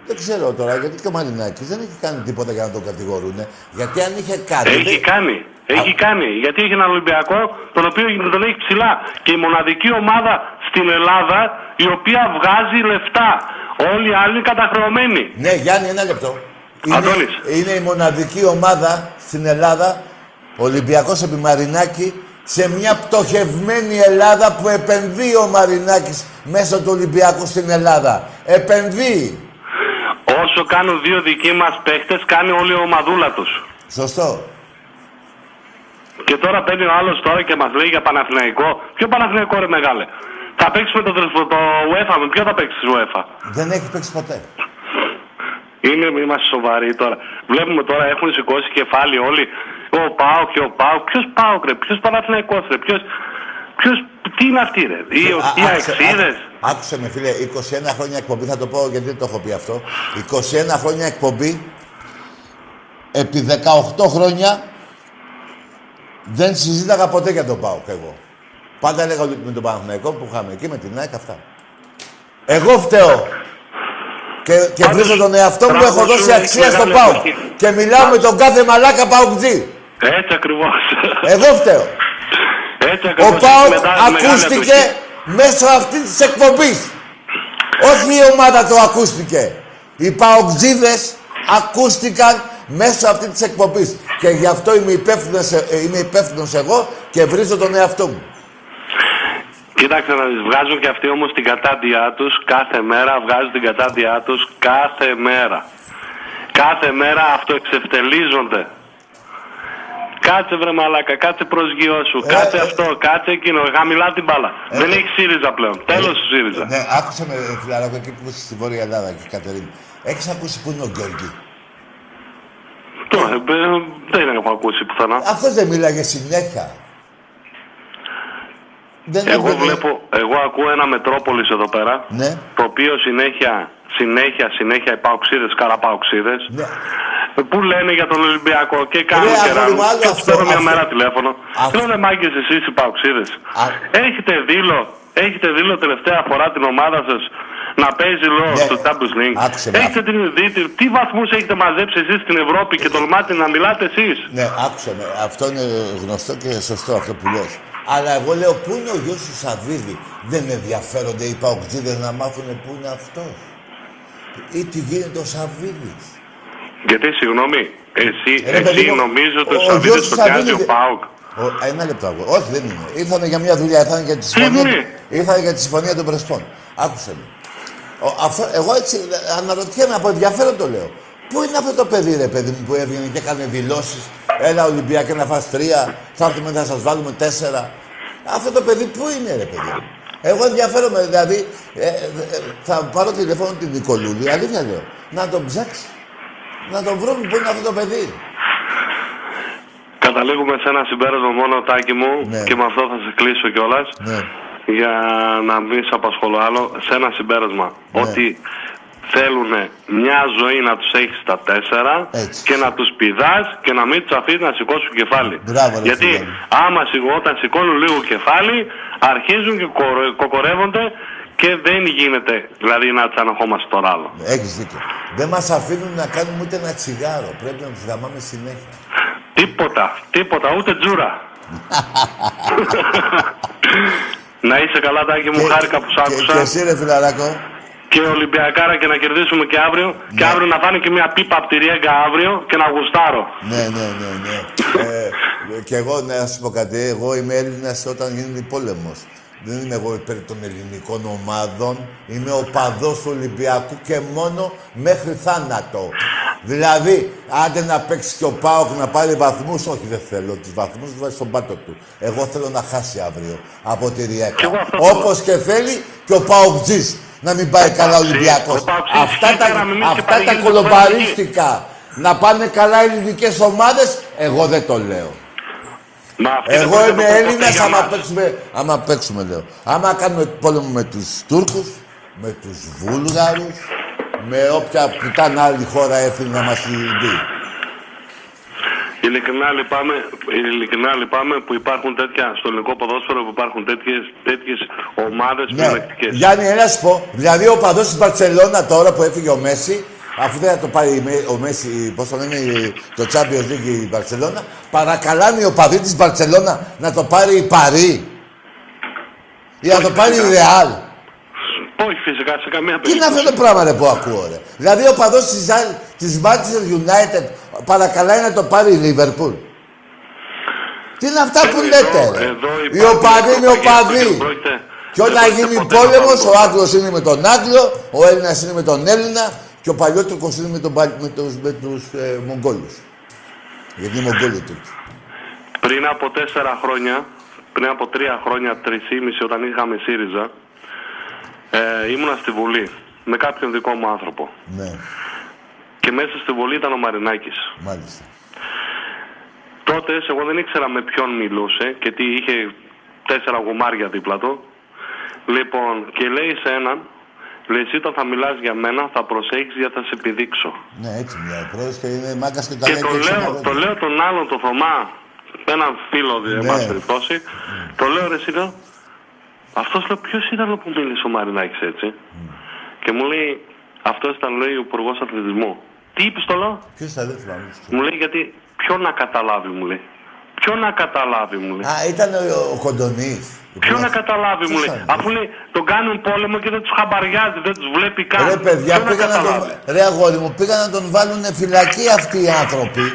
δεν ξέρω τώρα, γιατί και ο Μαρινάκης δεν έχει κάνει τίποτα για να τον κατηγορούν. Γιατί αν είχε κάνει. Έχει κάνει. Έχει κάνει, γιατί έχει έναν Ολυμπιακό, τον οποίο τον έχει ψηλά. Και η μοναδική ομάδα στην Ελλάδα, η οποία βγάζει λεφτά. Όλοι οι άλλοι είναι καταχρεωμένοι. Ναι, Γιάννη, ένα λεπτό. Είναι η μοναδική ομάδα στην Ελλάδα, Ολυμπιακός επί Μαρινάκη, σε μια πτωχευμένη Ελλάδα που επενδύει ο Μαρινάκης μέσω του Ολυμπιακού στην Ελλάδα. Επενδύει. Όσο κάνουν δύο δικοί μας παίχτες, κάνει όλη η ομαδούλα τους. Σωστό. Και τώρα παίρνει ο άλλος τώρα και μας λέει για Παναθηναϊκό. Ποιο Παναθηναϊκό ρε μεγάλε? Θα παίξουμε το UEFA, με ποιο θα παίξεις UEFA? Δεν έχει παίξει ποτέ. Είμαστε σοβαροί τώρα. Βλέπουμε τώρα έχουν σηκώσει κεφάλι όλοι. Ο ΠΑΟΚ και ο ΠΑΟΚ. Ποιος ΠΑΟΚ ρε, ποιος Παναθηναϊκός ρε, ποιος τι είναι αυτή ρε, οι αεξίδες. Άκουσε με φίλε, 21 χρόνια εκπομπή, θα το πω γιατί δεν το έχω πει αυτό. 21 χρόνια εκπομπή, επί 18 χρόνια δεν συζήταγα ποτέ για τον ΠΑΟΚ εγώ. Πάντα έλεγα με τον Παναθηναϊκό που είχαμε εκεί, με την ΑΕΚ, αυτά. Εγώ φταίω. Και βρίζω τον εαυτό μου που έχω δώσει αξία στον ΠΑΟΚ. Και μιλάω με τον κάθε μαλάκα ΠΑΟΚτζή. Έτσι ακριβώς. Εγώ φταίω. Έτσι ακριβώς. Ο ΠΑΟΚ ακούστηκε μέσω αυτής της εκπομπής. Όχι η ομάδα το ακούστηκε. Οι ΠΑΟΚτζίδες ακούστηκαν μέσω αυτή της εκπομπής. Και γι' αυτό είμαι υπεύθυνος εγώ και βρίζω τον εαυτό μου. Κοίταξε να τις βγάζουν και αυτοί όμως την κατάντια τους κάθε μέρα, βγάζουν την κατάντια τους κάθε μέρα. Κάθε μέρα αυτοεξευτελίζονται. Κάτσε βρε μαλάκα, κάτσε προσγειώσου, κάτσε αυτό, κάτσε εκείνο, χαμηλά την μπάλα. Δεν έχει ΣΥΡΙΖΑ πλέον, τέλος του ΣΥΡΙΖΑ. Ναι, άκουσα με φιλαράκο εκεί που είσαι στη Βόρεια Ελλάδα και η Κατερίνη. Έχεις ακούσει που είναι ο Γκέργη? Δεν έχω ακούσει πουθενά. Αυτός δεν μιλάγε συνέχεια. Εγώ ακούω ένα Μετρόπολης εδώ πέρα, ναι, το οποίο συνέχεια υπαοξίδες, καραπαοξίδες, ναι, που λένε για τον Ολυμπιακό και κάνουν και ράνουν. Και τους παίρνω μια μέρα τηλέφωνο. Λένε μάγκες εσείς υπαοξίδες. Έχετε δίλο τελευταία φορά την ομάδα σας να παίζει λόγο στο Champions League? Έχετε την δείτε, τι βαθμούς έχετε μαζέψει εσείς στην Ευρώπη και τολμάτε να μιλάτε εσείς? Ναι, άκουσα με. Αυτό είναι γνωστό και σωστό αυτό που λες. Αλλά εγώ λέω, πού είναι ο γιος του Σαββίδη? Δεν ενδιαφέρονται οι παοκτζίδες να μάθουν πού είναι αυτός. Ή τι γίνεται ο Σαββίδης. Γιατί, συγγνώμη, εσύ νομίζω ότι ο Σαββίδης το κάνει ο ΠΑΟΚ. Ένα λεπτό εγώ. Όχι, δεν είναι. Ήρθανε για μια δουλειά, ήρθανε για τη συμφωνία των Πρεσπών. Άκουσε με. Εγώ έτσι αναρωτιέμαι, από ενδιαφέρον το λέω. Πού είναι αυτό το παιδί, ρε παιδί μου, που έβγαινε και έκανε δηλώσεις? Έλα Ολυμπιακέ να φας 3, θα έρθουμε να σας βάλουμε 4. Αυτό το παιδί πού είναι, ρε παιδί? Εγώ ενδιαφέρομαι, δηλαδή, θα πάρω τηλέφωνο την Νικολούλη, αλήθεια λέω, να τον ψάξει. Να τον βρούμε, πού είναι αυτό το παιδί. Καταλήγουμε σε ένα συμπέρασμα μόνο, Τάκη μου, ναι, και με αυτό θα σε κλείσω κιόλας, ναι, για να μην σε απασχολώ άλλο, σε ένα συμπέρασμα, ναι, ότι θέλουν μια ζωή να τους έχεις στα 4 και να τους πηδάς και να μην τους αφήνεις να σηκώσουν κεφάλι. Μπράβο, γιατί όταν σηκώνουν λίγο κεφάλι αρχίζουν και κοκορεύονται και δεν γίνεται δηλαδή να τσαναχόμαστε τον άλλο. Έχεις δίκιο. Δεν μας αφήνουν να κάνουμε ούτε ένα τσιγάρο. Πρέπει να τους γαμάμε συνέχεια. Τίποτα, ούτε τζούρα. Να είσαι καλά, Τάκη μου, χάρηκα που σ' άκουσα. Και εσύ ρε φιλαράκο. Και Ολυμπιακάρα και να κερδίσουμε και αύριο. Ναι. Και αύριο να φάνε και μια πίπα από τη Ρέγκα αύριο και να γουστάρω. Ναι. Και εγώ να σου πω κάτι. Εγώ είμαι Έλληνας όταν γίνεται πόλεμος. Δεν είμαι εγώ υπέρ των ελληνικών ομάδων. Είμαι οπαδός του Ολυμπιακού και μόνο μέχρι θάνατο. Δηλαδή, άντε να παίξει και ο Πάοκ να πάρει βαθμούς. Όχι, δεν θέλω. Τους βαθμούς βάζει στον πάτο του. Εγώ θέλω να χάσει αύριο από τη Ριέκα. Όπως και θέλει και ο Πάοκτζής να μην πάει καλά ο Ολυμπιακός. Αυτά τα κολομπαρίστικα να πάνε καλά ελληνικές ομάδες, εγώ δεν το λέω. Εγώ είμαι Έλληνας, άμα παίξουμε, λέω. Άμα κάνουμε πόλεμο με τους Τούρκους, με τους Βούλγαρους, με όποια πουτάνα άλλη χώρα έφυγε να μας ειδεί. Ειλικρινά λυπάμαι που υπάρχουν τέτοια στο ελληνικό ποδόσφαιρο, που υπάρχουν τέτοιες ομάδες πλεονεκτικές. Γιάννη, έλα σου πω. Δηλαδή ο παδός της Μπαρτσελώνα τώρα που έφυγε ο Μέση, αφού δεν θα το πάρει ο Μέση, πώς το λένε, το Champions League η Μπαρτσελώνα, παρακαλάνει ο παδί της Μπαρτσελώνα να το πάρει η Παρί ή να το πάρει η Ρεάλ. Όχι, φυσικά, σε καμία περίπτωση. Τι είναι αυτό το πράγμα ρε, που ακούω, ρε. Δηλαδή ο παδός της Manchester United παρακαλάει να το πάρει η Liverpool. Τι είναι αυτά που λέτε, ρε. Οι οπαδοί είναι οπαδοί. Και όταν γίνει πόλεμος, ο Άγγλος είναι με τον Άγγλο, ο Έλληνας είναι με τον Έλληνα και ο Παλιότουρκος είναι με τους Μογγόλους. Γιατί είναι Μογγόλοι Τούρκοι. Πριν από 4 χρόνια, πριν από 3 χρόνια, 3,5, όταν είχαμε ΣΥΡΙΖΑ, ήμουνα στη Βουλή με κάποιον δικό μου άνθρωπο. Ναι. Και μέσα στη Βουλή ήταν ο Μαρινάκης. Μάλιστα. Τότε εγώ δεν ήξερα με ποιον μιλούσε και τι είχε 4 γουμάρια δίπλα του. Λοιπόν, και λέει σε έναν, λέει εσύ όταν θα μιλάς για μένα θα προσέχεις γιατί θα σε επιδείξω. Ναι, έτσι μιλάει ο πρόεδρος και είναι μάκας και τα λέει. Και το λέω τον άλλον τον Θωμά, έναν φίλο μας περιπτώσει, το λέω ρε σύντο. Αυτός λέει ποιος ήταν που μίλησε ο Μαρινάκης έτσι. Και μου λέει αυτός ήταν λέει ο υπουργός αθλητισμού. Τι είπες το λέω. Ποιος θα δει φλάμε. Μου λέει γιατί ποιο να καταλάβει μου λέει. Ποιο να καταλάβει μου λέει. Α ήταν ο Κοντονής. Ποιο να καταλάβει μου λέει. Αφού λέει τον κάνουν πόλεμο και δεν τους χαμπαριάζει, δεν τους βλέπει καν. Ρε παιδιά πήγαν να τον... Ρε αγόρι μου πήγαν να τον βάλουν φυλακή αυτοί οι άνθρωποι.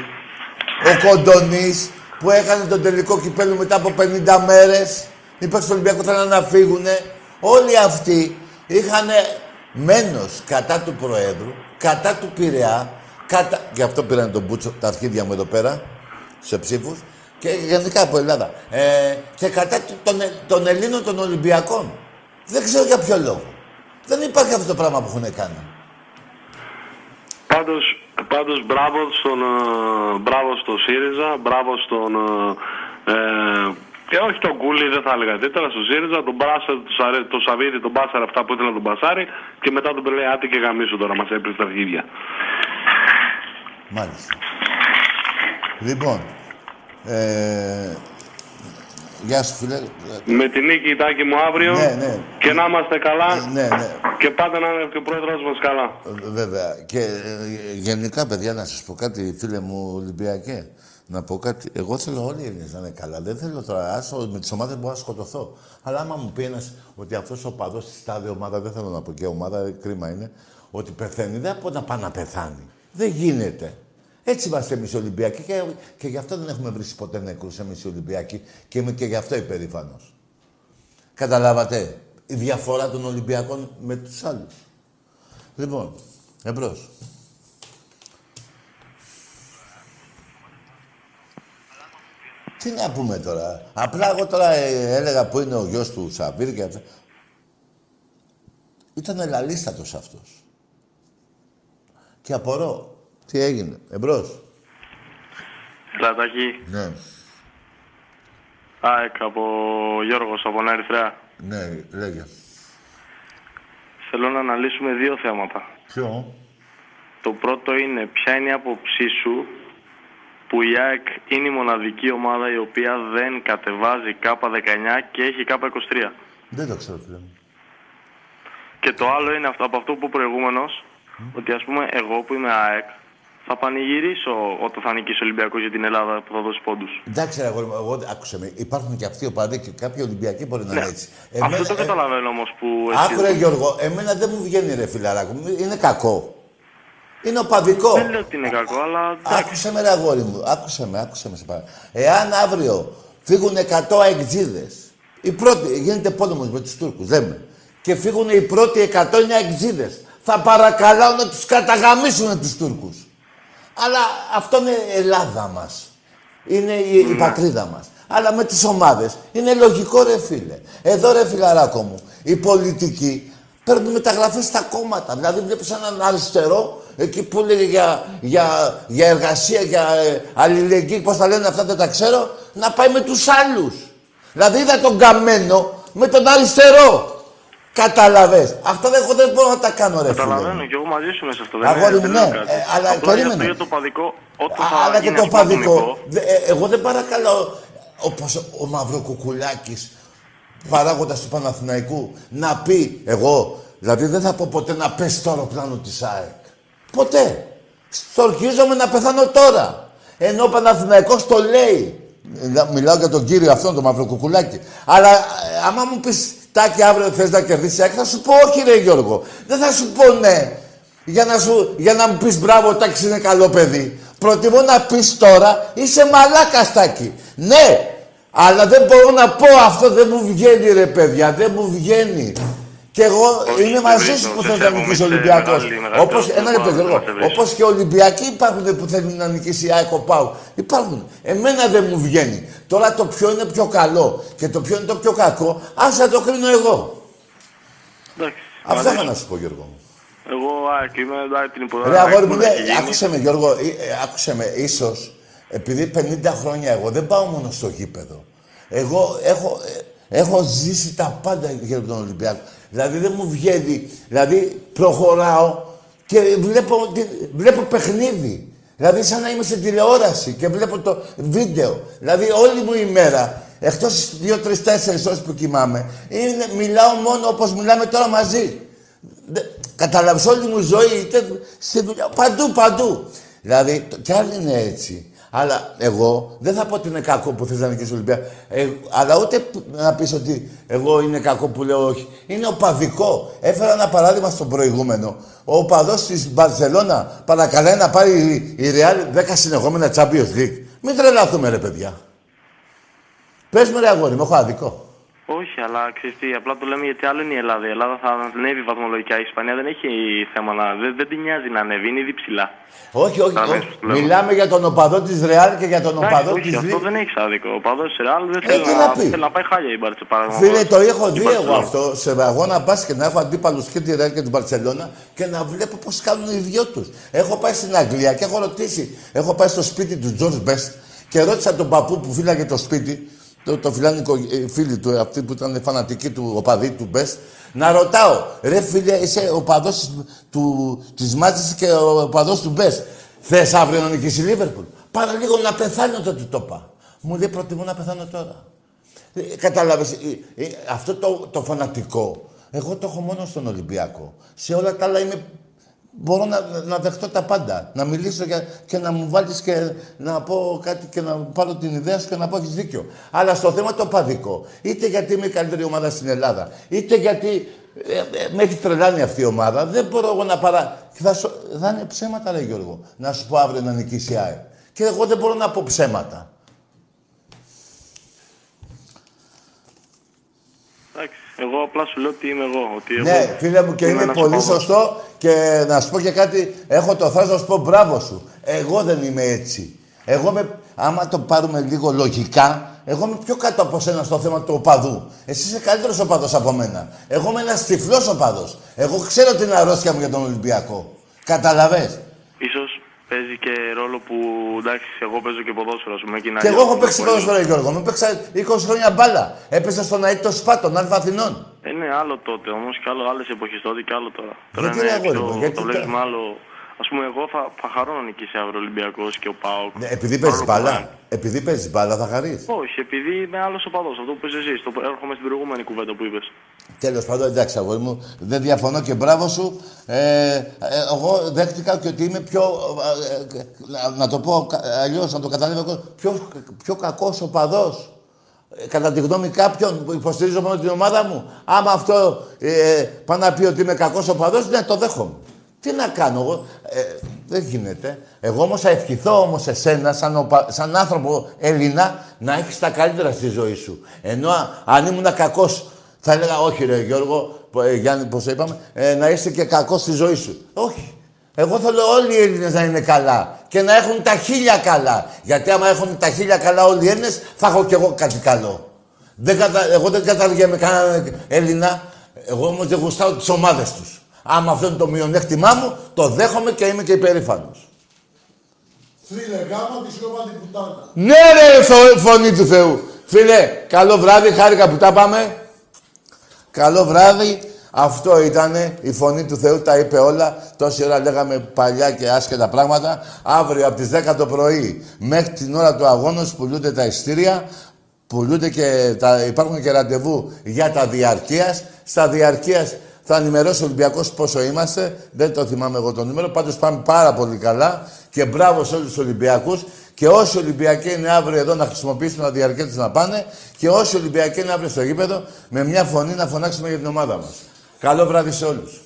Ο Κοντονής που έκανε τον τελικό κυπέλλου μετά από 50 μέρες. Οι παίκτες του Ολυμπιακού θέλανε να φύγουνε. Όλοι αυτοί είχαν μένος κατά του Προέδρου, κατά του Πειραιά, κατά... Γι' αυτό πήραν τον Μπούτσο, τα αρχίδια μου εδώ πέρα, σε ψήφους, και γενικά από Ελλάδα. Και κατά των Ελλήνων των Ολυμπιακών. Δεν ξέρω για ποιο λόγο. Δεν υπάρχει αυτό το πράγμα που έχουν κάνει. Πάντως μπράβο στο ΣΥΡΙΖΑ, μπράβο στον... Και όχι τον Κούλι, δεν θα έλεγα τέτοια, στο ΣΥΡΙΖΑ, τον Μπράσερ, τον Σαββίδη, τον Μπάσαρ, αυτά που ήθελα τον Μπασάρι και μετά τον πελέει άτι και γαμίσου τώρα, μας έπρεπε στα αρχίδια. Μάλιστα. Λοιπόν, γεια σου φίλε. Με την νίκη Τάκη μου αύριο και να είμαστε καλά και πάντα να είναι και ο πρόεδρος μας καλά. Βέβαια. Και γενικά παιδιά να σας πω κάτι φίλε μου Ολυμπιακέ. Να πω κάτι. Εγώ θέλω όλοι οι Έλληνες να είναι καλά. Δεν θέλω τώρα. Άσο, με τις ομάδες μπορώ να σκοτωθώ. Αλλά άμα μου πει ένας ότι αυτός ο παδός στη στάδιο ομάδα, δεν θέλω να πω και ομάδα, κρίμα είναι, ότι πεθαίνει, δεν από να πάει να πεθάνει. Δεν γίνεται. Έτσι είμαστε εμείς οι Ολυμπιακοί και γι' αυτό δεν έχουμε βρει ποτέ νεκρούς εμείς οι Ολυμπιακοί και είμαι και γι' αυτό υπερήφανος. Καταλάβατε η διαφορά των Ολυμπιακών με τους άλλους. Λοιπόν, εμπρός. Τι να πούμε τώρα. Απλά εγώ τώρα έλεγα που είναι ο γιος του Σαββίρ και αυτά. Ήταν ελαλίστατος αυτός. Και απορώ. Τι έγινε. Εμπρός. Λατακή. Ναι. ΑΕΚ από Γιώργος, από Νέα Ερυθρέα. Ναι, λέγε. Θέλω να αναλύσουμε 2 θέματα. Ποιο. Το πρώτο είναι ποια είναι η άποψή σου που η ΑΕΚ είναι η μοναδική ομάδα η οποία δεν κατεβάζει K19 και έχει K23. Δεν το ξέρω, φίλε μου. Και το άλλο είναι από αυτό που προηγούμενος, ότι ας πούμε εγώ που είμαι ΑΕΚ, θα πανηγυρίσω όταν θα νικήσει ο Ολυμπιακός για την Ελλάδα που θα δώσει πόντους. Εντάξει, εγώ άκουσα με. Υπάρχουν και αυτοί οπαδοί και κάποιοι Ολυμπιακοί μπορεί να είναι έτσι. Αυτό το καταλαβαίνω όμως που. Άκουρα, Γιώργο, εμένα δεν μου βγαίνει ρε φιλαράκο, είναι κακό. Είναι οπαδικό. Δεν λέω ότι είναι κακό, αλλά. Άκουσε με, ρε αγόρι μου. Άκουσε με. Σε πάρα. Εάν αύριο φύγουν 100 αεκτζίδες, οι πρώτοι, γίνεται πόλεμος με τους Τούρκους, λέμε, και φύγουν οι πρώτοι 100 αεκτζίδες, θα παρακαλάω να τους καταγαμίσουν τους Τούρκους. Αλλά αυτό είναι η Ελλάδα μας. Είναι η πατρίδα μας. Αλλά με τις ομάδες. Είναι λογικό ρε φίλε. Εδώ ρε φιλαράκο μου, οι πολιτικοί παίρνουν μεταγραφές στα κόμματα. Δηλαδή βλέπεις έναν αριστερό, εκεί που λέει για εργασία, για αλληλεγγύη, πώς τα λένε αυτά δεν τα ξέρω, να πάει με τους άλλους. Δηλαδή είδα τον καμένο με τον αριστερό. Καταλαβες. Αυτά δεν μπορώ να τα κάνω ρε φίλε. Καταλαβαίνω και εγώ μαζί σου μέσα αυτό. Αγόρι μου, ναι. Αλλά περίμενε. Αλλά και το παδικό. Εγώ δεν παρακαλώ όπως ο Μαυροκουκουλάκης, παράγοντας του Παναθηναϊκού, να πει εγώ. Δηλαδή δεν θα πω ποτέ να πέσει το αεροπλάνο της ΑΕΚ. Ποτέ. Στορκίζομαι να πεθάνω τώρα. Ενώ ο Παναθηναϊκός το λέει. Μιλάω για τον κύριο αυτόν, τον Μαυροκουκουλάκη. Αλλά άμα μου πεις Τάκη, αύριο θες να κερδίσεις ΑΕΚ, θα σου πω όχι ρε Γιώργο. Δεν θα σου πω ναι. Για να μου πεις μπράβο, Τάκη είναι καλό παιδί. Προτιμώ να πεις τώρα, είσαι μαλάκας Τάκη. Ναι, αλλά δεν μπορώ να πω αυτό, δεν μου βγαίνει ρε παιδιά, δεν μου βγαίνει. Και εγώ είμαι μαζί σου που θέλω να νικήσει ο Ολυμπιακός. Όπως και οι Ολυμπιακοί υπάρχουν που θέλουν να νικήσει η ΑΕΚ, ο ΠΑΟΚ. Υπάρχουν. Εμένα δεν μου βγαίνει. Τώρα το ποιο είναι πιο καλό και το ποιο είναι το πιο κακό, ας θα το κρίνω εγώ. Αυτό είχα να σου πω Γιώργο μου. Εγώ ΑΕΚ είμαι, την υποδοχή. Άκουσε με Γιώργο, άκουσε με, ίσως επειδή 50 χρόνια εγώ δεν πάω μόνο στο γήπεδο. Εγώ έχω ζήσει τα πάντα για τον Ολυμπιακό. Δηλαδή δεν μου βγαίνει, δηλαδή προχωράω και βλέπω παιχνίδι. Δηλαδή σαν να είμαι στην τηλεόραση και βλέπω το βίντεο. Δηλαδή όλη μου η μέρα, εκτός 2-3-4 ώρες που κοιμάμαι, μιλάω μόνο όπως μιλάμε τώρα μαζί. Καταλαβαίνω όλη μου η ζωή, είτε στη δουλειά, παντού. Δηλαδή κι άλλοι είναι έτσι. Αλλά εγώ δεν θα πω ότι είναι κακό που θες να νικήσεις Ολυμπία. Αλλά ούτε να πεις ότι εγώ είναι κακό που λέω όχι. Είναι οπαδικό. Έφερα ένα παράδειγμα στον προηγούμενο. Ο οπαδός της Μπαρσελώνα παρακαλάει να πάρει η Ρεάλ 10 συνεχόμενα Champions League. Μην τρελαθούμε ρε παιδιά. Πες μου ρε αγόρι, με έχω αδικό. Όχι, αλλά ξέρεις τι, απλά το λέμε γιατί άλλο είναι η Ελλάδα. Η Ελλάδα θα ανέβει βαθμολογικά. Η Ισπανία δεν έχει θέμα να. Δεν την νοιάζει να ανέβει, είναι ήδη ψηλά. Όχι. Μιλάμε για τον οπαδό της Ρεάλ και για τον οπαδό της Λίβερπουλ. Αυτό δεν έχει άδικο. Ο οπαδός της Ρεάλ δεν θέλει να πάει χάλια η Μπαρτσελόνα. Φίλε, το έχω δει εγώ αυτό σε βαγόνα μπάσκετ και να έχω αντίπαλους και τη Ρεάλ και την Μπαρτσελόνα και να βλέπω πώς κάνουν οι δυο τους. Έχω πάει στην Αγγλία και έχω ρωτήσει. Έχω πάει στο σπίτι του Τζορτζ Μπεστ και ρώτησα τον παππού που φύλαγε το σπίτι. Το φιλάνικο φίλοι του, αυτοί που ήταν φανατικοί του οπαδοί του Μπεστ, να ρωτάω, ρε φίλε, είσαι οπαδός της Μάτσης και οπαδός του Μπεστ. Θες αύριο να νικήσει η Λίβερπουλ? Πάρα λίγο να πεθάνω τότε το είπα. Μου λέει προτιμώ να πεθάνω τώρα. Κατάλαβες, αυτό το φανατικό, εγώ το έχω μόνο στον Ολυμπιακό. Σε όλα τα άλλα είμαι. Μπορώ να δεχτώ τα πάντα. Να μιλήσω και να μου βάλεις και να πω κάτι και να πάρω την ιδέα σου και να πω έχεις δίκιο. Αλλά στο θέμα το παδικό, είτε γιατί είμαι η καλύτερη ομάδα στην Ελλάδα, είτε γιατί με έχει τρελάνει αυτή η ομάδα, δεν μπορώ εγώ να παρά. Θα είναι ψέματα, ρε Γιώργο, να σου πω αύριο να νικήσει η ΑΕΚ. Και εγώ δεν μπορώ να πω ψέματα. Εντάξει, εγώ απλά σου λέω τι είμαι εγώ. Ότι ναι, εγώ, φίλε μου, και είναι πολύ σωστό και να σου πω και κάτι, έχω το θάρρος να σου πω μπράβο σου. Εγώ δεν είμαι έτσι. Άμα το πάρουμε λίγο λογικά, εγώ είμαι πιο κάτω από σένα στο θέμα του οπαδού. Εσύ είσαι καλύτερος οπαδός από μένα. Εγώ είμαι ένας τυφλός οπαδός. Εγώ ξέρω την αρρώστια μου για τον Ολυμπιακό. Καταλαβες. Ίσως παίζει και ρόλο που εντάξει, εγώ παίζω και ποδόσφαιρο. Και εγώ έχω παίξει ποδόσφαιρο, Γιώργο. Μου παίξα 20 χρόνια μπάλα. Έπαιζα στον ΑΕΤ το Σπάτων, Αλφα Αθηνών. Είναι άλλο τότε όμως και άλλο άλλες εποχές τότε και άλλο τώρα. Γιατί τώρα είναι το βλέπουμε άλλο. Ας πούμε, εγώ θα χαρώ να νικήσει αύριο ο Ολυμπιακός και ο ΠΑΟΚ. Ναι, επειδή παίζεις μπάλα. Επειδή παίζεις μπάλα θα χαρείς. Όχι, επειδή είμαι άλλος οπαδός. Αυτό που πες εσύ. Έρχομαι στην προηγούμενη κουβέντα που είπες. Τέλος πάντων, εντάξει, αγόρι μου, δεν διαφωνώ και μπράβο σου. Εγώ δέχτηκα και ότι είμαι πιο. Να το πω αλλιώς, να το καταλάβω. Πιο κακός οπαδός. Κατά τη γνώμη κάποιων που υποστηρίζω μόνο την ομάδα μου. Άμα αυτό πάει να πει ότι είμαι κακός οπαδός, ναι, το δέχομαι. Τι να κάνω εγώ. Δεν γίνεται. Εγώ όμως θα ευχηθώ όμως εσένα, σαν άνθρωπο Έλληνα, να έχεις τα καλύτερα στη ζωή σου. Ενώ αν ήμουν κακός. Θα έλεγα όχι ρε Γιώργο, Γιάννη, πώς είπαμε, να είσαι και κακός στη ζωή σου. Όχι. Εγώ θέλω όλοι οι Έλληνες να είναι καλά και να έχουν τα 1000 καλά. Γιατί άμα έχουν τα 1000 καλά όλοι οι Έλληνες, θα έχω κι εγώ κάτι καλό. Εγώ δεν καταργέμαι κανέναν Έλληνα, εγώ όμως δεν γουστάω τις ομάδες τους. Άμα αυτό είναι το μειονέκτημά μου, το δέχομαι και είμαι και υπερήφανος. Φίλε, γάμα τη σιώμα την πουτάνα. Ναι ρε, φωνή του Θεού. Φίλε, καλό βράδυ, χάρηκα που τα πάμε. Καλό βράδυ. Αυτό ήτανε, η φωνή του Θεού τα είπε όλα. Τόση ώρα λέγαμε παλιά και άσχετα πράγματα. Αύριο από τις 10 το πρωί μέχρι την ώρα του αγώνος πουλούνται τα ειστήρια. Πουλούνται και υπάρχουν και ραντεβού για τα διαρκείας. Στα διαρκείας θα ενημερώσει ο Ολυμπιακός πόσο είμαστε. Δεν το θυμάμαι εγώ το νούμερο. Πάντως πάμε πάρα πολύ καλά. Και μπράβο σε όλους τους Ολυμπιακούς. Και όσοι Ολυμπιακοί είναι αύριο εδώ να χρησιμοποιήσουν τα διαρκεία τους να πάνε. Και όσοι Ολυμπιακοί είναι αύριο στο γήπεδο, με μια φωνή να φωνάξουμε για την ομάδα μας. Καλό βράδυ σε όλους.